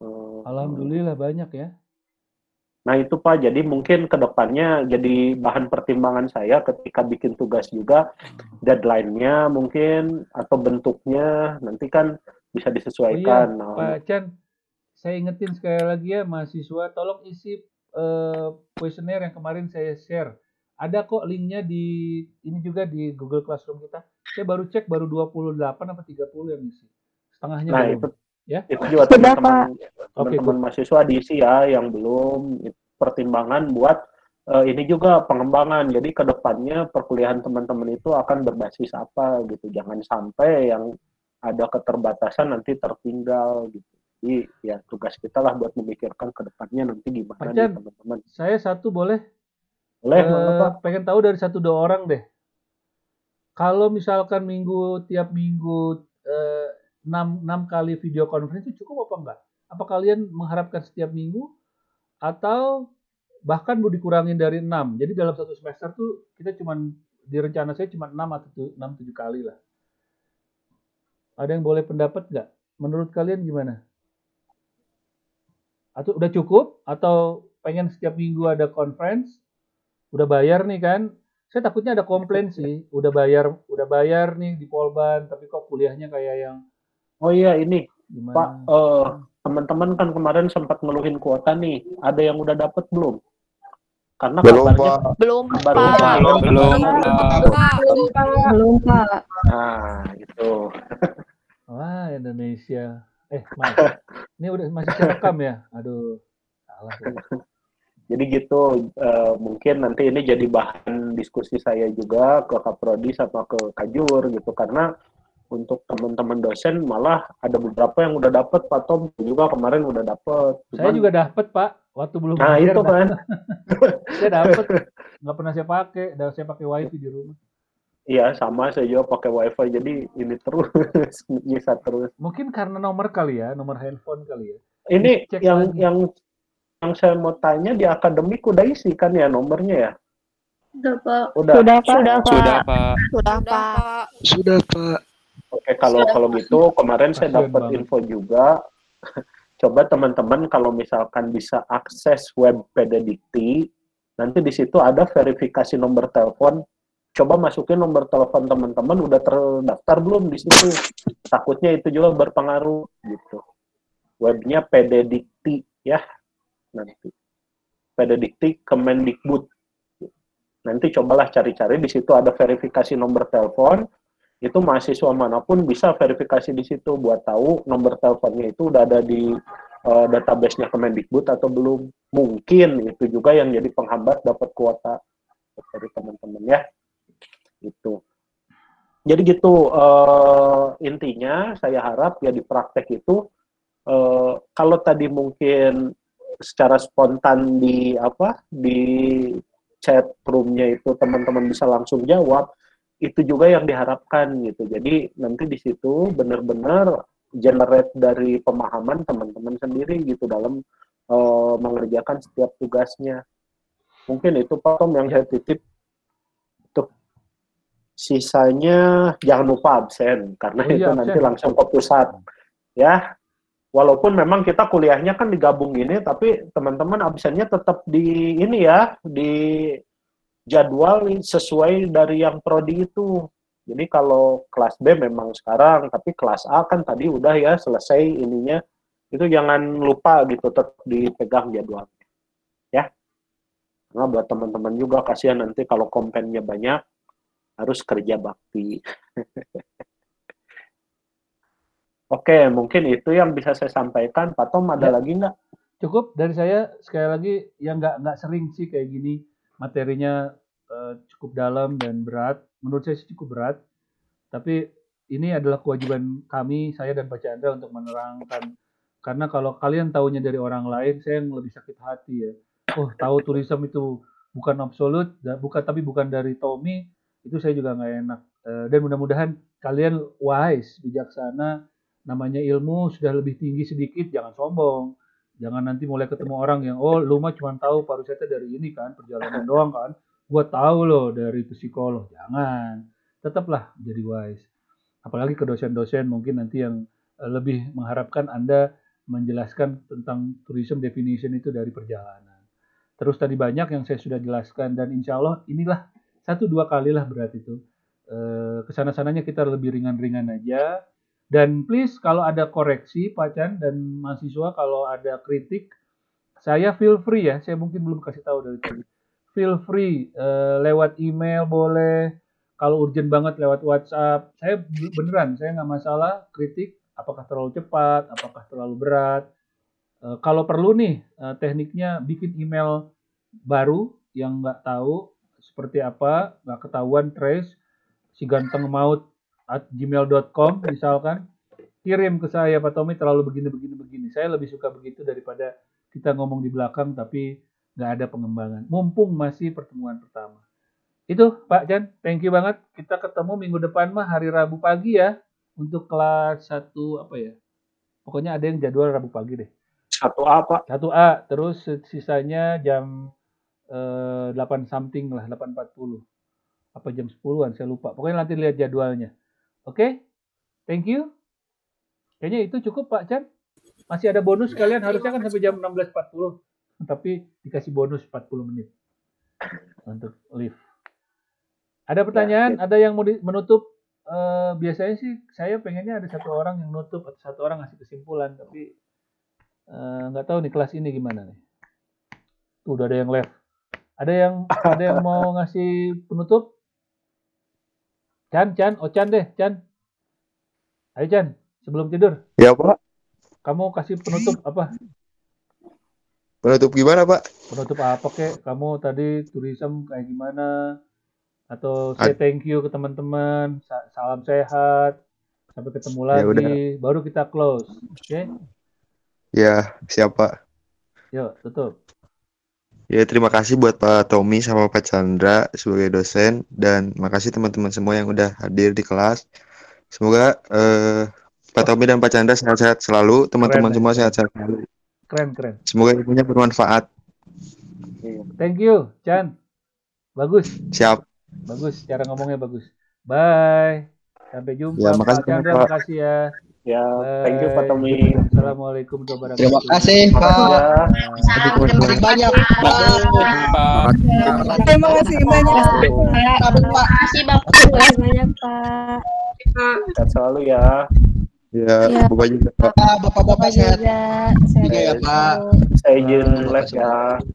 Hmm. Alhamdulillah banyak ya. Nah itu Pak, jadi mungkin kedepannya jadi bahan pertimbangan saya ketika bikin tugas juga deadline-nya mungkin atau bentuknya nanti kan bisa disesuaikan. Oh iya, Pak Chan, saya ingetin sekali lagi ya mahasiswa, tolong isi kuesioner uh, yang kemarin saya share. Ada kok linknya di ini juga di Google Classroom kita. Saya baru cek baru dua puluh delapan atau tiga puluh yang isi. Setengahnya nah, belum. Itu, Ya. Itu juga teman-teman, teman-teman mahasiswa diisi ya yang belum, pertimbangan buat uh, ini juga pengembangan. Jadi ke depannya perkuliahan teman-teman itu akan berbasis apa gitu. Jangan sampai yang ada keterbatasan nanti tertinggal gitu. Jadi ya tugas kita lah buat memikirkan ke depannya nanti gimana nih teman-teman. Saya satu boleh? Boleh, uh, pengen tahu dari satu dua orang deh. Kalau misalkan minggu tiap minggu uh, enam kali video conference itu cukup apa enggak? Apa kalian mengharapkan setiap minggu atau bahkan mau dikurangin dari enam? Jadi dalam satu semester tuh kita cuman, di rencana saya cuma enam atau tujuh kali lah. Ada yang boleh pendapat nggak? Menurut kalian gimana? Atau udah cukup? Atau pengen setiap minggu ada conference? Udah bayar nih kan? Saya takutnya ada komplain sih. Udah bayar, udah bayar nih di Polban, tapi kok kuliahnya kayak yang... Oh iya ini, gimana? Pak, uh, teman-teman kan kemarin sempat ngeluhin kuota nih. Ada yang udah dapet belum? Karena belum, kabarnya Pak. Belum, Pak. Belum, Pak. Belum, belum, Pak. Belum, Pak. Belum, Pak. Nah, gitu. Wah, Indonesia. Eh, maaf. Ini udah masih direkam ya? Aduh, salah. Jadi gitu, uh, mungkin nanti ini jadi bahan diskusi saya juga ke Kaprodi sama ke Kajur gitu. Karena untuk teman-teman dosen malah ada beberapa yang udah dapet, Pak Tom juga kemarin udah dapet. Cuman, saya juga dapet, Pak, waktu belum nah bayar, itu kan saya dapet, nggak pernah saya pakai, dan saya pakai wifi di rumah. Iya sama, saya juga pakai wifi, jadi ini terus nyisa terus. Mungkin karena nomor kali ya, nomor handphone kali ya. Ini Cek yang lagi. yang yang saya mau tanya, di akademik udah isi kan ya nomornya ya? Udah Pak. Udah Sudah Pak. Sudah Pak. Sudah Pak. Sudah Pak. Sudah, Pak. Oke, kalau kalau gitu kemarin saya dapat info juga. Coba teman-teman kalau misalkan bisa akses web P D D I K T I, nanti di situ ada verifikasi nomor telepon. Coba masukin nomor telepon teman-teman, udah terdaftar belum di situ. Takutnya itu juga berpengaruh gitu. Webnya P D D I K T I ya nanti. P D D I K T I Kemendikbud. Nanti cobalah cari-cari, di situ ada verifikasi nomor telepon. Itu mahasiswa manapun bisa verifikasi di situ buat tahu nomor teleponnya itu udah ada di uh, database-nya Kemendikbud atau belum. Mungkin itu juga yang jadi penghambat dapat kuota dari teman-teman ya. Itu. Jadi gitu, uh, intinya saya harap ya di praktek itu uh, kalau tadi mungkin secara spontan di apa di chat room-nya itu teman-teman bisa langsung jawab. Itu juga yang diharapkan gitu. Jadi nanti di situ benar-benar generate dari pemahaman teman-teman sendiri gitu dalam uh, mengerjakan setiap tugasnya. Mungkin itu Pak Tom yang saya titip. Tuh. Sisanya jangan lupa absen karena oh, itu iya, nanti absen. Langsung ke pusat. Ya. Walaupun memang kita kuliahnya kan digabung ini, tapi teman-teman absennya tetap di ini ya, di jadwal sesuai dari yang prodi itu. Jadi kalau kelas B memang sekarang, tapi kelas A kan tadi udah ya selesai ininya. Itu jangan lupa gitu tetap dipegang jadwalnya. Ya. Karena buat teman-teman juga kasihan nanti kalau kompennya banyak harus kerja bakti. Oke, mungkin itu yang bisa saya sampaikan. Pak Tom ada ya. Lagi nggak? Cukup dari saya. Sekali lagi yang nggak nggak sering sih kayak gini. Materinya uh, cukup dalam dan berat, menurut saya sih cukup berat, tapi ini adalah kewajiban kami, saya dan Pak Chandra untuk menerangkan, karena kalau kalian tahunya dari orang lain, saya yang lebih sakit hati ya, oh tahu tourism itu bukan absolut, bukan, tapi bukan dari Tommy, itu saya juga nggak enak, uh, dan mudah-mudahan kalian wise, bijaksana, namanya ilmu sudah lebih tinggi sedikit, jangan sombong. Jangan nanti mulai ketemu orang yang, oh lu mah cuma tahu pariwisata dari ini kan, perjalanan doang kan. Gua tahu loh dari psikolog. Jangan. Tetaplah jadi wise. Apalagi ke dosen-dosen mungkin nanti yang lebih mengharapkan Anda menjelaskan tentang tourism definition itu dari perjalanan. Terus tadi banyak yang saya sudah jelaskan dan insya Allah inilah satu dua kali lah berat itu. Kesana-sananya kita lebih ringan-ringan aja. Dan please kalau ada koreksi Pak Chan dan mahasiswa, kalau ada kritik, saya feel free ya, saya mungkin belum kasih tahu dari tadi. Feel free, uh, lewat email boleh, kalau urgent banget lewat WhatsApp. Saya beneran, saya nggak masalah kritik, Apakah terlalu cepat, apakah terlalu berat. E, kalau perlu nih, e, tekniknya bikin email baru yang nggak tahu seperti apa, nggak ketahuan trace, si ganteng maut at gmail dot com misalkan, kirim ke saya, Pak Tommy terlalu begini-begini-begini. Saya lebih suka begitu daripada kita ngomong di belakang tapi nggak ada pengembangan. Mumpung masih pertemuan pertama. Itu Pak Chan, thank you banget. Kita ketemu minggu depan mah hari Rabu pagi ya. Untuk kelas satu apa ya? Pokoknya ada yang jadwal Rabu pagi deh. satu A Pak. satu A, terus sisanya jam eh, delapan something lah, delapan empat puluh. Apa jam sepuluhan, saya lupa. Pokoknya nanti lihat jadwalnya. Oke, okay? Thank you. Kayaknya itu cukup Pak Chan. Masih ada bonus kalian, harusnya kan sampai jam enam belas empat puluh. Tapi dikasih bonus empat puluh menit untuk live. Ada pertanyaan? Ada yang mau menutup? Uh, biasanya sih saya pengennya ada satu orang yang nutup atau satu orang ngasih kesimpulan, tapi nggak uh, tahu nih kelas ini gimana nih. Tuh udah ada yang left. Ada yang ada yang mau ngasih penutup? Chan, Chan, oh Chan deh, Chan. Ayo Chan, sebelum tidur. Ya Pak. Kamu kasih penutup apa? Penutup gimana Pak? Penutup apa kek? Kamu tadi tourism kayak gimana? Atau saya thank you ke teman-teman, salam sehat, sampai ketemu lagi, ya baru kita close, oke? Okay? Ya, siap Pak. Yuk, tutup. Ya, terima kasih buat Pak Tommy sama Pak Chandra sebagai dosen, dan makasih teman-teman semua yang udah hadir di kelas. Semoga eh, Pak oh. Tommy dan Pak Chandra sehat-sehat selalu, teman-teman semua sehat-sehat selalu. Keren-keren. Semoga ilmunya bermanfaat. Thank you, Chan. Bagus. Siap. Bagus, cara ngomongnya bagus. Bye. Sampai jumpa. Ya, makasih, Pak Chandra, terima kasih ya. Ya, bye. Thank you Pak Tommy. Assalamualaikum warahmatullahi wabarakatuh. Terima kasih Pak. Terima kasih banyak. Terima kasih banyak. Terima kasih Bapak. Terima kasih banyak Pak. Sehat selalu ya. Ya, Bapak juga. Bapak-bapak sehat. Iya ya Pak. Saya izin les ya.